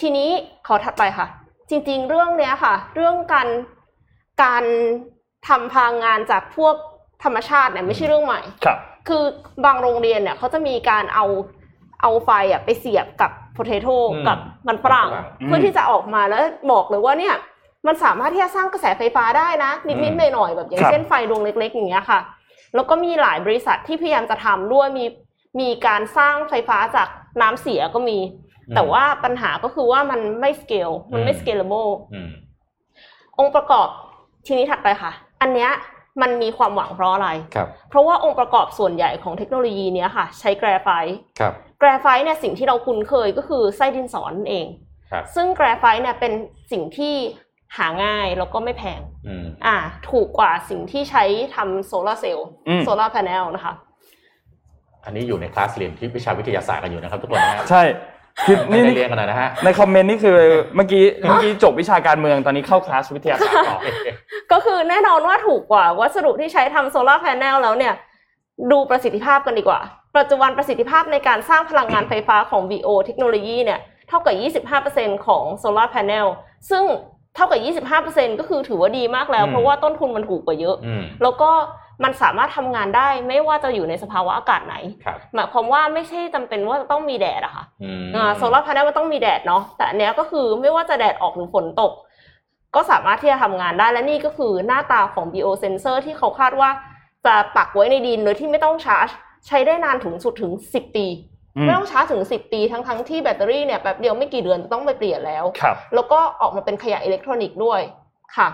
ทีนี้ขอถัดไปค่ะจริงๆเรื่องเนี้ยค่ะเรื่องการการทำพลังงานจากพวกธรรมชาติเนี่ยไม่ใช่เรื่องใหม่ครับคือบางโรงเรียนเนี่ยเขาจะมีการเอาเอาไฟอ่ะไปเสียบกับโพเทโต้กับมันฝรั่งเพื่อที่จะออกมาแล้วบอกเลยว่าเนี่ยมันสามารถที่จะสร้างกระแสไฟฟ้าได้นะนิดๆหน่อยๆแบบอย่างเช่นไฟดวงเล็กๆอย่างเงี้ยค่ะแล้วก็มีหลายบริษัทที่พยายามจะทำด้วยมีมีการสร้างไฟฟ้าจากน้ำเสียก็มีแต่ว่าปัญหาก็คือว่ามันไม่สเกลมันไม่ scalable องค์ประกอบทีนี้ถัดไปค่ะอันเนี้ยมันมีความหวังเพราะอะไรเพราะว่าองค์ประกอบส่วนใหญ่ของเทคโนโลยีเนี้ยค่ะใช้แกรไฟต์แกรไฟต์เนี่ยสิ่งที่เราคุ้นเคยก็คือไส้ดินสอนั่นเองซึ่งแกรไฟต์เนี่ยเป็นสิ่งที่หาง่ายแล้วก็ไม่แพงอ่าถูกกว่าสิ่งที่ใช้ทำโซลาร์เซลล์โซลาร์แผงนะคะอันนี้อยู่ในคลาสเรียนที่วิชาวิทยาศาสตร์กันอยู่นะครับทุกคนนะใช่คือนี่เรียนกันนะฮะในคอมเมนต์นี่คือเมื่อกี้เมื่อกี้จบวิชาการเมืองตอนนี้เข้าคลาสวิทยาศาสตร์ต่อก็คือแน่นอนว่าถูกกว่าวัสดุที่ใช้ทำโซลาร์แผงแล้วเนี่ยดูประสิทธิภาพกันดีกว่าปัจจุบันประสิทธิภาพในการสร้างพลังงานไฟฟ้าของ บี โอ เทคโนโลยีเนี่ยเท่ากับ ยี่สิบห้าเปอร์เซ็นต์ ของโซลาร์แผงซึ่งเท่ากับ ยี่สิบห้าเปอร์เซ็นต์ ก็คือถือว่าดีมากแล้วเพราะว่าต้นทุนมันถูกกว่าเยอะแล้วก็มันสามารถทำงานได้ไม่ว่าจะอยู่ในสภาวะอากาศไหนหมายความว่าไม่ใช่จำเป็นว่าจะต้องมีแดดอะค่ะโซลาร์พาเนลมันต้องมีแดดเนาะแต่อันเนี้ยก็คือไม่ว่าจะแดดออกหรือฝนตกก็สามารถที่จะทำงานได้และนี่ก็คือหน้าตาของ บี โอ Sensor ที่เขาคาดว่าจะปักไว้ในดินโดยที่ไม่ต้องชาร์จใช้ได้นานถึงสุดถึงสิบปีไม่ต้องชาร์จถึงสิบปีทั้งๆที่แบตเตอรี่เนี่ยแป๊บเดียวไม่กี่เดือนต้องไปเปลี่ยนแล้วแล้วก็ออกมาเป็นขยะอิเล็กทรอนิกส์ด้วยค่ะ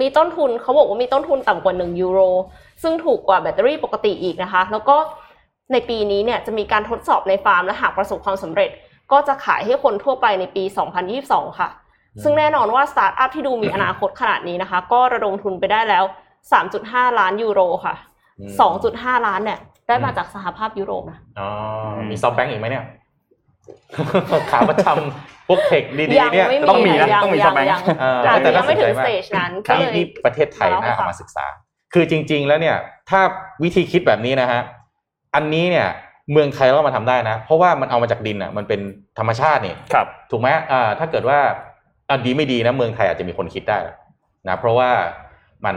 มีต้นทุนเขาบอกว่ามีต้นทุนต่ำกว่าหนึ่งยูโรซึ่งถูกกว่าแบตเตอรี่ปกติอีกนะคะแล้วก็ในปีนี้เนี่ยจะมีการทดสอบในฟาร์มและหากประสบความสำเร็จก็จะขายให้คนทั่วไปในปีสองพันยี่สิบสองค่ะซึ่งแน่นอนว่าสตาร์ทอัพที่ดูมีอนาคตขนาดนี้นะคะก็ระดมทุนไปได้แล้ว สามจุดห้าล้านยูโรค่ะ สองจุดห้าล้านเนี่ยได้มาจากสหภาพยุโรปนะอ๋อมีซอฟต์แบงก์อีกไหมเนี่ยขาประจำพวกเทคดีๆเนี่ยต้องมีนะต้องมีซอฟต์แบงก์แต่ยังไม่ถึงสเตจนั้นที่ประเทศไทยน่าเอามาศึกษาคือจริงๆแล้วเนี่ยถ้าวิธีคิดแบบนี้นะฮะอันนี้เนี่ยเมืองไทยเรามาทำได้นะเพราะว่ามันเอามาจากดินอ่ะมันเป็นธรรมชาตินี่ถูกไหมอ่าถ้าเกิดว่าอันดีไม่ดีนะเมืองไทยอาจจะมีคนคิดได้นะเพราะว่ามัน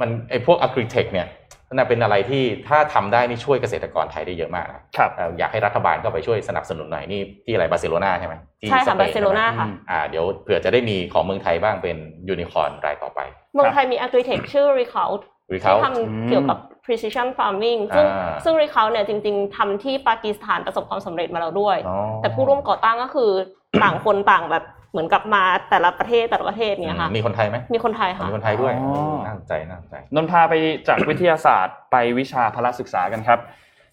มันไอ้พวกอะคริเทคเนี่ย นั่นเป็นอะไรที่ถ้าทำได้นี่ช่วยเกษตรกรไทยได้เยอะมากครับอยากให้รัฐบาลก็ไปช่วยสนับสนุนหน่อยนี่ที่อะไรบาร์เซโลนาใช่ไหมใช่ค่ะบาร์เซโลนาค่ะอ่าเดี๋ยวเผื่อจะได้มีของเมืองไทยบ้างเป็นยูนิคอร์นรายต่อไปเมืองไทยมีอาร์กิเทคชื่อ Recount ที่ทำเกี่ยวกับ precision farming ซึ่งซึ่ง Recount เนี่ยจริงๆทำที่ปากีสถานประสบความสำเร็จมาแล้วด้วยแต่ผู้ร่วมก่อตั้งก็คือต่างคนต่างแบบเหมือนกับมาแต่ละประเทศแต่ละประเทศเนี่ยค่ะมีคนไทยไหมมีคนไทยค่ะมีคนไทยด้วยน่าสนใจน่าสนใจนนพาไปจากวิทยาศาสตร์ไปวิชาพละศึกษากันครับ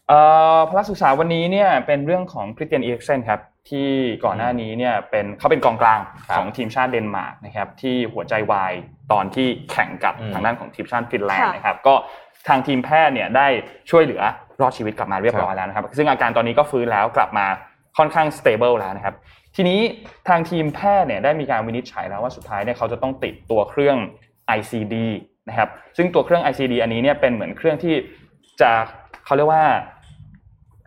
เอ่อพละศึกษาวันนี้เนี่ยเป็นเรื่องของคริสเตียนอีริกเซนครับที่ก่อนหน้านี้เนี่ยเป็นเขาเป็นกองกลางของทีมชาติเดนมาร์กนะครับที่หัวใจวายตอนที่แข่งกับทางด้านของทีมชาติฟินแลนด์นะครับก็ทางทีมแพทย์เนี่ยได้ช่วยเหลือรอดชีวิตกลับมาเรียบร้อยแล้วนะครับซึ่งอาการตอนนี้ก็ฟื้นแล้วกลับมาค่อนข้างสเตเบิลแล้วนะครับทีนี้ทางทีมแพทย์เนี่ยได้มีการวินิจฉัยแล้วว่าสุดท้ายเนี่ยเขาจะต้องติดตัวเครื่อง ไอ ซี ดี นะครับซึ่งตัวเครื่อง ไอ ซี ดี อันนี้เนี่ยเป็นเหมือนเครื่องที่จะเขาเรียกว่า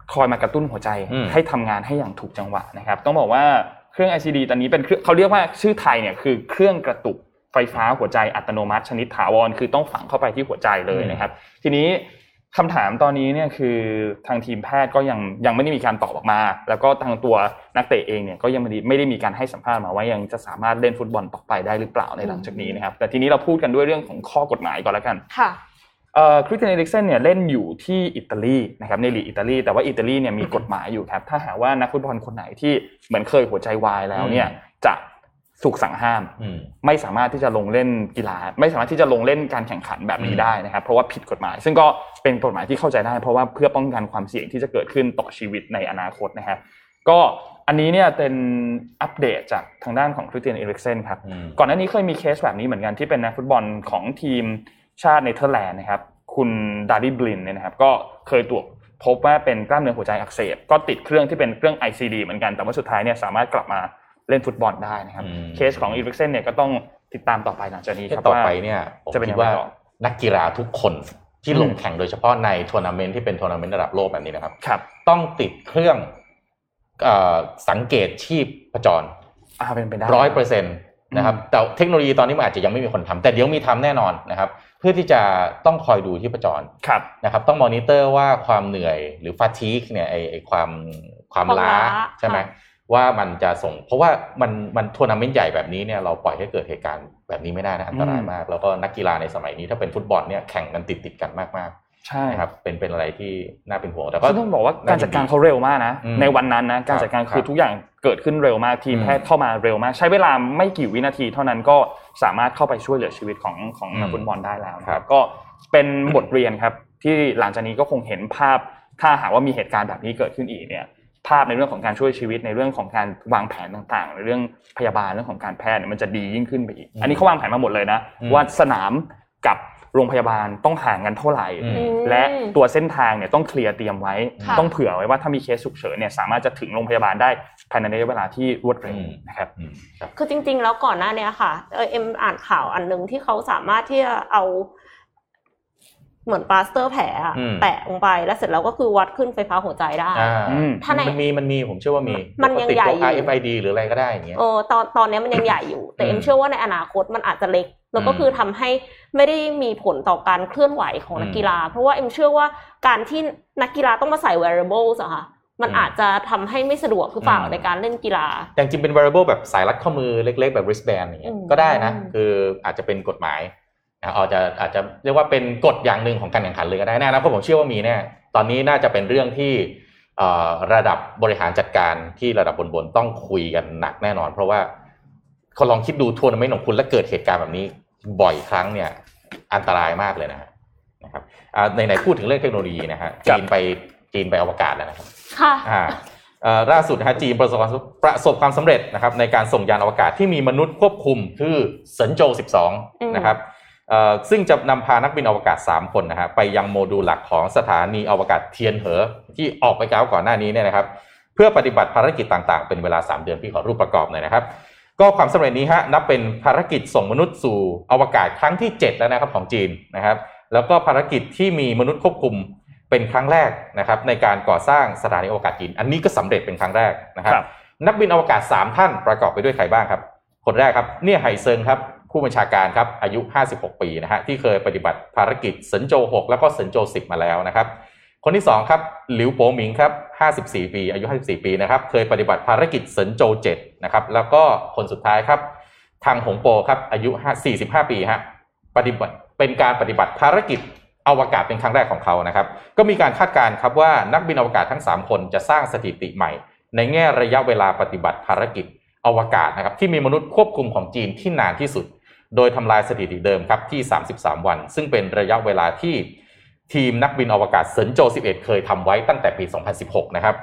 คอยมากระตุ้นหัวใจให้ทำงานให้อย่างถูกจังหวะนะครับต้องบอกว่าเครื่อง ไอ ซี ดี ตอนนี้เป็นเขาเรียกว่าชื่อไทยเนี่ยคือเครื่องกระตุกไฟฟ้าหัวใจอัตโนมัติชนิดถาวรคือต้องฝังเข้าไปที่หัวใจเลยนะครับทีนี้คำถามตอนนี้เนี่ยคือทางทีมแพทย์ก็ยังยังไม่ได้มีการตอบออกมาแล้วก็ทางตัวนักเตะเองเนี่ยก็ยังไม่ได้ไม่ได้มีการให้สัมภาษณ์มาว่ายังจะสามารถเล่นฟุตบอลต่อไปได้หรือเปล่าในหลังจากนี้นะครับแต่ทีนี้เราพูดกันด้วยเรื่องของข้อกฎหมายก่อนแล้วกันค่ะเอ่อคริสเตียน อีริกเซนเนี่ยเล่นอยู่ที่อิตาลีนะครับในลีกอิตาลีแต่ว่าอิตาลีเนี่ยมีกฎหมายอยู่ครับถ้าหากว่านักฟุตบอลคนไหนที่เหมือนเคยหัวใจวายแล้วเนี่ยจะถูกสั่งห้ามไม่สามารถที่จะลงเล่นกีฬาไม่สามารถที่จะลงเล่นการแข่งขันแบบนี้ได้นะครับเพราะว่าผิดกฎหมายซึ่งก็เป็นกฎหมายที่เข้าใจได้เพราะว่าเพื่อป้องกันความเสี่ยงที่จะเกิดขึ้นต่อชีวิตในอนาคตนะครับก็อันนี้เนี่ยเป็นอัปเดตจากทางด้านของคริสเตียน อีริกเซนครับก่อนหน้านี้เคยมีเคสแบบนี้เหมือนกันที่เป็นนักฟุตบอลของทีมชาติเนเธอร์แลนด์นะครับคุณดาร์ดี้บลินเนี่ยนะครับก็เคยตรวจพบว่าเป็นกล้ามเนื้อหัวใจอักเสบก็ติดเครื่องที่เป็นเครื่อง ไอ ซี ดี เหมือนกันแต่ว่าสุดท้ายเนี่ยสามารถกลับมาเล่นฟุตบอลได้นะครับเคสของอีริกเซนเนี่ยก็ต้องติดตามต่อไปหลังจากนี้ครับต่อไปเนี่ยจะเป็นว่านักกีฬาทุกคนที่ลงแข่งโดยเฉพาะในทัวร์นาเมนต์ที่เป็นทัวร์นาเมนต์ระดับโลกแบบนี้นะครับต้องติดเครื่องสังเกตชีพประจรร้อยเปอร์เซ็นต์นะครับแต่เทคโนโลยีตอนนี้มันอาจจะยังไม่มีคนทำแต่เดี๋ยวมีทำแน่นอนนะครับเพื่อที่จะต้องคอยดูชีพประจรนะครับต้องมอนิเตอร์ว่าความเหนื่อยหรือฟาทีกเนี่ยไอความความล้าใช่ไหมว่ามันจะส่งเพราะว่ามันมันทัวร์นาเมนต์ใหญ่แบบนี้เนี่ยเราปล่อยให้เกิดเหตุการณ์แบบนี้ไม่ได้นะอันตรายมากแล้วก็นักกีฬาในสมัยนี้ถ้าเป็นฟุตบอลเนี่ยแข่งกันติดติดกันมากมากใช่ครับเป็นเป็นอะไรที่น่าเป็นห่วงแต่ก็ต้องบอกว่าการจัดการเขาเร็วมากนะในวันนั้นนะการจัดการคือทุกอย่างเกิดขึ้นเร็วมากทีมแพทย์เข้ามาเร็วมากใช้เวลาไม่กี่วินาทีเท่านั้นก็สามารถเข้าไปช่วยเหลือชีวิตของของนักฟุตบอลได้แล้วครับก็เป็นบทเรียนครับที่หลังจากนี้ก็คงเห็นภาพถ้าหากว่ามีเหตุการณ์แบบนี้เกิดขึ้นอีกเนี่ยภาพในเรื่องของการช่วยชีวิตในเรื่องของการวางแผนต่างๆในเรื่องพยาบาลเรื่องของการแพทย์เนี่ยมันจะดียิ่งขึ้นไปอีกอันนี้เขาวางแผนมาหมดเลยนะว่าสนามกับโรงพยาบาลต้องห่างกันเท่าไหร่และตัวเส้นทางเนี่ยต้องเคลียร์เตรียมไว้ต้องเผื่อไว้ว่าถ้ามีเคสฉุกเฉินเนี่ยสามารถจะถึงโรงพยาบาลได้ภายในระยะเวลาที่รวดเร็วนะครับคือจริงๆแล้วก่อนหน้านี้ค่ะเออเอ็มอ่านข่าวอันนึงที่เขาสามารถที่จะเอาเหมือนปลาสเตอร์แผลแตะลงไปแล้วเสร็จแล้วก็คือวัดขึ้นไฟฟ้าหัวใจได้ถ้าในมันมีมันมีผมเชื่อว่ามีมันยังใหญ่อยู่ ไอ เอฟ ไอ ดี หรืออะไรก็ได้อย่างเงี้ยเออตอนตอนนี้มันยังใหญ่อยู่แต่เอ็มเชื่อว่าในอนาคตมันอาจจะเล็กแล้วก็คือทำให้ไม่ได้มีผลต่อการเคลื่อนไหวของนักกีฬาเพราะว่าเอ็มเชื่อว่าการที่นักกีฬาต้องมาใส่ wearables อะค่ะมันอาจจะทำให้ไม่สะดวกคือเปล่าในการเล่นกีฬาแต่จริงเป็น wearable แบบสายรัดข้อมือเล็กๆแบบ wristband อย่างเงี้ยก็ได้นะคืออาจจะเป็นกฎหมายอาจจะอาจจะเรียกว่าเป็นกฎอย่างหนึ่งของการแข่งขันเลยก็ได้แน่นะเพราะผมเชื่อว่ามีแน่ตอนนี้น่าจะเป็นเรื่องที่ระดับบริหารจัดการที่ระดับบนๆต้องคุยกันหนักแน่นอนเพราะว่าเขาลองคิดดูทัวร์นาเมนต์ของคุณและเกิดเหตุการณ์แบบนี้บ่อยครั้งเนี่ยอันตรายมากเลยนะนะครับในไหนพูดถึงเรื่องเทคโนโลยีนะฮะจีนไปจีนไปอวกาศแล้วนะครับค่ะล่าสุดนะฮะจีนประสบประสบความสำเร็จนะครับในการส่งยานอวกาศที่มีมนุษย์ควบคุมคือเซินโจวสิบสองนะครับซึ่งจะนำพานักบินอวกาศสามคนนะฮะไปยังโมดูลหลักของสถานีอวกาศเทียนเหอที่ออกไปกล่าวก่อนหน้านี้เนี่ยนะครับเพื่อปฏิบัติภารกิจต่างๆเป็นเวลาสามเดือนพี่ขอรูปประกอบหน่อยนะครับก็ความสำเร็จนี้ฮะนับเป็นภารกิจส่งมนุษย์สู่อวกาศครั้งที่เจ็ดแล้วนะครับของจีนนะครับแล้วก็ภารกิจที่มีมนุษย์ควบคุมเป็นครั้งแรกนะครับในการก่อสร้างสถานีอวกาศจีนอันนี้ก็สำเร็จเป็นครั้งแรกนะครับนักบินอวกาศสามท่านประกอบไปด้วยใครบ้างครับคนแรกครับเนี่ยไห่เซิงครับ ผู้บัญชาการครับอายุห้าสิบหกปีนะฮะที่เคยปฏิบัติภารกิจเซินโจหกแล้วก็เซินโจสิบมาแล้วนะครับคนที่สองครับหลิวโปหมิงครับห้าสิบสี่ปีอายุห้าสิบสี่ปีนะครับเคยปฏิบัติภารกิจเซินโจเจ็ดนะครับแล้วก็คนสุดท้ายครับทางหงโปครับอายุสี่สิบห้าปีฮะปฏิบัติเป็นการปฏิบัติภารกิจอวกาศเป็นครั้งแรกของเขานะครับก็มีการคาดการณ์ครับว่านักบินอวกาศทั้งสามคนจะสร้างสถิติใหม่ในแง่ระยะเวลาปฏิบัติภารกิจอวกาศนะครับที่มีมนุษย์ควบคุมของจีนที่นานที่สุดโดยทำลายสถิติเดิมครับที่สามสิบสามวันซึ่งเป็นระยะเวลาที่ทีมนักบินอวกาศเซินโจสิบเอ็ดเคยทำไว้ตั้งแต่ปีสองพันสิบหกนะครับ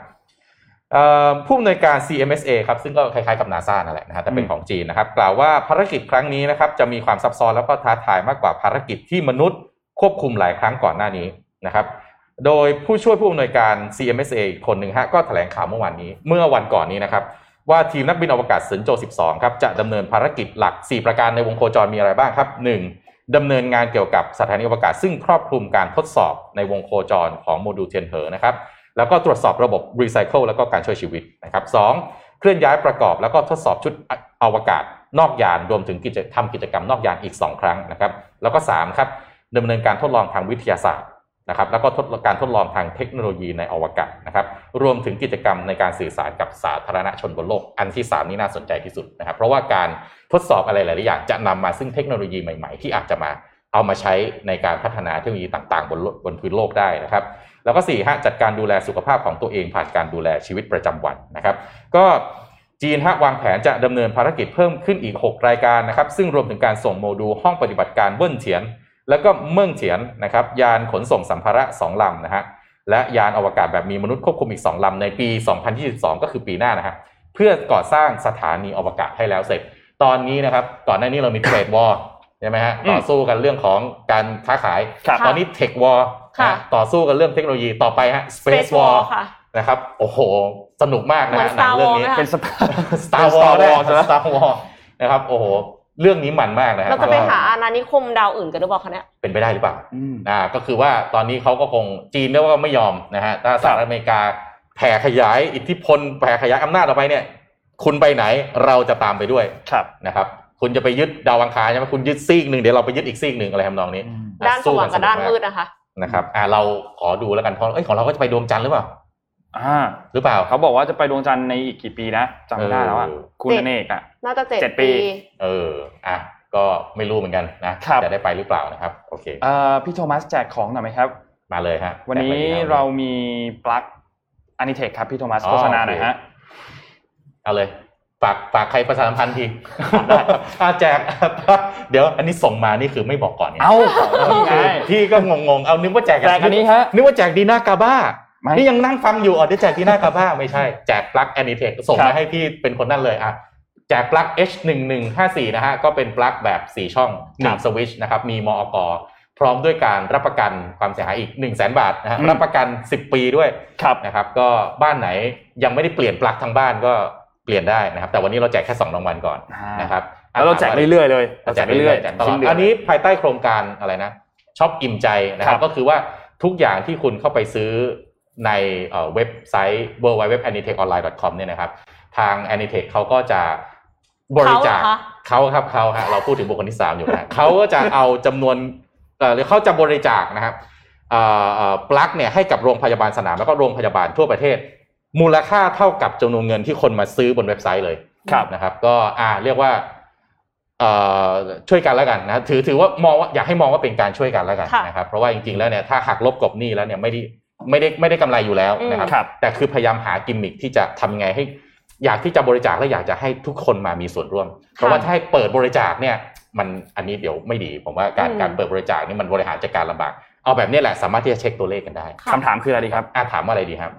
ผู้อำนวยการ ซี เอ็ม เอส เอ ครับซึ่งก็คล้ายๆกับ NASA นั่นแหละนะฮะแต่เป็นของจีนนะครับกล่าวว่าภารกิจครั้งนี้นะครับจะมีความซับซ้อนแล้วก็ท้าทายมากกว่าภารกิจที่มนุษย์ควบคุมหลายครั้งก่อนหน้านี้นะครับโดยผู้ช่วยผู้อำนวยการ ซี เอ็ม เอส เอ อีกคนหนึ่งฮะก็แถลงข่าวเมื่อวันนี้เมื่อวันก่อนนี้นะครับว่าทีมนักบินอวกาศเซินโจสิบสองครับจะดำเนินภารกิจหลักสี่ประการในวงโคจรมีอะไรบ้างครับหนึ่งดำเนินงานเกี่ยวกับสถานีอวกาศซึ่งครอบคลุมการทดสอบในวงโคจรของโมดูลเทียนเหอนะครับแล้วก็ตรวจสอบระบบรีไซเคิลแล้วก็การช่วยชีวิตนะครับสองเคลื่อนย้ายประกอบแล้วก็ทดสอบชุดอวกาศนอกยานรวมถึงกิจทำกิจกรรมนอกยานอีกสองครั้งนะครับแล้วก็สามครับดำเนินการทดลองทางวิทยาศาสตร์นะครับแล้วก็ทดลองการทดลองทางเทคโนโลยีในอวกาศนะครับรวมถึงกิจกรรมในการสื่อสารกับสาธารณชนบนโลกอันที่สามนี้น่าสนใจที่สุดนะครับเพราะว่าการทดสอบอะไรหลายๆอย่างจะนำมาซึ่งเทคโนโลยีใหม่ๆที่อาจจะมาเอามาใช้ในการพัฒนาเทคโนโลยีต่างๆบนบนพื้นโลกได้นะครับแล้วก็สี่ฮะจัดการดูแลสุขภาพของตัวเองผ่านการดูแลชีวิตประจำวันนะครับก็จีนฮะวางแผนจะดำเนินภารกิจเพิ่มขึ้นอีกหกรายการนะครับซึ่งรวมถึงการส่งโมดูลห้องปฏิบัติการเว่นเฉียนแล้วก็เมืองเฉียนนะครับยานขนส่งสัมภาระสองลำนะฮะและยานอวกาศแบบมีมนุษย์ควบคุมอีกสองลำในปีสองพันยี่สิบสองก็คือปีหน้านะฮะเพื่อก่อสร้างสถานีอวกาศให้แล้วเสร็จตอนนี้นะครับก่อนหน้านี้เรามีเทรดวอร์ใช่ไหมฮะต่อสู้กันเรื่องของการค้าขายตอนนี้เทควอร์ต่อสู้กันเรื่องเทคโนโลยีต่อไปฮะสเปซวอร์นะครับโอ้โหสนุกมากนะหนังเรื่องนี้เป็นสตาร์วอร์ได้สตาร์วอร์นะครับโอ้โหเรื่องนี้มันมากนะครับเราจะไปหาอาณานิคมดาวอื่นกันหรือเปล่าคะเนี่ยเป็นไปได้หรือเปล่าอ่าก็คือว่าตอนนี้เขาก็คงจีนเนี่ยก็ไม่ยอมนะฮะถ้าสหรัฐอเมริกาแผ่ขยายอิทธิพลแผ่ขยายอำนาจออกไปเนี่ยคุณไปไหนเราจะตามไปด้วยนะครับคุณจะไปยึดดาวอังคารใช่ไหมคุณยึดซีกหนึ่งเดี๋ยวเราไปยึดอีกซีกหนึ่งอะไรทำนองนี้ด้านสว่างกับด้านมืดนะคะนะครับอ่าเราขอดูแล้วกันเพราะเอ้ยของเราก็จะไปดวงจันทร์หรือเปล่าอ่าหรือเปล่าเขาบอกว่าจะไปดวงจันทร์ในอีกกี่ปีนะจำไม่ได้แล้วอ่ะคุณอเนกอ่ะน่าจะเจ็ดปีเอออ่ะก็ไม่รู้เหมือนกันนะจะได้ไปหรือเปล่านะครับโอเคเอ่อพี่โทมัสแจกของหน่อยมั้ยครับมาเลยฮะวันนี้เรามีปลั๊กอนิเทคครับพี่โทมัสโฆษณาหน่อยฮะเอาเลยฝากฝากใครประชาสัมพันธ์ทีถ้าแจกเดี๋ยวอันนี้ส่งมานี่คือไม่บอกก่อนเอ้าพี่ก็งงๆเอานึกว่าแจกอันนี้ฮะนึกว่าแจกดีน่ากาบ้านี่ยังนั่งฟังอยู่อ๋อได้แจกที่หน้ากระบ้าไม่ใช่แจกปลั๊ก Anitech ส่งมาให้พี่เป็นคนนั่นเลยอ่ะแจกปลั๊ก เอช หนึ่งหนึ่งห้าสี่ นะฮะก็เป็นปลั๊กแบบสี่ช่องหนึ่งสวิตช์นะครับมีมอก.พร้อมด้วยการรับประกันความเสียหายอีก หนึ่งแสนบาทนะฮะรับประกันสิบปีด้วยนะครับก็บ้านไหนยังไม่ได้เปลี่ยนปลั๊กทั้งบ้านก็เปลี่ยนได้นะครับแต่วันนี้เราแจกแค่สองรางวัลก่อนนะครับแล้วเราแจกเรื่อยๆเลยแจกเรื่อยๆแจกตลอดอันนี้ภายใต้โครงการอะไรนะช็อปอิ่มใจนะครับก็คือว่าทุกอย่างที่คุณเข้าไปซื้อในเว็บไซต์ ดับเบิลยู ดับเบิลยู ดับเบิลยู ดอท anitechonline ดอท คอม เนี่ยนะครับทาง Anitech เขาก็จะบริจาคเขาครับเขาฮะเราพูดถึงบุคคลที่สามอยู่นะ เขาก็จะเอาจำนวนหรือเขาจะบริจาคนะครับปลั๊กเนี่ยให้กับโรงพยาบาลสนามแล้วก็โรงพยาบาลทั่วประเทศมูลค่าเท่ากับจำนวนเงินที่คนมาซื้อบนเว็บไซต์เลยนะครับก็เรียกว่าช่วยกันแล้วกันนะถือถือว่ามองว่าอยากให้มองว่าเป็นการช่วยกันแล้วกันนะครับเพราะว่าจริงๆแล้วเนี่ยถ้าหักลบกบหนี้แล้วเนี่ยไม่ได้ไม่ได้ไม่ได้กำไรอยู่แล้วนะครับแต่คือพยายามหากิมมิคที่จะทำไงให้อยากที่จะบริจาคและอยากจะให้ทุกคนมามีส่วนร่วมเพราะว่าถ้าให้เปิดบริจาคเนี่ยมันอันนี้เดี๋ยวไม่ดีผมว่าการการเปิดบริจาคนี่มันบริหารจัดการลำบากเอาแบบนี้แหละสามารถที่จะเช็คตัวเลขกันได้คำถามคืออะไรดีครับอ่ะถามว่าอะไรดีครับ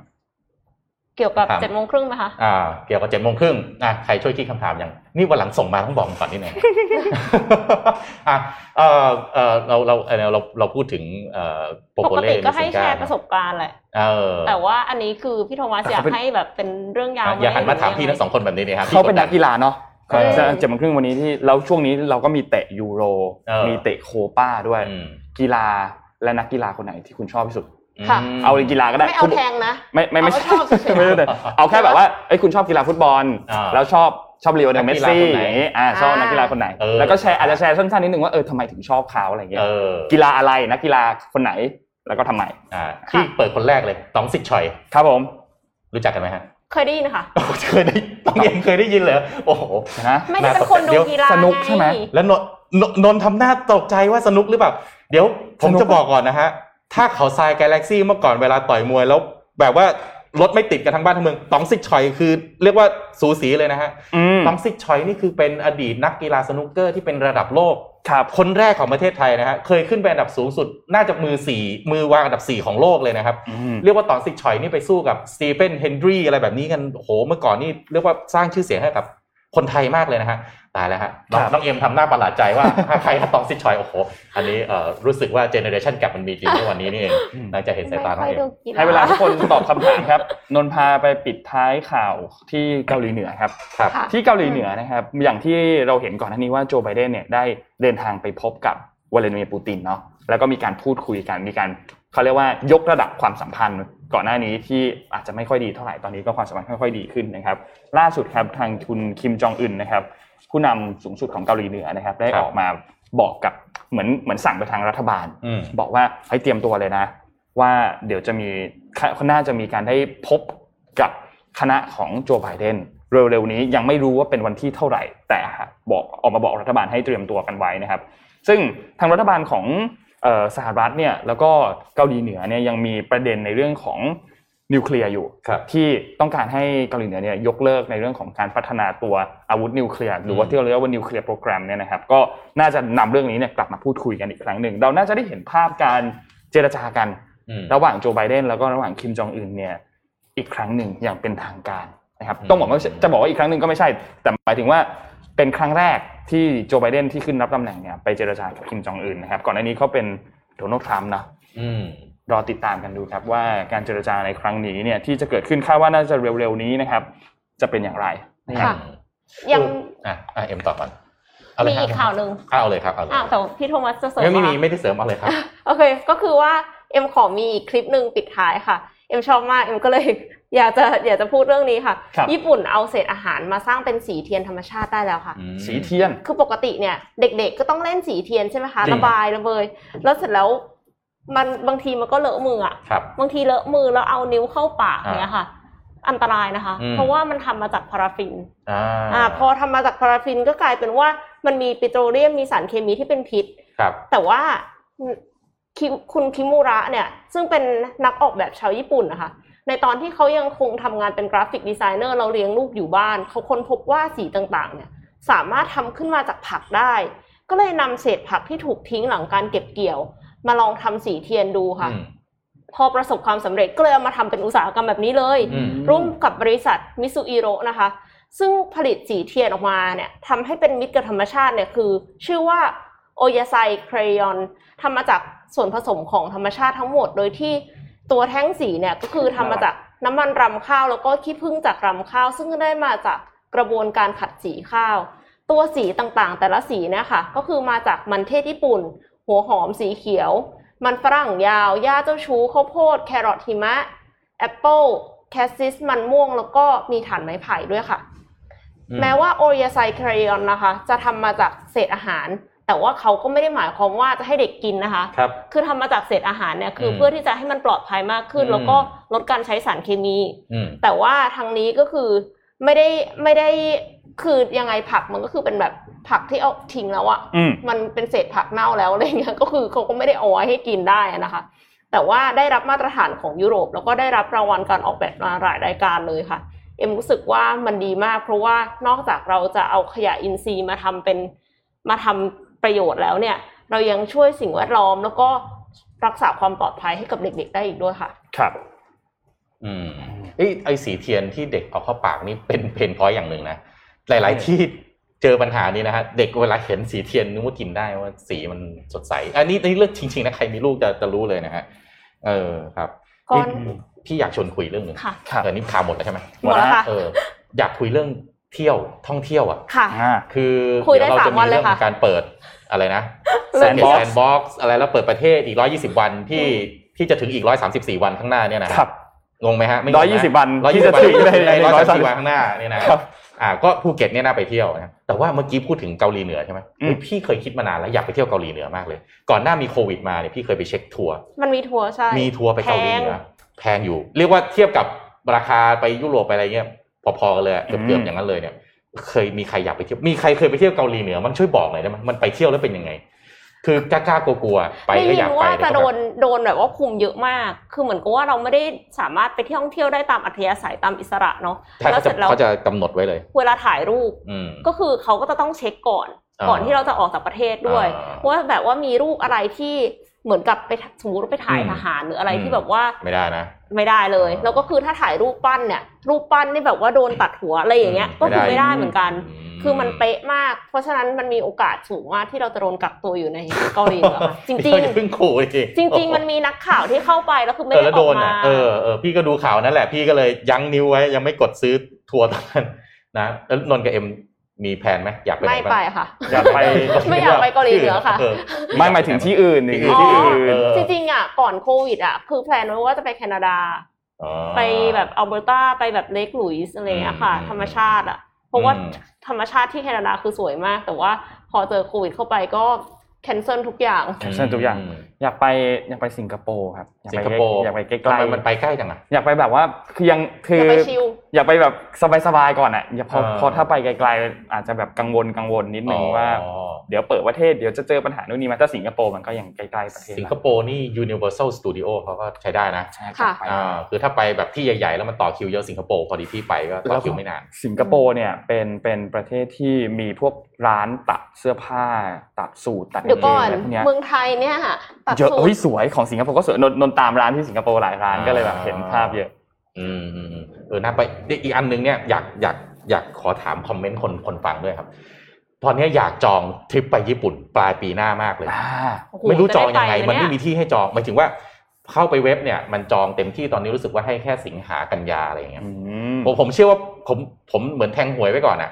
เกี่ยวกับเจ็ดโมงครึ่งไหมคะอ่าเกี่ยวกับเจ็ดโมงครึ่งอ่ะใครช่วยคิดคำถามยังนี่วันหลังส่งมาต้องบอกก่อนนิดหนึ่งอ่ะเออเออเราเราเราเราพูดถึงเอ่อปกติก็ให้แชร์ประสบการณ์แหละเออแต่ว่าอันนี้คือพี่โทมัสอยากให้แบบเป็นเรื่องยาวอย่าหันมาถามพี่ทั้งสองคนแบบนี้เลยครับเขาเป็นนักกีฬาเนาะเจ็ดโมงครึ่งวันนี้ที่เราช่วงนี้เราก็มีเตะยูโรมีเตะโคป้าด้วยกีฬาและนักกีฬาคนไหนที่คุณชอบที่สุดเอากีฬาก็ได้ไม่เอาแทงนะไม่ไม่ไม่ชอบเอาแค่แบบว่าเอ้ยคุณชอบกีฬาฟุตบอลแล้วชอบ ชอบเรียวเดอร์เมสซี่อ่าชอบนักกีฬาคนไหนแล้วก็แชร์อาจจะแชร์สั้นๆนิดนึงว่าเออทำไมถึงชอบเขาอะไรอย่างเงี้ยกีฬาอะไรนักกีฬาคนไหนแล้วก็ทำไมอ่าที่เปิดคนแรกเลยต๋องสิทธิ์ฉ่อยครับผมรู้จักกันไหมฮะเคยได้ยินค่ะเคยได้ต้องยังเคยได้ยินเหรอโอ้โหนะไม่ได้เป็นคนดูกีฬาสนุกใช่ไหมแล้วนนนทำหน้าตกใจว่าสนุกหรือเปล่าเดี๋ยวผมจะบอกก่อนนะฮะถ้าเขาทรายกาแล็กซี่เมื่อก่อนเวลาต่อยมวยแล้วแบบว่ารถไม่ติดกันทั้งบ้านทั้งเมืองต๋องสิทธิ์ฉ่อยคือเรียกว่าสูสีเลยนะฮะต๋องสิทธิ์ฉ่อยนี่คือเป็นอดีตนักกีฬาสนุกเกอร์ที่เป็นระดับโลกครับคนแรกของประเทศไทยนะฮะเคยขึ้นไปอันดับสูงสุดน่าจะมือสี่มือวางอันดับสี่ของโลกเลยนะครับเรียกว่าต๋องสิทธิ์ฉ่อยนี่ไปสู้กับสตีเฟนเฮนรี่อะไรแบบนี้กันโหเมื่อก่อนนี่เรียกว่าสร้างชื่อเสียงให้กับคนไทยมากเลยนะฮะตายแล้วฮะน้องเอ็มทำหน้าประหลาดใจว่าใครต๋องสิทธิ์ฉ่อยโอ้โหอันนี้เอ่อรู้สึกว่าเจเนอเรชั่นแกปมันมีจริงในวันนี้นี่เองน่าจะเห็นสายตาน้องเอ็มให้เวลาทุกคนตอบคำถามครับนนพาไปปิดท้ายข่าวที่เกาหลีเหนือครับที่เกาหลีเหนือนะครับอย่างที่เราเห็นก่อนหน้านี้ว่าโจไบเดนเนี่ยได้เดินทางไปพบกับวลาดิเมียร์ปูตินเนาะแล้วก็มีการพูดคุยกันมีการเขาเรียกว่ายกระดับความสัมพันธ์ก่อนหน้านี้ที่อาจจะไม่ค่อยดีเท่าไหร่ตอนนี้ก็ความสัมพันธ์ค่อยๆดีขึ้นนะครับล่าสุดครับทางคุณคิมจองอึนนะครับผู้นำสูงสุดของเกาหลีเหนือนะครับได้ออกมาบอกกับเหมือนเหมือนสั่งไปทางรัฐบาลบอกว่าให้เตรียมตัวเลยนะว่าเดี๋ยวจะมีน่าจะมีการได้พบกับคณะของโจไบเดนเร็วๆนี้ยังไม่รู้ว่าเป็นวันที่เท่าไหร่แต่บอกออกมาบอกรัฐบาลให้เตรียมตัวกันไว้นะครับซึ่งทางรัฐบาลของเอ่อสหรัฐเนี่ยแล้วก็เกาหลีเหนือเนี่ยยังมีประเด็นในเรื่องของนิวเคลียร์อยู่ที่ต้องการให้เกาหลีเหนือเนี่ยยกเลิกในเรื่องของการพัฒนาตัวอาวุธนิวเคลียร์หรือว่าที่เราเรียกว่านิวเคลียร์โปรแกรมเนี่ยนะครับก็น่าจะนำเรื่องนี้เนี่ยกลับมาพูดคุยกันอีกครั้งหนึ่งเราน่าจะได้เห็นภาพการเจรจากันระหว่างโจไบเดนแล้วก็ระหว่างคิมจองอึนเนี่ยอีกครั้งหนึ่งอย่างเป็นทางการนะครับต้องบอกว่าจะบอกว่าอีกครั้งหนึ่งก็ไม่ใช่แต่หมายถึงว่าเป็นครั้งแรกที่โจไบเดนที่ขึ้นรับตำแหน่งเนี่ยไปเจรจากับคิมจองอึนนะครับก่อนหน้านี้เขาเป็นโดนัลด์ทรัมป์นะรอติดตามกันดูครับว่าการเจรจาในครั้งนี้เนี่ยที่จะเกิดขึ้นคาดว่าน่าจะเร็วๆนี้นะครับจะเป็นอย่างไรค่ะยังอ่ะเอ็มตอบก่อนมีอีกข่าวนึงเอาเลยครับเอาเลยอ้าวแต่พี่โทมัสจะเสริมไม่มีไม่ได้เสริมอะไรครับโอเคก็คือว่าเอ็มขอมีอีกคลิปนึงปิดท้ายค่ะเอ็มชอบมากเอ็มก็เลยอยากจะอยากจะพูดเรื่องนี้ค่ะญี่ปุ่นเอาเศษอาหารมาสร้างเป็นสีเทียนธรรมชาติได้แล้วค่ะสีเทียนคือปกติเนี่ยเด็กๆก็ต้องเล่นสีเทียนใช่ไหมคะระบายระเบยแล้วเสร็จแล้วมันบางทีมันก็เลอะมืออ่ะบางทีเลอะมือแล้วเอานิ้วเข้าปากเงี้ยค่ะอันตรายนะคะเพราะว่ามันทำมาจากพาราฟินอ่าพอทำมาจากพาราฟินก็กลายเป็นว่ามันมีปิโตรเลียมมีสารเคมีที่เป็นพิษแต่ว่าคุณคิมูระเนี่ยซึ่งเป็นนักออกแบบชาวญี่ปุ่นนะคะในตอนที่เขายังคงทำงานเป็นกราฟิกดีไซเนอร์เราเลี้ยงลูกอยู่บ้านเขาค้นพบว่าสีต่างๆเนี่ยสามารถทำขึ้นมาจากผักได้ก็เลยนำเศษผักที่ถูกทิ้งหลังการเก็บเกี่ยวมาลองทำสีเทียนดูค่ะพอประสบความสำเร็จก็เลยเอามาทำเป็นอุตสาหกรรมแบบนี้เลยร่วมกับบริษัทมิซูอิโร่นะคะซึ่งผลิตสีเทียนออกมาเนี่ยทำให้เป็นมิตรกับธรรมชาติเนี่ยคือชื่อว่าโอยาไซเครยอนทำมาจากส่วนผสมของธรรมชาติทั้งหมดโดยที่ตัวแท่งสีเนี่ยก็คือทำมาจากน้ำมันรำข้าวแล้วก็ขี้ผึ้งจากรำข้าวซึ่งได้มาจากกระบวนการขัดสีข้าวตัวสีต่างๆแต่ละสีนะคะก็คือมาจากมันเทศญี่ปุ่นหัวหอมสีเขียวมันฝรั่งยาวหญ้าเจ้าชู้ข้าวโพดแครอทหิมะแอปเปิ้ลแคสซิสมันม่วงแล้วก็มีถ่านไม้ไผ่ด้วยค่ะแม้ว่าโอยาไซเครยอนนะคะจะทำมาจากเศษอาหารแต่ว่าเขาก็ไม่ได้หมายความว่าจะให้เด็กกินนะคะ ค, คือทำมาจากเศษอาหารเนี่ยคือเพื่อที่จะให้มันปลอดภัยมากขึ้นแล้วก็ลดการใช้สารเคมีแต่ว่าทางนี้ก็คือไม่ได้ไม่ได้คือยังไงผักมันก็คือเป็นแบบผักที่เอาทิ้งแล้วอะมันเป็นเศษผักเน่าแล้วอะไรเงี้ยก็คือเขาก็ไม่ได้เอาไว้ให้กินได้นะคะแต่ว่าได้รับมาตรฐานของยุโรปแล้วก็ได้รับรางวัลการออกแบบมาหลายรายการเลยค่ะเอ็มรู้สึกว่ามันดีมากเพราะว่านอกจากเราจะเอาขยะอินทรีย์มาทำเป็นมาทำประโยชน์แล้วเนี่ยเรายังช่วยสิ่งแวดล้อมแล้วก็รักษาความปลอดภัยให้กับเด็กๆได้อีกด้วยค่ะครับอืมไอ้ไอ้สีเทียนที่เด็กเอาเข้าปากนี่เป็นเพนพอยต์อย่างนึงนะหลายๆที่เจอปัญหานี้นะฮะเด็กเวลาเห็นสีเทียนนึกว่ากินได้ว่าสีมันสดใสอันนี้นี่เรื่องจริงๆนะใครมีลูกจะจะรู้เลยนะฮะเออครับพี่อยากชวนคุยเรื่องนึงเดี๋ยวนี้ข่าวหมดแล้วใช่มั้ยหมดแล้วค่ะเอออยากคุยเรื่องเที่ยวท่องเที่ยวอ่ะคือเดี๋ยวเราจะมีเรื่องการเปิดอะไรนะแซนบ็อกซ์อะไรแล้วเปิดประเทศอีกหนึ่งร้อยยี่สิบวันที่ที่จะถึงอีกหนึ่งร้อยสามสิบสี่วันข้างหน้าเนี่ยนะครับ งงไหมฮะไม่หนึ่งร้อยยี่สิบวันที่จะถึงในหนึ่งร้อยสามสิบวันข้างหน้านี่นะครับอ่าก็ภูเก็ตเนี่ยน่าไปเที่ยวนะแต่ว่าเมื่อกี้พูดถึงเกาหลีเหนือใช่ไหมพี่เคยคิดมานานแล้วอยากไปเที่ยวเกาหลีเหนือมากเลยก่อนหน้ามีโควิดมาเนี่ยพี่เคยไปเช็คทัวร์มันมีทัวร์ใช่มีทัวร์ไปเกาหลีเหนือแพงอยู่เรียกว่าเทียบกับราคาไปยุโรปไปอะไรเงี้ยพอๆกันเลยเกือบๆอย่างนั้นเลยเนี่ยเคยมีใครอยากไปเที่ยวมีใครเคยไปเที่ยวเกาหลีเหนือมันช่วยบอกหน่อยได้ไหมมันไปเที่ยวแล้วเป็นยังไงคือกล้ากลัวๆไปก็อยากไปแต่โดนโดนแบบว่าคุมเยอะมากคือเหมือนกับว่าเราไม่ได้สามารถไปท่องเที่ยวได้ตามอัธยาศัยตามอิสระเนาะแล้วเสร็จแล้วเขาจะกำหนดไว้เลยเวลาถ่ายรูปก็คือเขาก็จะต้องเช็คก่อนก่อนที่เราจะออกจากประเทศด้วยว่าแบบว่ามีรูปอะไรที่เหมือนกับไปสมมติไปถ่ายทหารหรืออะไรที่แบบว่าไม่ได้นะไม่ได้เลยแล้วก็คือถ้าถ่ายรูปปั้นเนี่ยรูปปั้นนี่แบบว่าโดนตัดหัวอะไรอย่างเงี้ยก็คือไม่ได้เหมือนกันคือมันเป๊ะมากเพราะฉะนั้นมันมีโอกาสสูงมากที่เราจะโดนกักตัวอยู่ในเกาหลีเหนือจริงจริงเพิ่งขู่จริงจริงมันมีนักข่าวที่เข้าไปแล้วคือไม่ได้ออกมาเออเออพี่ก็ดูข่าวนั่นแหละพี่ก็เลยยั้งนิ้วไว้ยังไม่กดซื้อทัวร์ตอนนั้นนะแล้วนนท์กับเอ็มมีแผนไหมอยากไปไหนบ้างไม่ไปค่ะอยากไปไม่อยากไปเกาหลีเหนือค่ะไม่หมายถึงที่อื่นนี่ที่อื่นจริงๆอ่ะก่อนโควิดอ่ะคือแพลนไว้ว่าจะไปแคนาดาไปแบบอัลเบอร์ตาไปแบบเลคลุยส์อะไรอย่างเงี้ยค่ะธรรมชาติอ่ะเพราะว่าธรรมชาติที่แคนาดาคือสวยมากแต่ว่าพอเจอโควิดเข้าไปก็แคนเซิลทุกอย่างแคนเซิลทุกอย่างอยากไปอยากไปสิงคโปร์ครับสิงคโปร์อยากไปใกล้ๆทำไมมันไปใกล้จังอ่ะอยากไปแบบว่าคือยังคืออยากไปแบบสบายๆก่อนอ่ะอย่าพอพอถ้าไปไกลๆอาจจะแบบกังวลกังวลนิดนึงว่าเดี๋ยวเปิดประเทศเดี๋ยวจะเจอปัญหานู่นนี่มาแต่สิงคโปร์มันก็ยังใกล้ๆประเทศสิงคโปร์นี่ Universal Studio เค้าก็ใช้ได้นะค่ะอ่าคือถ้าไปแบบที่ใหญ่ๆแล้วมันต่อคิวเยอะสิงคโปร์พอดีพี่ไปก็ต่อคิวไม่นานสิงคโปร์เนี่ยเป็นเป็นประเทศที่มีพวกร้านตัดเสื้อผ้าตัดสูทตัดเดี๋ยวก่อนเมืองไทยเนี่ยตัดสูทเฮ้ยสวยของสิงคโปร์ก็สวยนนตามร้านที่สิงคโปร์หลายร้านก็เลยแบบเห็นภาพเยอะอืมเออน่าไปอีกอันนึงเนี่ยอยากอยากอยากขอถามคอมเมนต์คนคนฟังด้วยครับตอนนี้อยากจองทริปไปญี่ปุ่นปลายปีหน้ามากเลยไม่รู้จองยังไงมันไม่มีที่ให้จองหมายถึงว่าเข้าไปเว็บเนี่ยมันจองเต็มที่ตอนนี้รู้สึกว่าให้แค่สิงหากันยาอะไรอย่างเงี้ยผมผมเชื่อว่าผมผมเหมือนแทงหวยไว้ก่อนอ่ะ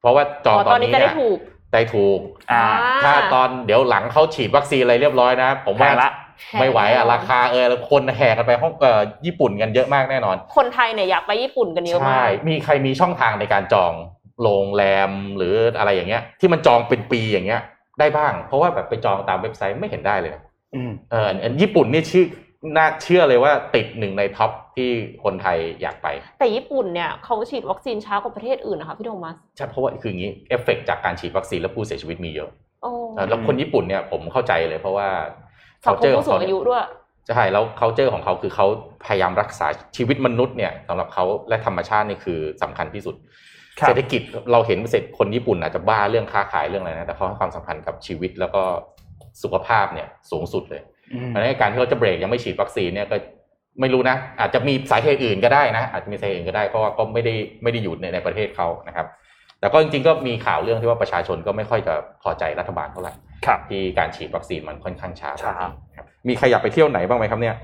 เพราะว่าจองตอนนี้ได้ถูกได้ถูกถ้าตอนเดี๋ยวหลังเขาฉีดวัคซีนอะไรเรียบร้อยนะผมว่าละไม่ไหวอ่ะราคาเออคนแห่กันไปฮ่องเอ่อญี่ปุ่นกันเยอะมากแน่นอนคนไทยเนี่ยอยากไปญี่ปุ่นกันเยอะมากมีใครมีช่องทางในการจองโรงแรมหรืออะไรอย่างเงี้ยที่มันจองเป็นปีอย่างเงี้ยได้บ้างเพราะว่าแบบไปจองตามเว็บไซต์ไม่เห็นได้เลยอืมเออญี่ปุ่นนี่ชื่อน่าเชื่อเลยว่าติดหนึ่งในท็อปที่คนไทยอยากไปแต่ญี่ปุ่นเนี่ยเขาฉีดวัคซีนช้ากว่าประเทศอื่นนะคะพี่โทมัสใช่เพราะว่าคืออย่างงี้เอฟเฟคจากการฉีดวัคซีนและผู้เสียชีวิตมีเยอะแล้วคนญี่ปุ่นเนี่ยผมเข้าใจเลยเพราะว่าเขาเจอผู้สูงอายุด้วยใช่แล้วคัลเจอร์ของเขาคือเขาพยายามรักษาชีวิตมนุษย์เนี่ยสำหรับเขาและธรรมชาตินี่คือสำคัญที่สุดเศรษฐกิจเราเห็นเศรษฐคนญี่ปุ่นอาจจะบ้าเรื่องค้าขายเรื่องอะไรนะแต่เขาให้ความสำคัญกับชีวิตแล้วก็สุขภาพเนี่ยสูงสุดเลยเพราะฉะนั้นการที่เขาจะเบรกยังไม่ฉีดวัคซีนเนี่ยก็ไม่รู้นะอาจจะมีสาเหตุอื่นก็ได้นะอาจจะมีสาเหตุอื่นก็ได้เพราะว่าก็ไม่ได้ไม่ได้อยู่ในในประเทศเขานะครับแต่ก็จริงๆก็มีข่าวเรื่องที่ว่าประชาชนก็ไม่ค่อยจะพอใจรัฐบาลเท่าไหร่ที่การฉีดวัคซีนมันค่อนข้างช้าครับมีใครอยากไปเที่ยวไหนบ้างไหมครับเนี่ย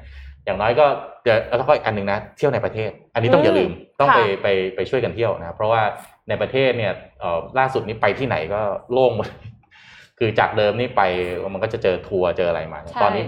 อย่างน้อยก็เดี๋ยวแล้วก็อีกอันนึงนะเที่ยวในประเทศอันนี้ต้องอย่าลืมต้องไปไปไปช่วยกันเที่ยวนะครับเพราะว่าในประเทศเนี่ยเอ่อล่าสุดนี้ไปที่ไหนก็โล่งหมดคือจากเดิมนี่ไปมันก็จะเจอทัวร์เจออะไรมาตอนนี้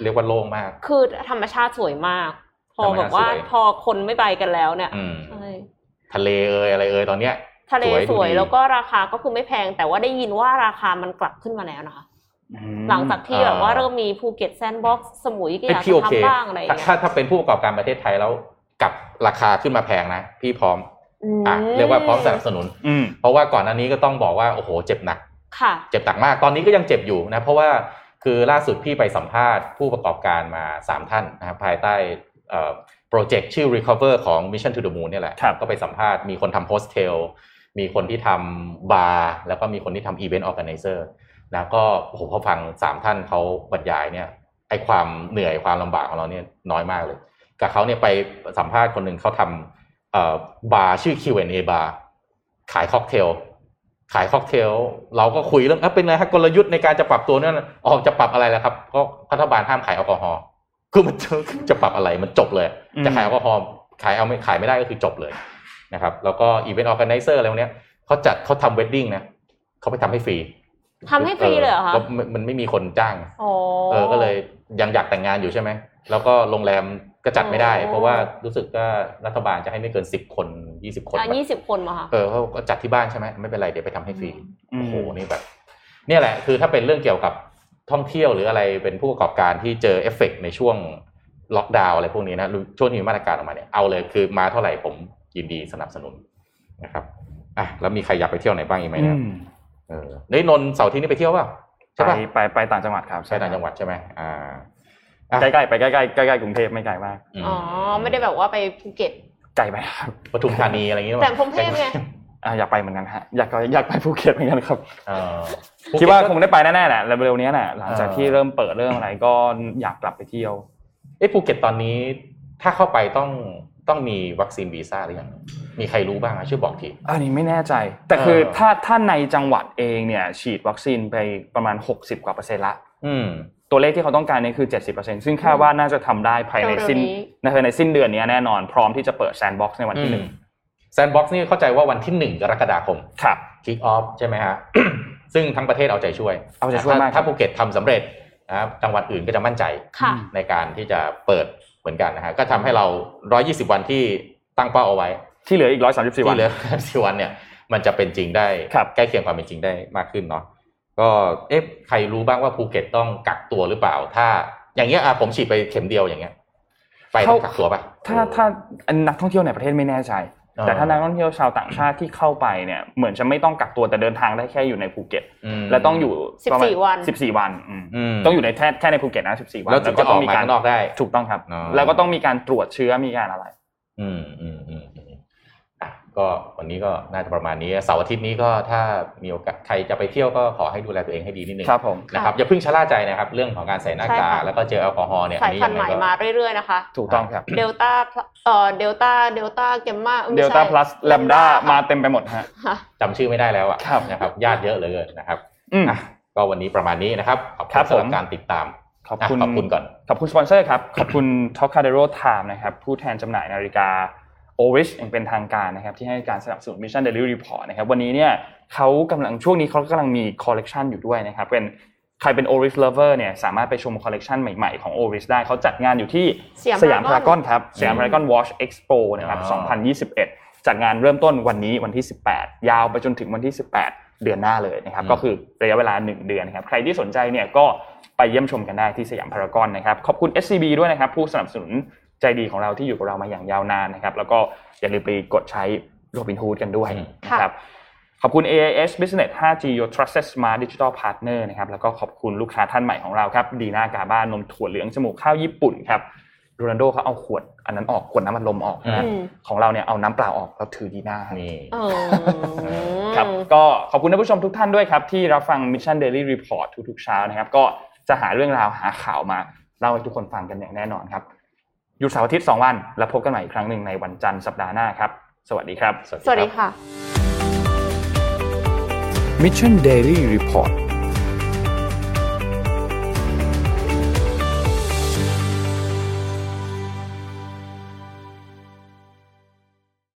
เรียกว่าโล่งมากคือธรรมชาติสวยมากพอแบบว่าพอคนไม่ไปกันแล้วเนี่ยทะเลเอ่ยอะไรเอ่ยตอนเนี้ยทะเลสวยแล้วก็ราคาก็คือไม่แพงแต่ว่าได้ยินว่าราคามันกลับขึ้นมาแล้วนะคะหลังจากที่แบบว่าเริ่มมีภูเก็ตแซนด์บ็อกซ์สมุยก็อยากทำบ้างอะไรอย่างเงี้ยถ้าถ้าเป็นผู้ประกอบการประเทศไทยแล้วกลับราคาขึ้นมาแพงนะพี่พร้อมอ่ะเรียกว่าพร้อมสนับสนุนเพราะว่าก่อนหน้านี้ก็ต้องบอกว่าโอ้โหเจ็บหนักเจ็บหนักมากตอนนี้ก็ยังเจ็บอยู่นะเพราะว่าคือล่าสุดพี่ไปสัมภาษณ์ผู้ประกอบการมาสามท่านนะครับภายใต้โปรเจกต์ชื่อ Recover ของ Mission to the Moon เนี่ยแหละก็ไปสัมภาษณ์มีคนทำโฮสเทลมีคนที่ทำบาร์แล้วก็มีคนที่ทำอีเวนต์ออร์แกไนเซอร์นะก็ผมพอฟังสามท่านเขาบรรยายเนี่ยไอ้ความเหนื่อยความลำบากของเราเนี่ยน้อยมากเลยกับเขาเนี่ยไปสัมภาษณ์คนหนึ่งเขาทำบาร์ชื่อ คิว แอนด์ เอ บาร์ขายค็อกเทลขายค็อกเทลเราก็คุยเรื่องเป็นไงฮะกลยุทธ์ในการจะปรับตัวเนี่ยอ๋อจะปรับอะไรล่ะครับก็รัฐบาลห้ามขายแอลกอฮอล์คือมันจะปรับอะไรมันจบเลยจะขายแอลกอฮอล์ขายเอาไม่ขายไม่ได้ก็คือจบเลยนะครับแล้วก็อีเวนต์ออร์แกไนเซอร์อะไรพวกเนี้ยเขาจัดเขาทำเวดดิ้งนะเขาไปทำให้ฟรีทำให้ฟรีเลยเหรอคะมันไม่มีคนจ้างเออก็เลยยังอยากแต่งงานอยู่ใช่ไหม แล้วก็โรงแรมก็จัดไม่ได้เพราะว่ารู้สึกว่ารัฐบาลจะให้ไม่เกินสิบคนยี่สิบคนอ่ะยี่สิบคนเหรอคะเออเขาก็จัดที่บ้านใช่มั้ยไม่เป็นไรเดี๋ยวไปทำให้ฟรีโอ้โหนี่แบบเนี่ยแหละคือถ้าเป็นเรื่องเกี่ยวกับท่องเที่ยวหรืออะไรเป็นผู้ประกอบการที่เจอเอฟเฟคในช่วงล็อกดาวน์อะไรพวกนี้นะช่วงที่มีมาตรการออกมาเนี่ยเอาเลยคือมาเท่าไหร่ผมยินดีสนับสนุนนะครับอ่ะแล้วมีใครอยากไปเที่ยวไหนบ้างอีกมั้ยเนี่ยเออนี่นนท์เสาร์อาทิตย์นี้ไปเที่ยวป่ะใช่ป่ะไปไปต่างจังหวัดครับใช่ต่างจังหวัดใช่มั้ยอ่าใกล้ๆไปใกล้ๆใกล้ๆกรุงเทพไม่ไกลมากอ๋อไม่ได้แบบว่าไปภูเก็ตไกลไปครับปทุมธานีอะไรอย่างเงี้ยแต่กรุงเทพไงอ่ะอยากไปเหมือนกันฮะอยากอยากไปภูเก็ตเหมือนกันครับเออคิดว่าคงได้ไปแน่ๆแหละเร็วๆนี้น่ะหลังจากที่เริ่มเปิดเริ่มอะไรก็อยากกลับไปเที่ยวเอ๊ะภูเก็ตตอนนี้ถ้าเข้าไปต้องต้องมีวัคซีนวีซ่าหรือยังมีใครรู้บ้างอ่ะช่วยบอกทีอันนี้ไม่แน่ใจแต่คือถ้าถ้าในจังหวัดเองเนี่ยฉีดวัคซีนไปประมาณหกสิบกว่าเปอร์เซ็นต์ละอืมตัวเลขที่เขาต้องการนี่คือ เจ็ดสิบเปอร์เซ็นต์ ซึ่งคาดว่าน่าจะทำได้ภายในสิ้นน่าจะในสิ้นเดือนนี้แน่นอนพร้อมที่จะเปิดแซนด์บ็อกซ์ในวันที่หนึ่งแซนด์บ็อกซ์นี่เข้าใจว่าวันที่หนึ่งกรกฎาคมครับคิกออฟใช่มั้ยฮะ ซึ่งทั้งประเทศเอาใจช่วยเอาใจช่วยมากถ้าภูเก็ตทำสำเร็จนะจังหวัดอื่นก็จะมั่นใจในการที่จะเปิดเหมือนกันนะฮะก็ทำให้เราหนึ่งร้อยยี่สิบวันที่ตั้งเป้าเอาไว้ที่เหลืออีกหนึ่งร้อยสามสิบสี่วันที่เหลือหนึ่งร้อยสามสิบสี่วันเนี่ยมันจะเป็นจริงได้ใกล้เคียงความเป็นจริงได้มากขึ้นเนาะก็เอ๊ะใครรู้บ้างว่าภูเก็ตต้องกักตัวหรือเปล่าถ้าอย่างเงี้ยอ่ะผมฉีดไปเข็มเดียวอย่างเงี้ยไปต้องกักตัวป่ะถ้าถ้านักท่องเที่ยวในประเทศไม่แน่ใจแต่ถ้านักท่องเที่ยวชาวต่างชาติที่เข้าไปเนี่ยเหมือนจะไม่ต้องกักตัวแต่เดินทางได้แค่อยู่ในภูเก็ตและต้องอยู่ประมาณสิบสี่วันต้องอยู่ในแค่แค่ในภูเก็ตนะสิบสี่วันแล้วก็ต้องมีการออกนอกได้ถูกต้องครับแล้วก็ต้องมีการตรวจเชื้อมีการอะไรอืมๆอ่ะก็วันนี้ก็น่าจะประมาณนี้เสาร์อาทิตย์นี้ก็ถ้ามีโอกาสใครจะไปเที่ยวก็ขอให้ดูแลตัวเองให้ดีนิดนึงนะครับอย่าเพิ่งชะล่าใจนะครับเรื่องของการใส่หน้ากากแล้วก็เจลแอลกอฮอล์เนี่ยอันนี้ยังไงก็สายพันธุ์ใหม่มาเรื่อยๆนะคะถูกต้องครับเดลต้าเอ่อเดลต้าเดลต้าเกมม่าเดลต้าพลัสแลมด้ามาเต็มไปหมดฮะจำชื่อไม่ได้แล้วอ่ะนะครับญาติเยอะเหลือเกินนะครับอ่ะก็วันนี้ประมาณนี้นะครับขอบคุณสำหรับการติดตามขอบคุณขอบคุณก่อนขอบคุณสปอนเซอร์ครับขอบคุณ Tocadero Time นะครับผู้แทนจำหน่ายนาฬิกา Oris อย่างเป็นทางการนะครับที่ให้การสนับสนุน Mission Daily Report นะครับวันนี้เนี่ยเค้ากำลังช่วงนี้เค้ากำลังมีคอลเลคชั่นอยู่ด้วยนะครับเป็นใครเป็น Oris Lover เนี่ยสามารถไปชมคอลเลคชั่นใหม่ๆของ Oris ได้เค้าจัดงานอยู่ที่สยามพารากอนครับสยามพารากอน Watch Expo นะครับสองพันยี่สิบเอ็ดจัดงานเริ่มต้นวันนี้วันที่สิบแปดยาวไปจนถึงวันที่สิบแปดเดือนหน้าเลยนะครับก็คือระยะเวลาหนึ่งเดือนนะครับใครที่สนใจเนี่ยก็ไปเยี่ยมชมกันได้ที่สยามพารากอนนะครับขอบคุณ เอส ซี บี ด้วยนะครับผู้สนับสนุนใจดีของเราที่อยู่กับเรามาอย่างยาวนานนะครับแล้วก็อย่าลืมไปกดใช้ Robinhood กันด้วยนะครับขอบคุณ เอ ไอ เอส Business ไฟ จี Your Trusted Smart Digital Partner นะครับแล้วก็ขอบคุณลูกค้าท่านใหม่ของเราครับดีน่ากาบ้านนมถั่วเหลืองจมูกข้าวญี่ปุ่นครับโรนัลโดเขาเอาขวดอันนั้นออกขวดน้ำอัดลมออกนะของเราเนี่ยเอาน้ำเปล่าออกแล้วถือดีน่านี่ครับก็ขอบคุณท่านผู้ชมทุกท่านด้วยครับที่รับฟัง Mission Daily Report ทุกๆเช้านะครับก็จะหาเรื่องราวหาข่าวมาเล่าให้ทุกคนฟังกันอย่างแน่นอนครับหยุดเสาร์อาทิตย์สองวันแล้วพบกันใหม่อีกครั้งหนึ่งในวันจันทร์สัปดาห์หน้าครับสวัสดีครับสวัสดีค่ะ Mission Daily Report